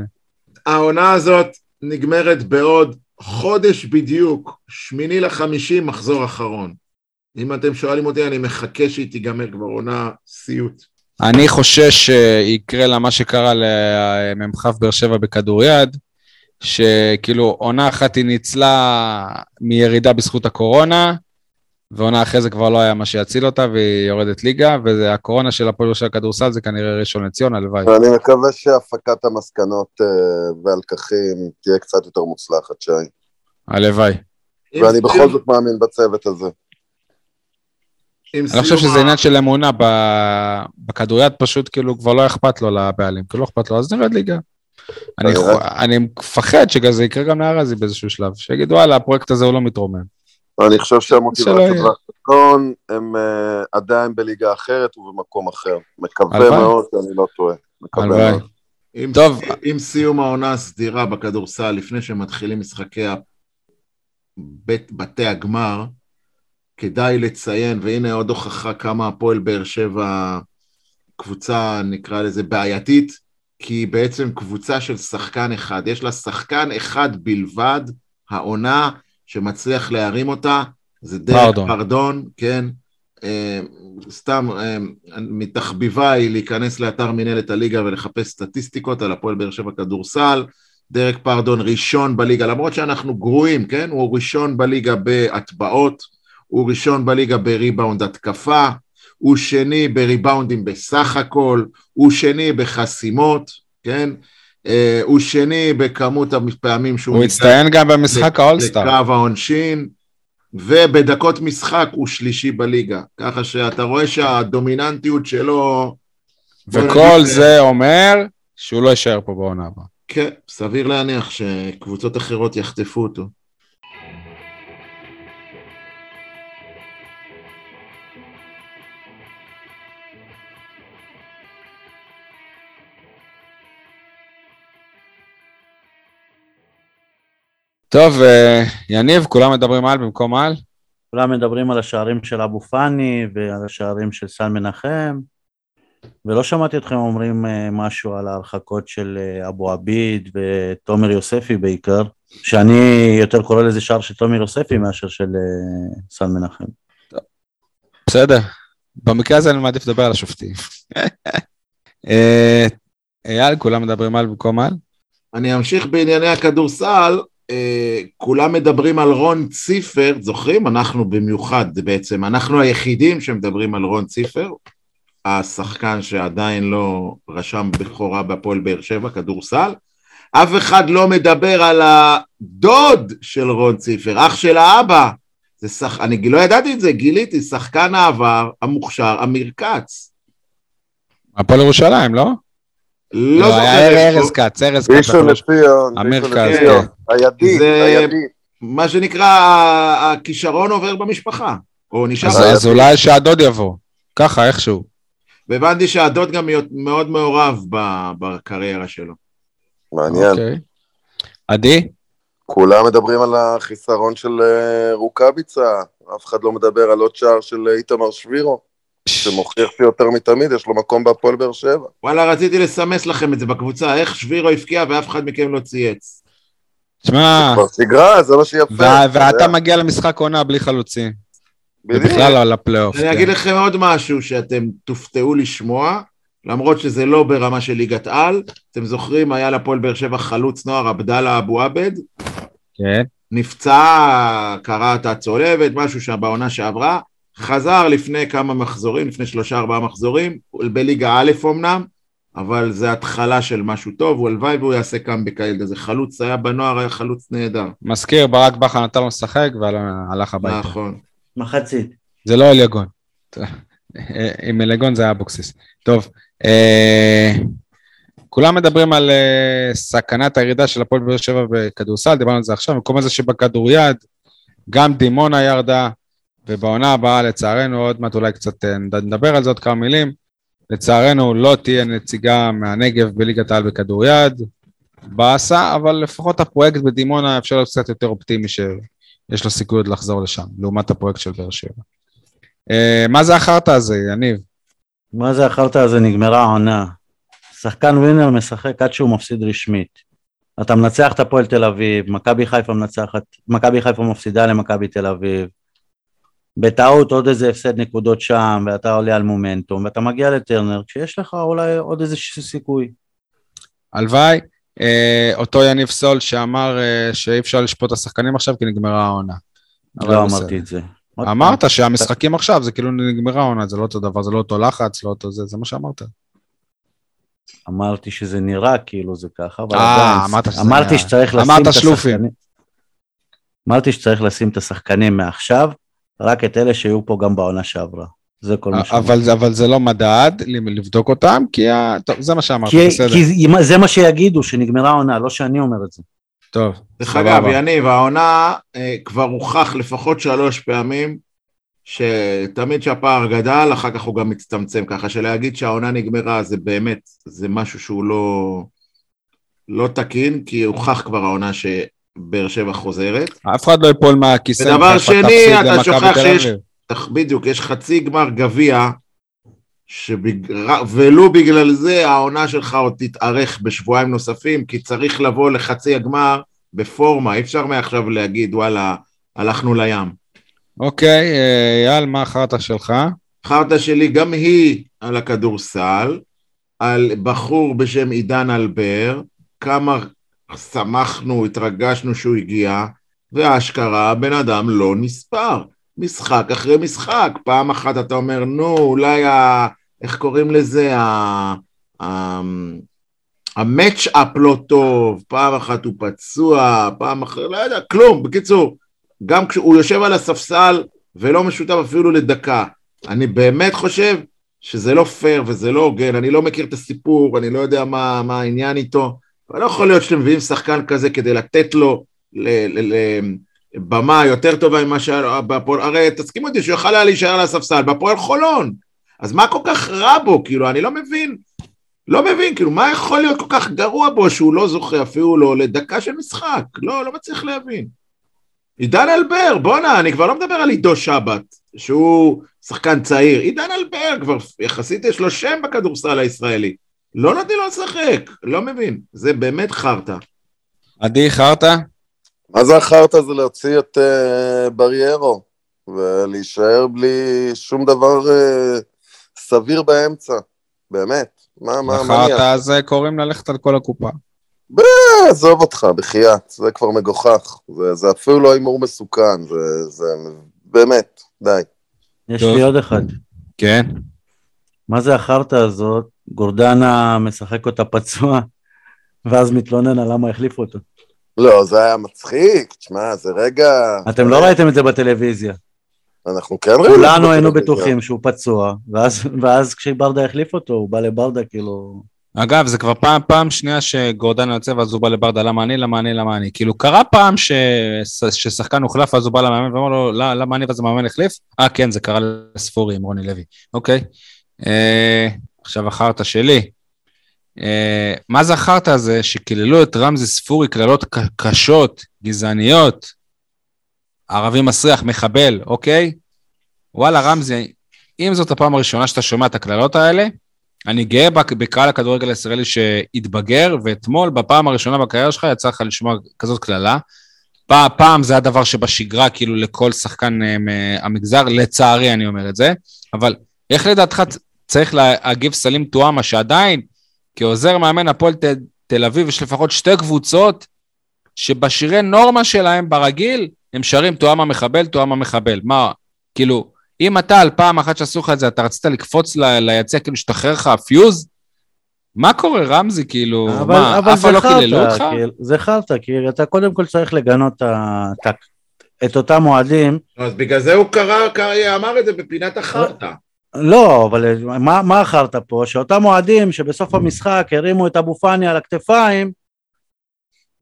העונה הזאת נגמרת בעוד חודש בדיוק, 8/5 מחזור אחרון. אם אתם שואלים אותי, אני מחכה שהיא תיגמר כבר עונה סיוט. אני חושש שיקרה לה מה שקרה לממחף באר שבע בכדור יד, שכאילו עונה אחת היא ניצלה מירידה בזכות הקורונה, ועונה אחרי זה כבר לא היה מה שיציל אותה, והיא יורדת ליגה, והקורונה של הפועל של הכדורסל זה כנראה ראשון לציון, הלוואי. ואני מקווה שהפקת המסקנות והלקחים תהיה קצת יותר מוצלחת, שי. הלוואי. ואני בכל זאת מאמין בצוות הזה. אני חושב שזה עניין של אמונה, בכדוריד פשוט כאילו כבר לא אכפת לו לבעלים, כאילו לא אכפת לו, אז נרד ליגה. אני מפחד שזה יקרה גם לארזי באיזשהו שלב, שיגידו, וואלה, הפרויקט הזה הוא לא מתרומם. אני חושב שהמוטיבציות והחתון הם עדיין בליגה אחרת ובמקום אחר. מקווה מאוד, אני לא טועה. מקווה מאוד. טוב. עם סיום העונה הסדירה בכדורסל, לפני שמתחילים משחקי בתי הגמר, כדאי לציין, והנה עוד הוכחה כמה הפועל באר שבע קבוצה, נקרא לזה בעייתית, כי היא בעצם קבוצה של שחקן אחד. יש לה שחקן אחד בלבד, העונה, שמצליח להרים אותה, זה דרך פרדון, כן, סתם מתחביבה היא להיכנס לאתר מנהלת הליגה ולחפש סטטיסטיקות על הפועל באר שבע כדורסל, דרך פרדון ראשון בליגה, למרות שאנחנו גרועים, כן, הוא ראשון בליגה בהטבעות, הוא ראשון בליגה בריבאונד התקפה, הוא שני בריבאונדים בסך הכל, הוא שני בחסימות, כן, הוא שני בכמות הפעמים שהוא... הוא הצטיין גם במשחק האולסטאר. לקו העונשין, ובדקות משחק הוא שלישי בליגה. ככה שאתה רואה שהדומיננטיות שלו... וכל זה אומר שהוא לא יישאר פה בעונה הבאה. כן, סביר להניח שקבוצות אחרות יחטפו אותו. טוב, יניב, כולם מדברים על במקום על? כולם מדברים על השערים של אבו פני ועל השערים של סן מנחם, ולא שמעתי אתכם אומרים משהו על ההרחקות של אבו עביד ותומר יוספי בעיקר, שאני יותר קורא לזה שער של תומר יוספי מאשר של סן מנחם. טוב. בסדר, במקרה הזה אני מעדיף לדבר על השופטים. אייל, כולם מדברים על במקום על? אני אמשיך בענייני הכדורסל, כולם מדברים על רון ציפר, זוכרים? אנחנו במיוחד בעצם, אנחנו היחידים שמדברים על רון ציפר, השחקן שעדיין לא רשם בכורה בפועל באר שבע, כדורסל, אף אחד לא מדבר על הדוד של רון ציפר, אח של האבא, אני לא ידעתי את זה, גיליתי, שחקן העבר, המוכשר, אמיר כץ. הפועל ירושלים, לא? לא, היה ארז כץ, אמיר כץ, הידיד, מה שנקרא, הכישרון עובר במשפחה, או נשאר. אז אולי שהדוד יבוא, ככה, איכשהו. והבנתי שהדוד גם מאוד מעורב בקריירה שלו. מעניין. עדי? כולם מדברים על החיסרון של רוקביצה, אף אחד לא מדבר על עוד שער של איתמר שבירו, שמוכיח יותר מתמיד, יש לו מקום בפועל באר שבע. וואלה, רציתי לסמס לכם את זה בקבוצה, איך שבירו הפקיע ואף אחד מכם לא צייץ. תשמע, זה מה שיפה. ואתה מגיע למשחק עונה בלי חלוצי. בכלל לא לפלייאוף. אני אגיד לכם עוד משהו שאתם תופתעו לשמוע, למרות שזה לא ברמה של ליגת על, אתם זוכרים, היה לפועל באר שבע חלוץ נוער, עבדאללה אבו עבד, נפצע, קרה את הצולבת, משהו שבעונה שעברה, חזר לפני כמה מחזורים, לפני 3-4 מחזורים, בליגה א' אומנם, אבל זה התחלה של משהו טוב, ולוואי והוא יעשה קאמבק הילד הזה, חלוץ היה בנוער, היה חלוץ נהדר. מזכיר, ברק בכר נתן לו לשחק, והלך הביתה. נכון. מחצית. זה לא אליגון. עם אליגון זה היה בוקסיס. טוב, כולם מדברים על סכנת הירידה של הפועל באר שבע בכדורסל, דיברנו על זה עכשיו, במקום הזה שבכדוריד, גם דימונה ירדה, ובעונה הבאה לצערנו, עוד מעט אולי קצת נדבר על זה עוד כמה מילים, לצערנו לא תהיה נציגה מהנגב בליגת העל בכדוריד, בעשה, אבל לפחות הפרויקט בדימונה אפשר להיות קצת יותר אופטימי שיש לו סיכוי עוד לחזור לשם, לעומת הפרויקט של באר שבע. מה זה החרטא הזה, יניב? מה זה החרטא הזה? נגמרה העונה. שחקן ווינר משחק עד שהוא מפסיד רשמית. אתה מנצח את הפועל תל אביב, מכבי חיפה מפסידה למכבי תל אביב, בטעות עוד איזה הפסד נקודות שם, ואתה עולה על מומנטום, ואתה מגיע לטרנר, כשיש לך אולי עוד איזה סיכוי. הלוואי, אותו יניב סול שאמר שאי אפשר לשפוט השחקנים עכשיו, כי נגמרה העונה. לא אמרתי את זה. אמרת שהמשחקים עכשיו, זה כאילו נגמרה העונה, זה לא אותו דבר, זה לא אותו לחץ, לא אותו זה, זה מה שאמרת. אמרתי שזה נראה כאילו זה ככה, אבל אמרתי שצריך לשים את השחקנים. אמרתי שצריך לשים את השחקנים מעכשיו, רק את אלה שיהיו פה גם בעונה שעברה. זה כל מה שאמרתי. אבל זה לא מדד לבדוק אותם, כי זה מה שאמרתי, בסדר. כי זה מה שיגידו, שנגמרה העונה, לא שאני אומר את זה. טוב. דרך אגב, יניב, העונה כבר הוכח לפחות 3 פעמים, שתמיד שהפער גדל, אחר כך הוא גם מצטמצם ככה, שלהגיד שהעונה נגמרה, זה באמת, זה משהו שהוא לא תקין, כי הוכח כבר העונה באר שבע חוזרת. אף אחד לא יפול מהכיסא. ודבר שני, אתה שוכח שיש, בדיוק, יש חצי גמר גביע, ולו בגלל זה העונה שלך עוד תתארך בשבועיים נוספים, כי צריך לבוא לחצי הגמר בפורמה, אי אפשר מעכשיו להגיד, וואלה, הלכנו לים. אוקיי, יאל, מה החרטה שלך? החרטה שלי גם היא על הכדורסל, על בחור בשם עידן אלבר, כמה שמחנו, התרגשנו שהוא הגיע, וההשכרה, בן אדם לא נספר, משחק אחרי משחק, פעם אחת אתה אומר, נו, אולי, איך קוראים לזה, המאץ'-אפ לא טוב, פעם אחת הוא פצוע, פעם אחרת, לא יודע, כלום, בקיצור, גם כשהוא יושב על הספסל, ולא משותף אפילו לדקה, אני באמת חושב שזה לא פייר וזה לא הוגן, אני לא מכיר את הסיפור, אני לא יודע מה העניין איתו, אבל לא יכול להיות שאתם מביאים שחקן כזה כדי לתת לו במה יותר טובה ממה שהיה בפועל, הרי תסכימו אותי שהוא יוכל היה להישאר על הספסל, בפועל חולון, אז מה כל כך רע בו, כאילו, אני לא מבין, כאילו, מה יכול להיות כל כך גרוע בו, שהוא לא זוכה אפילו לא לדקה של משחק, לא מצליח להבין. עידן אלבר, בונה, אני כבר לא מדבר על עידו שבת, שהוא שחקן צעיר, עידן אלבר כבר יחסית יש לו שם בכדורסל הישראלי, לא נתתי לו לשחק, לא מבין, זה באמת חרטה. עדי, חרטה? מה זה החרטה? זה להוציא את בריירו, ולהישאר בלי שום דבר סביר באמצע, באמת. החרטה הזה קוראים ללכת על כל הקופה. עזוב אותך, בחייאת, זה כבר מגוחך, זה אפילו לא אימור מסוכן, זה באמת, די. יש לי עוד אחד. כן. מה זה החרטה הזאת? גורדנה משחק אותה פצוע, ואז מתלונן על למה החליפו אותו. לא, זה היה מצחיק, תשמע, זה רגע... אתם לא ראיתם את זה בטלוויזיה. אנחנו כן ראינו. כולנו היינו בטוחים שהוא פצוע, ואז כשברדה החליף אותו, הוא בא לברדה כאילו... אגב, זה כבר פעם שנייה שגורדן יוצא, ואז הוא בא לברדה, למה אני? כאילו, קרה פעם ששחקן הוחלף, ואז הוא בא למאמן, ואמר לו, למה אני, ואז המאמן החליף? כן, זה קרה לספורי עם רוני לוי. אוקיי. עכשיו החרטה שלי. מה זה החרטה זה שכללו את רמזי ספורי, כללות קשות, גזעניות, ערבי מסריח, מחבל, אוקיי? וואלה, רמזי, אם זאת הפעם הראשונה שאתה שומע את הכללות האלה, אני גאה בקהל הכדורגל הישראלי שהתבגר, ואתמול בפעם הראשונה בקריירה שלך יצא לך לשמוע כזאת כללה. פעם זה הדבר שבשגרה, כאילו לכל שחקן המגזר, לצערי אני אומר את זה, אבל איך לדעתך צריך להגיב סלים תואמה, שעדיין כעוזר מאמן הפועל תל אביב, יש לפחות שתי קבוצות, שבשירי נורמה שלהם ברגיל, הם שרים תואמה מחבל, תואמה מחבל. מה, כאילו, אם אתה על פעם אחת שעשו לך את זה, אתה רצית לקפוץ ליצא, כאילו שתחרר לך הפיוז, מה קורה רמזי, כאילו, אף לא כללו אותך? זה חרת, כי אתה קודם כל צריך לגנות את אותם מועדים. אז בגלל זה הוא אמר את זה בפינת החרטה. לא, אבל מה החרת פה? שאותם מועדים שבסוף המשחק הרימו את אבו פאני על הכתפיים,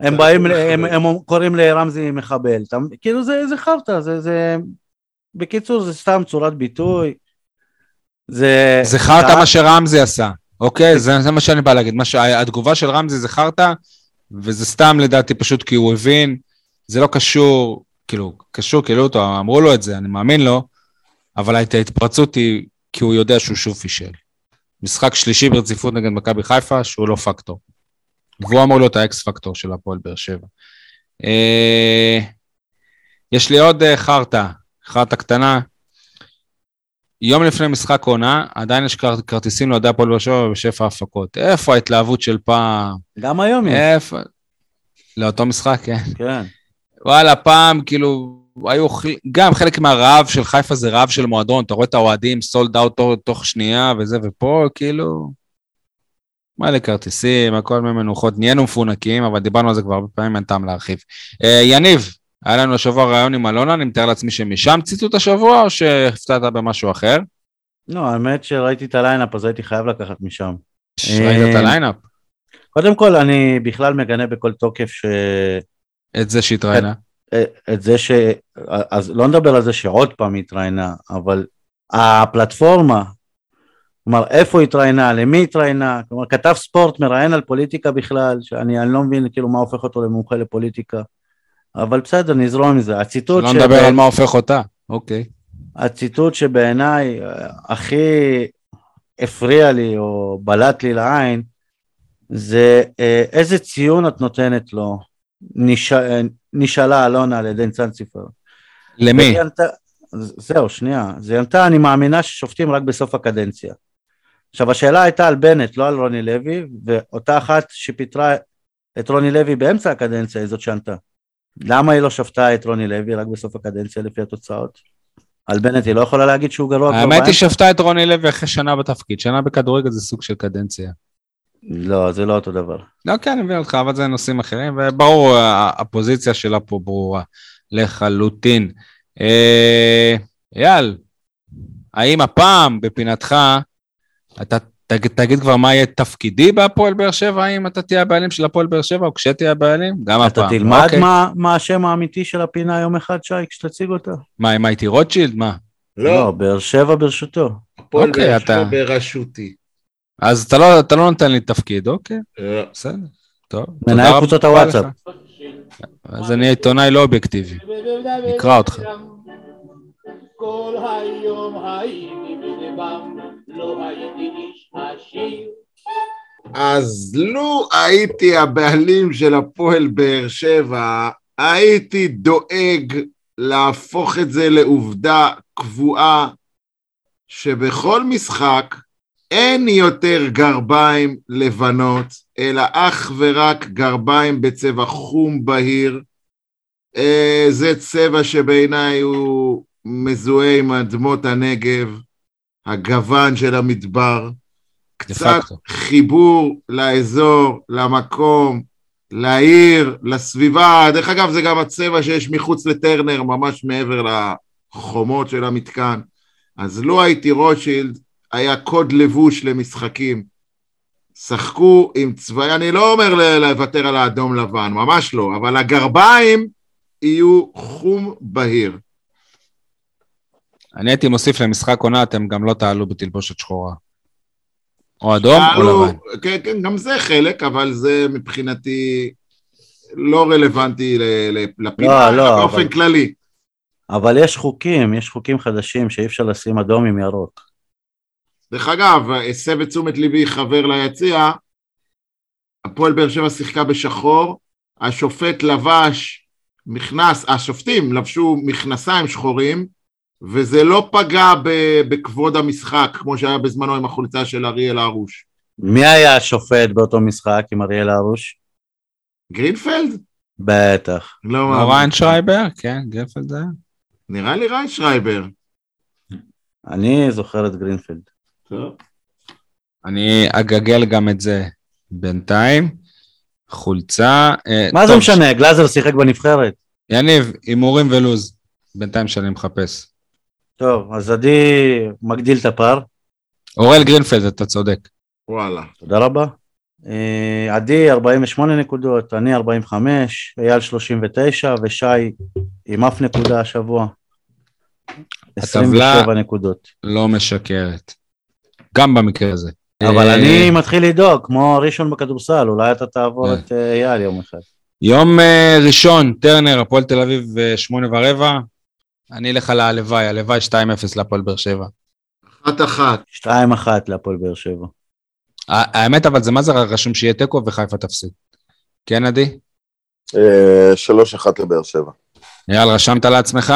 הם באים, הם קוראים לרמזי מחבל. כאילו זה חרת, זה... בקיצור, זה סתם צורת ביטוי. זכרת מה שרמזי עשה, אוקיי? זה מה שאני בא להגיד. התגובה של רמזי זכרת, וזה סתם לדעתי פשוט כי הוא הבין, זה לא קשור, כאילו, אמרו לו את זה, אני מאמין לו, אבל ההתפרצות היא כי הוא יודע שהוא שוב פישל. משחק שלישי ברציפות נגד מכבי חיפה, שהוא לא פקטור. והוא אמור לו את האקס פקטור של הפועל באר שבע. יש לי עוד חרטה. חרטה קטנה, יום לפני משחק עונה, עדיין יש כרטיסים לאוהדי הפועל באר שבע בשפע הפקות. איפה ההתלהבות של פעם? גם היום יש. איפה? לאותו משחק, כן. כן. וואלה, פעם כאילו, היו, גם חלק מהרעב של חיפה זה רעב של מועדון, אתה רואה את האוהדים, סולד אאוט תוך שנייה וזה, ופה כאילו, מה לכרטיסים, הכל ממנוחות, נהיינו מפונקים, אבל דיברנו על זה כבר הרבה פעמים, אין טעם להרחיב. יניב, היה לנו השבוע רעיון עם אלונה, אני מתאר לעצמי שמשם ציטוט השבוע, או שהפתעת במשהו אחר? לא, האמת שראיתי את הליינאפ, אז הייתי חייב לקחת משם. שראית את הליינאפ? קודם כל, אני בכלל מגנה בכל תוקף ש... את זה שהתראינה? את זה ש... אז לא נדבר על זה שעוד פעם התראינה, אבל הפלטפורמה, כלומר, איפה התראינה, למי התראינה, כלומר, כתב ספורט מראיין על פוליטיקה בכלל, שאני לא מבין כאילו מה הופך אותו למומחה לפוליטיקה. אבל בסדר, נזרום מזה. הציטוט לא נדבר על מה הופך אותה, אוקיי. הציטוט שבעיניי הכי הפריע לי או בלט לי לעין, זה איזה ציון את נותנת לו, נשאלה אלונה על ידי ניצן ציפר. למי? זהו, שנייה. זה ענתה, אני מאמינה ששופטים רק בסוף הקדנציה. עכשיו, השאלה הייתה על בנט, לא על רוני לוי, ואותה אחת שפיטרה את רוני לוי באמצע הקדנציה, היא זאת שענתה. למה היא לא שפטה את רוני לוי רק בסוף הקדנציה לפי התוצאות? על בנט היא לא יכולה להגיד שהוא גרוע. האמת היא שפטה את רוני לוי אחרי שנה בתפקיד, שנה בכדורגל זה סוג של קדנציה. לא, זה לא אותו דבר. לא, כן, אני מבין אותך, אבל זה נושאים אחרים, וברור, הפוזיציה שלה פה ברורה, לחלוטין. אייל, האם הפעם בפינתך, אתה תגיד כבר מה יהיה תפקידי בהפועל באר שבע, האם אתה תהיה הבעלים של הפועל באר שבע, או כשתהיה הבעלים, גם הפעם. אתה תלמד מה השם האמיתי של הפינה יום אחד, שי, כשתציג אותה. מה, אם הייתי רוטשילד, מה? לא, באר שבע ברשותו. הפועל באר שבע ברשותי. אז אתה לא נותן לי תפקיד, אוקיי? בסדר, טוב. מנהל קבוצת הוואטסאפ. אז אני עיתונאי לא אובייקטיבי. נקרא אותך. כל היום הייתי בדבם, לא הייתי איש עשיר. אז לו הייתי הבעלים של הפועל באר שבע, הייתי דואג להפוך את זה לעובדה קבועה, שבכל משחק אין יותר גרביים לבנות, אלא אך ורק גרביים בצבע חום בהיר. זה צבע שבעיניי הוא מזוהה עם אדמות הנגב, הגוון של המדבר, קצת חיבור לאזור, למקום, לעיר, לסביבה. דרך אגב, זה גם הצבע שיש מחוץ לטרנר, ממש מעבר לחומות של המתקן. אז לא הייתי רוטשילד, היה קוד לבוש למשחקים. שחקו עם צבעים, אני לא אומר לוותר על האדום לבן, ממש לא, אבל הגרביים יהיו חום בהיר. אני הייתי מוסיף למשחק עונה, אתם גם לא תעלו בתלבושת שחורה. או אדום או לבן. כן, כן, גם זה חלק, אבל זה מבחינתי לא רלוונטי לפינה, באופן כללי. אבל יש חוקים חדשים שאי אפשר לשים אדום עם ירוק. דרך אגב, עשה בתשומת ליבי חבר ליציע, הפועל באר שבע שיחקה בשחור, השופט לבש מכנס, השופטים לבשו מכנסיים שחורים, וזה לא פגע בכבוד המשחק, כמו שהיה בזמנו עם החולצה של אריאל הרוש. מי היה השופט באותו משחק עם אריאל הרוש? גרינפלד? בטח. לא ריין שרייבר? כן, גרינפלד זה. נראה לי ריין שרייבר. אני זוכר את גרינפלד. טוב. אני אגגל גם את זה בינתיים. חולצה. מה זה משנה? גלאזר שיחק בנבחרת. יניב, אימורים ולוז. בינתיים שאני מחפש. טוב, אז עדי מגדיל את הפער. אורל גרינפלד, אתה צודק. וואלה. תודה רבה. עדי 48 נקודות, אני 45, אייל 39, ושי עם אף נקודה השבוע. 27 נקודות. לא משקרת. גם במקרה הזה. אבל אני מתחיל לדאוג, כמו ראשון בכדורסל, אולי אתה תעבור את אייל יום אחד. יום ראשון, טרנר, הפועל תל אביב 8:15, אני אלך על הלוואי 2-0 לפועל באר שבע. 1-1. 2-1 לפועל באר שבע. האמת, אבל זה מה זה רשום שיהיה תיקו וחיפה תפסיד. כן, עדי? 3-1 לבאר שבע. אייל, רשמת לעצמך?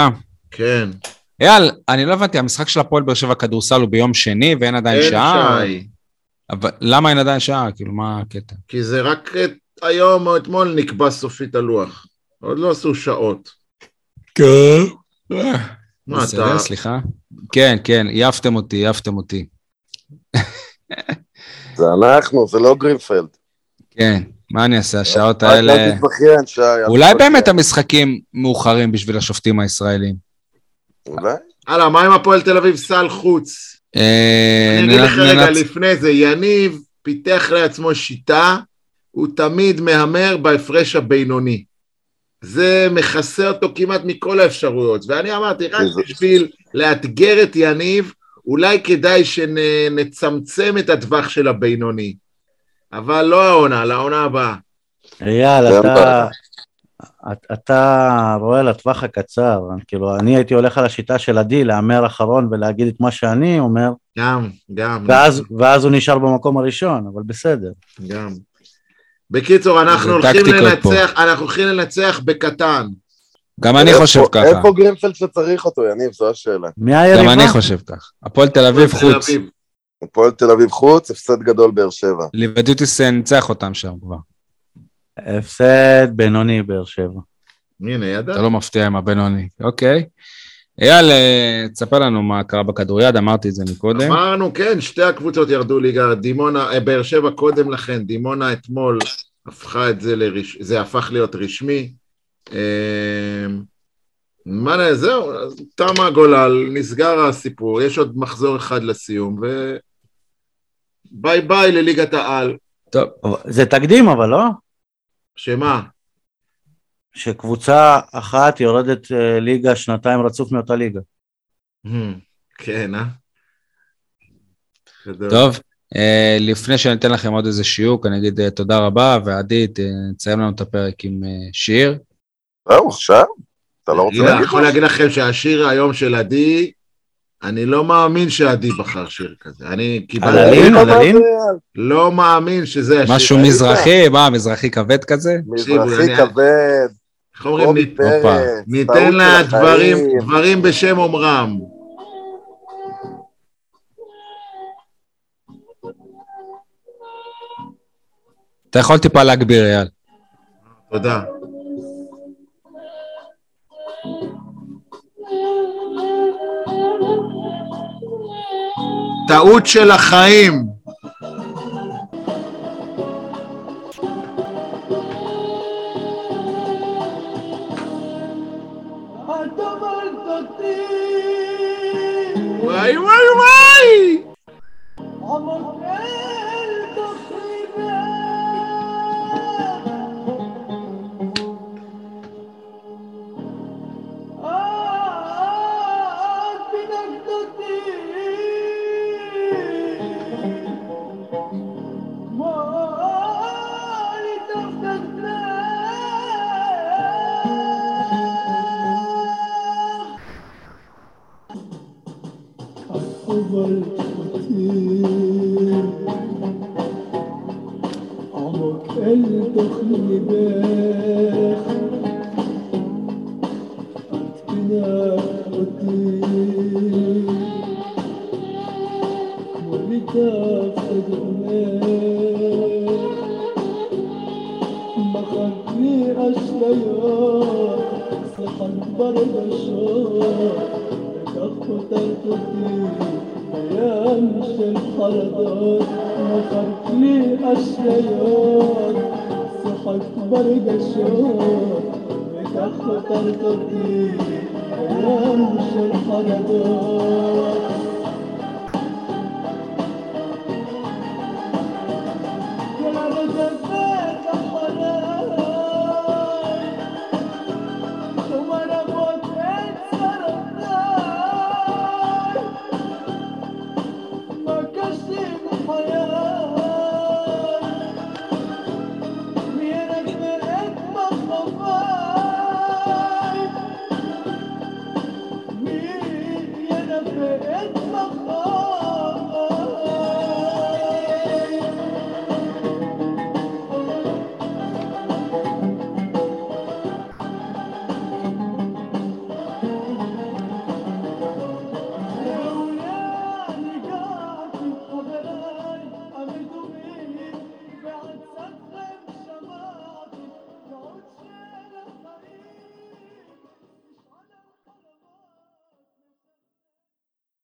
כן. אייל, אני לא הבנתי, המשחק של הפועל באר שבע כדורסל הוא ביום שני ואין עדיין שעה. אבל למה אין עדיין שעה? כאילו, מה הקטע? כי זה רק היום או אתמול נקבע סופית הלוח. עוד לא עשו שעות. כן. מה אתה? סליחה? כן, כן, יפתם אותי. זה אנחנו, זה לא גרינפלד. כן, מה אני אעשה? השעות האלה... אולי באמת המשחקים מאוחרים בשביל השופטים הישראלים. אולי? הלאה, מה עם הפועל תל אביב סל חוץ? אני אגיד לך רגע לפני זה, יניב פיתח לעצמו שיטה, הוא תמיד מהמר בהפרש הבינוני. זה מכסה אותו כמעט מכל האפשרויות, ואני אמרתי, רק בשביל לאתגר את יניב, אולי כדאי שנצמצם את הטווח של הבינוני, אבל לא העונה, לעונה הבאה. אייל, אתה רואה לטווח הקצר, כאילו, אני הייתי הולך על השיטה של עדי, לאמר אחרון ולהגיד את מה שאני אומר, גם. ואז הוא נשאר במקום הראשון, אבל בסדר. גם. בקיצור, אנחנו הולכים לנצח בקטן. גם אני חושב ככה. איפה גרינפלד שצריך אותו, יניב? זו השאלה. גם אני חושב כך. הפועל תל אביב חוץ. הפועל תל אביב חוץ, הפסד גדול באר שבע. ליבדיוטיס נצח אותם שם כבר. הפסד בינוני באר שבע. הנה, ידע. אתה לא מפתיע עם הבינוני. אוקיי. אייל, תספר לנו מה קרה בכדוריד, אמרתי את זה מקודם. אמרנו, כן, שתי הקבוצות ירדו ליגה, דימונה, באר שבע קודם לכן, דימונה אתמול הפכה את זה, זה הפך להיות רשמי. מה זהו, תם הגולל, נסגר הסיפור, יש עוד מחזור אחד לסיום, וביי ביי לליגת העל. טוב, זה תקדים אבל לא? שמה? שקבוצה אחת יורדת ליגה שנתיים רצוף מאותה ליגה. כן, טוב, לפני שניתן לכם עוד איזה שיוק, אני אגיד תודה רבה, ועדי, תסיים לנו את הפרק עם שיר. זהו, עכשיו? אתה לא רוצה להגיד? אני יכול להגיד לכם שהשיר היום של עדי, אני לא מאמין שעדי בחר שיר כזה. אני קיבלתי, לא מאמין שזה השיר. משהו מזרחי, מה, מזרחי כבד כזה? מזרחי כבד. חומרים, ניתן לה דברים בשם אומרם. אתה יכול טיפה להגביר, אייל. תודה. טעות של החיים. וואי וואי וואי.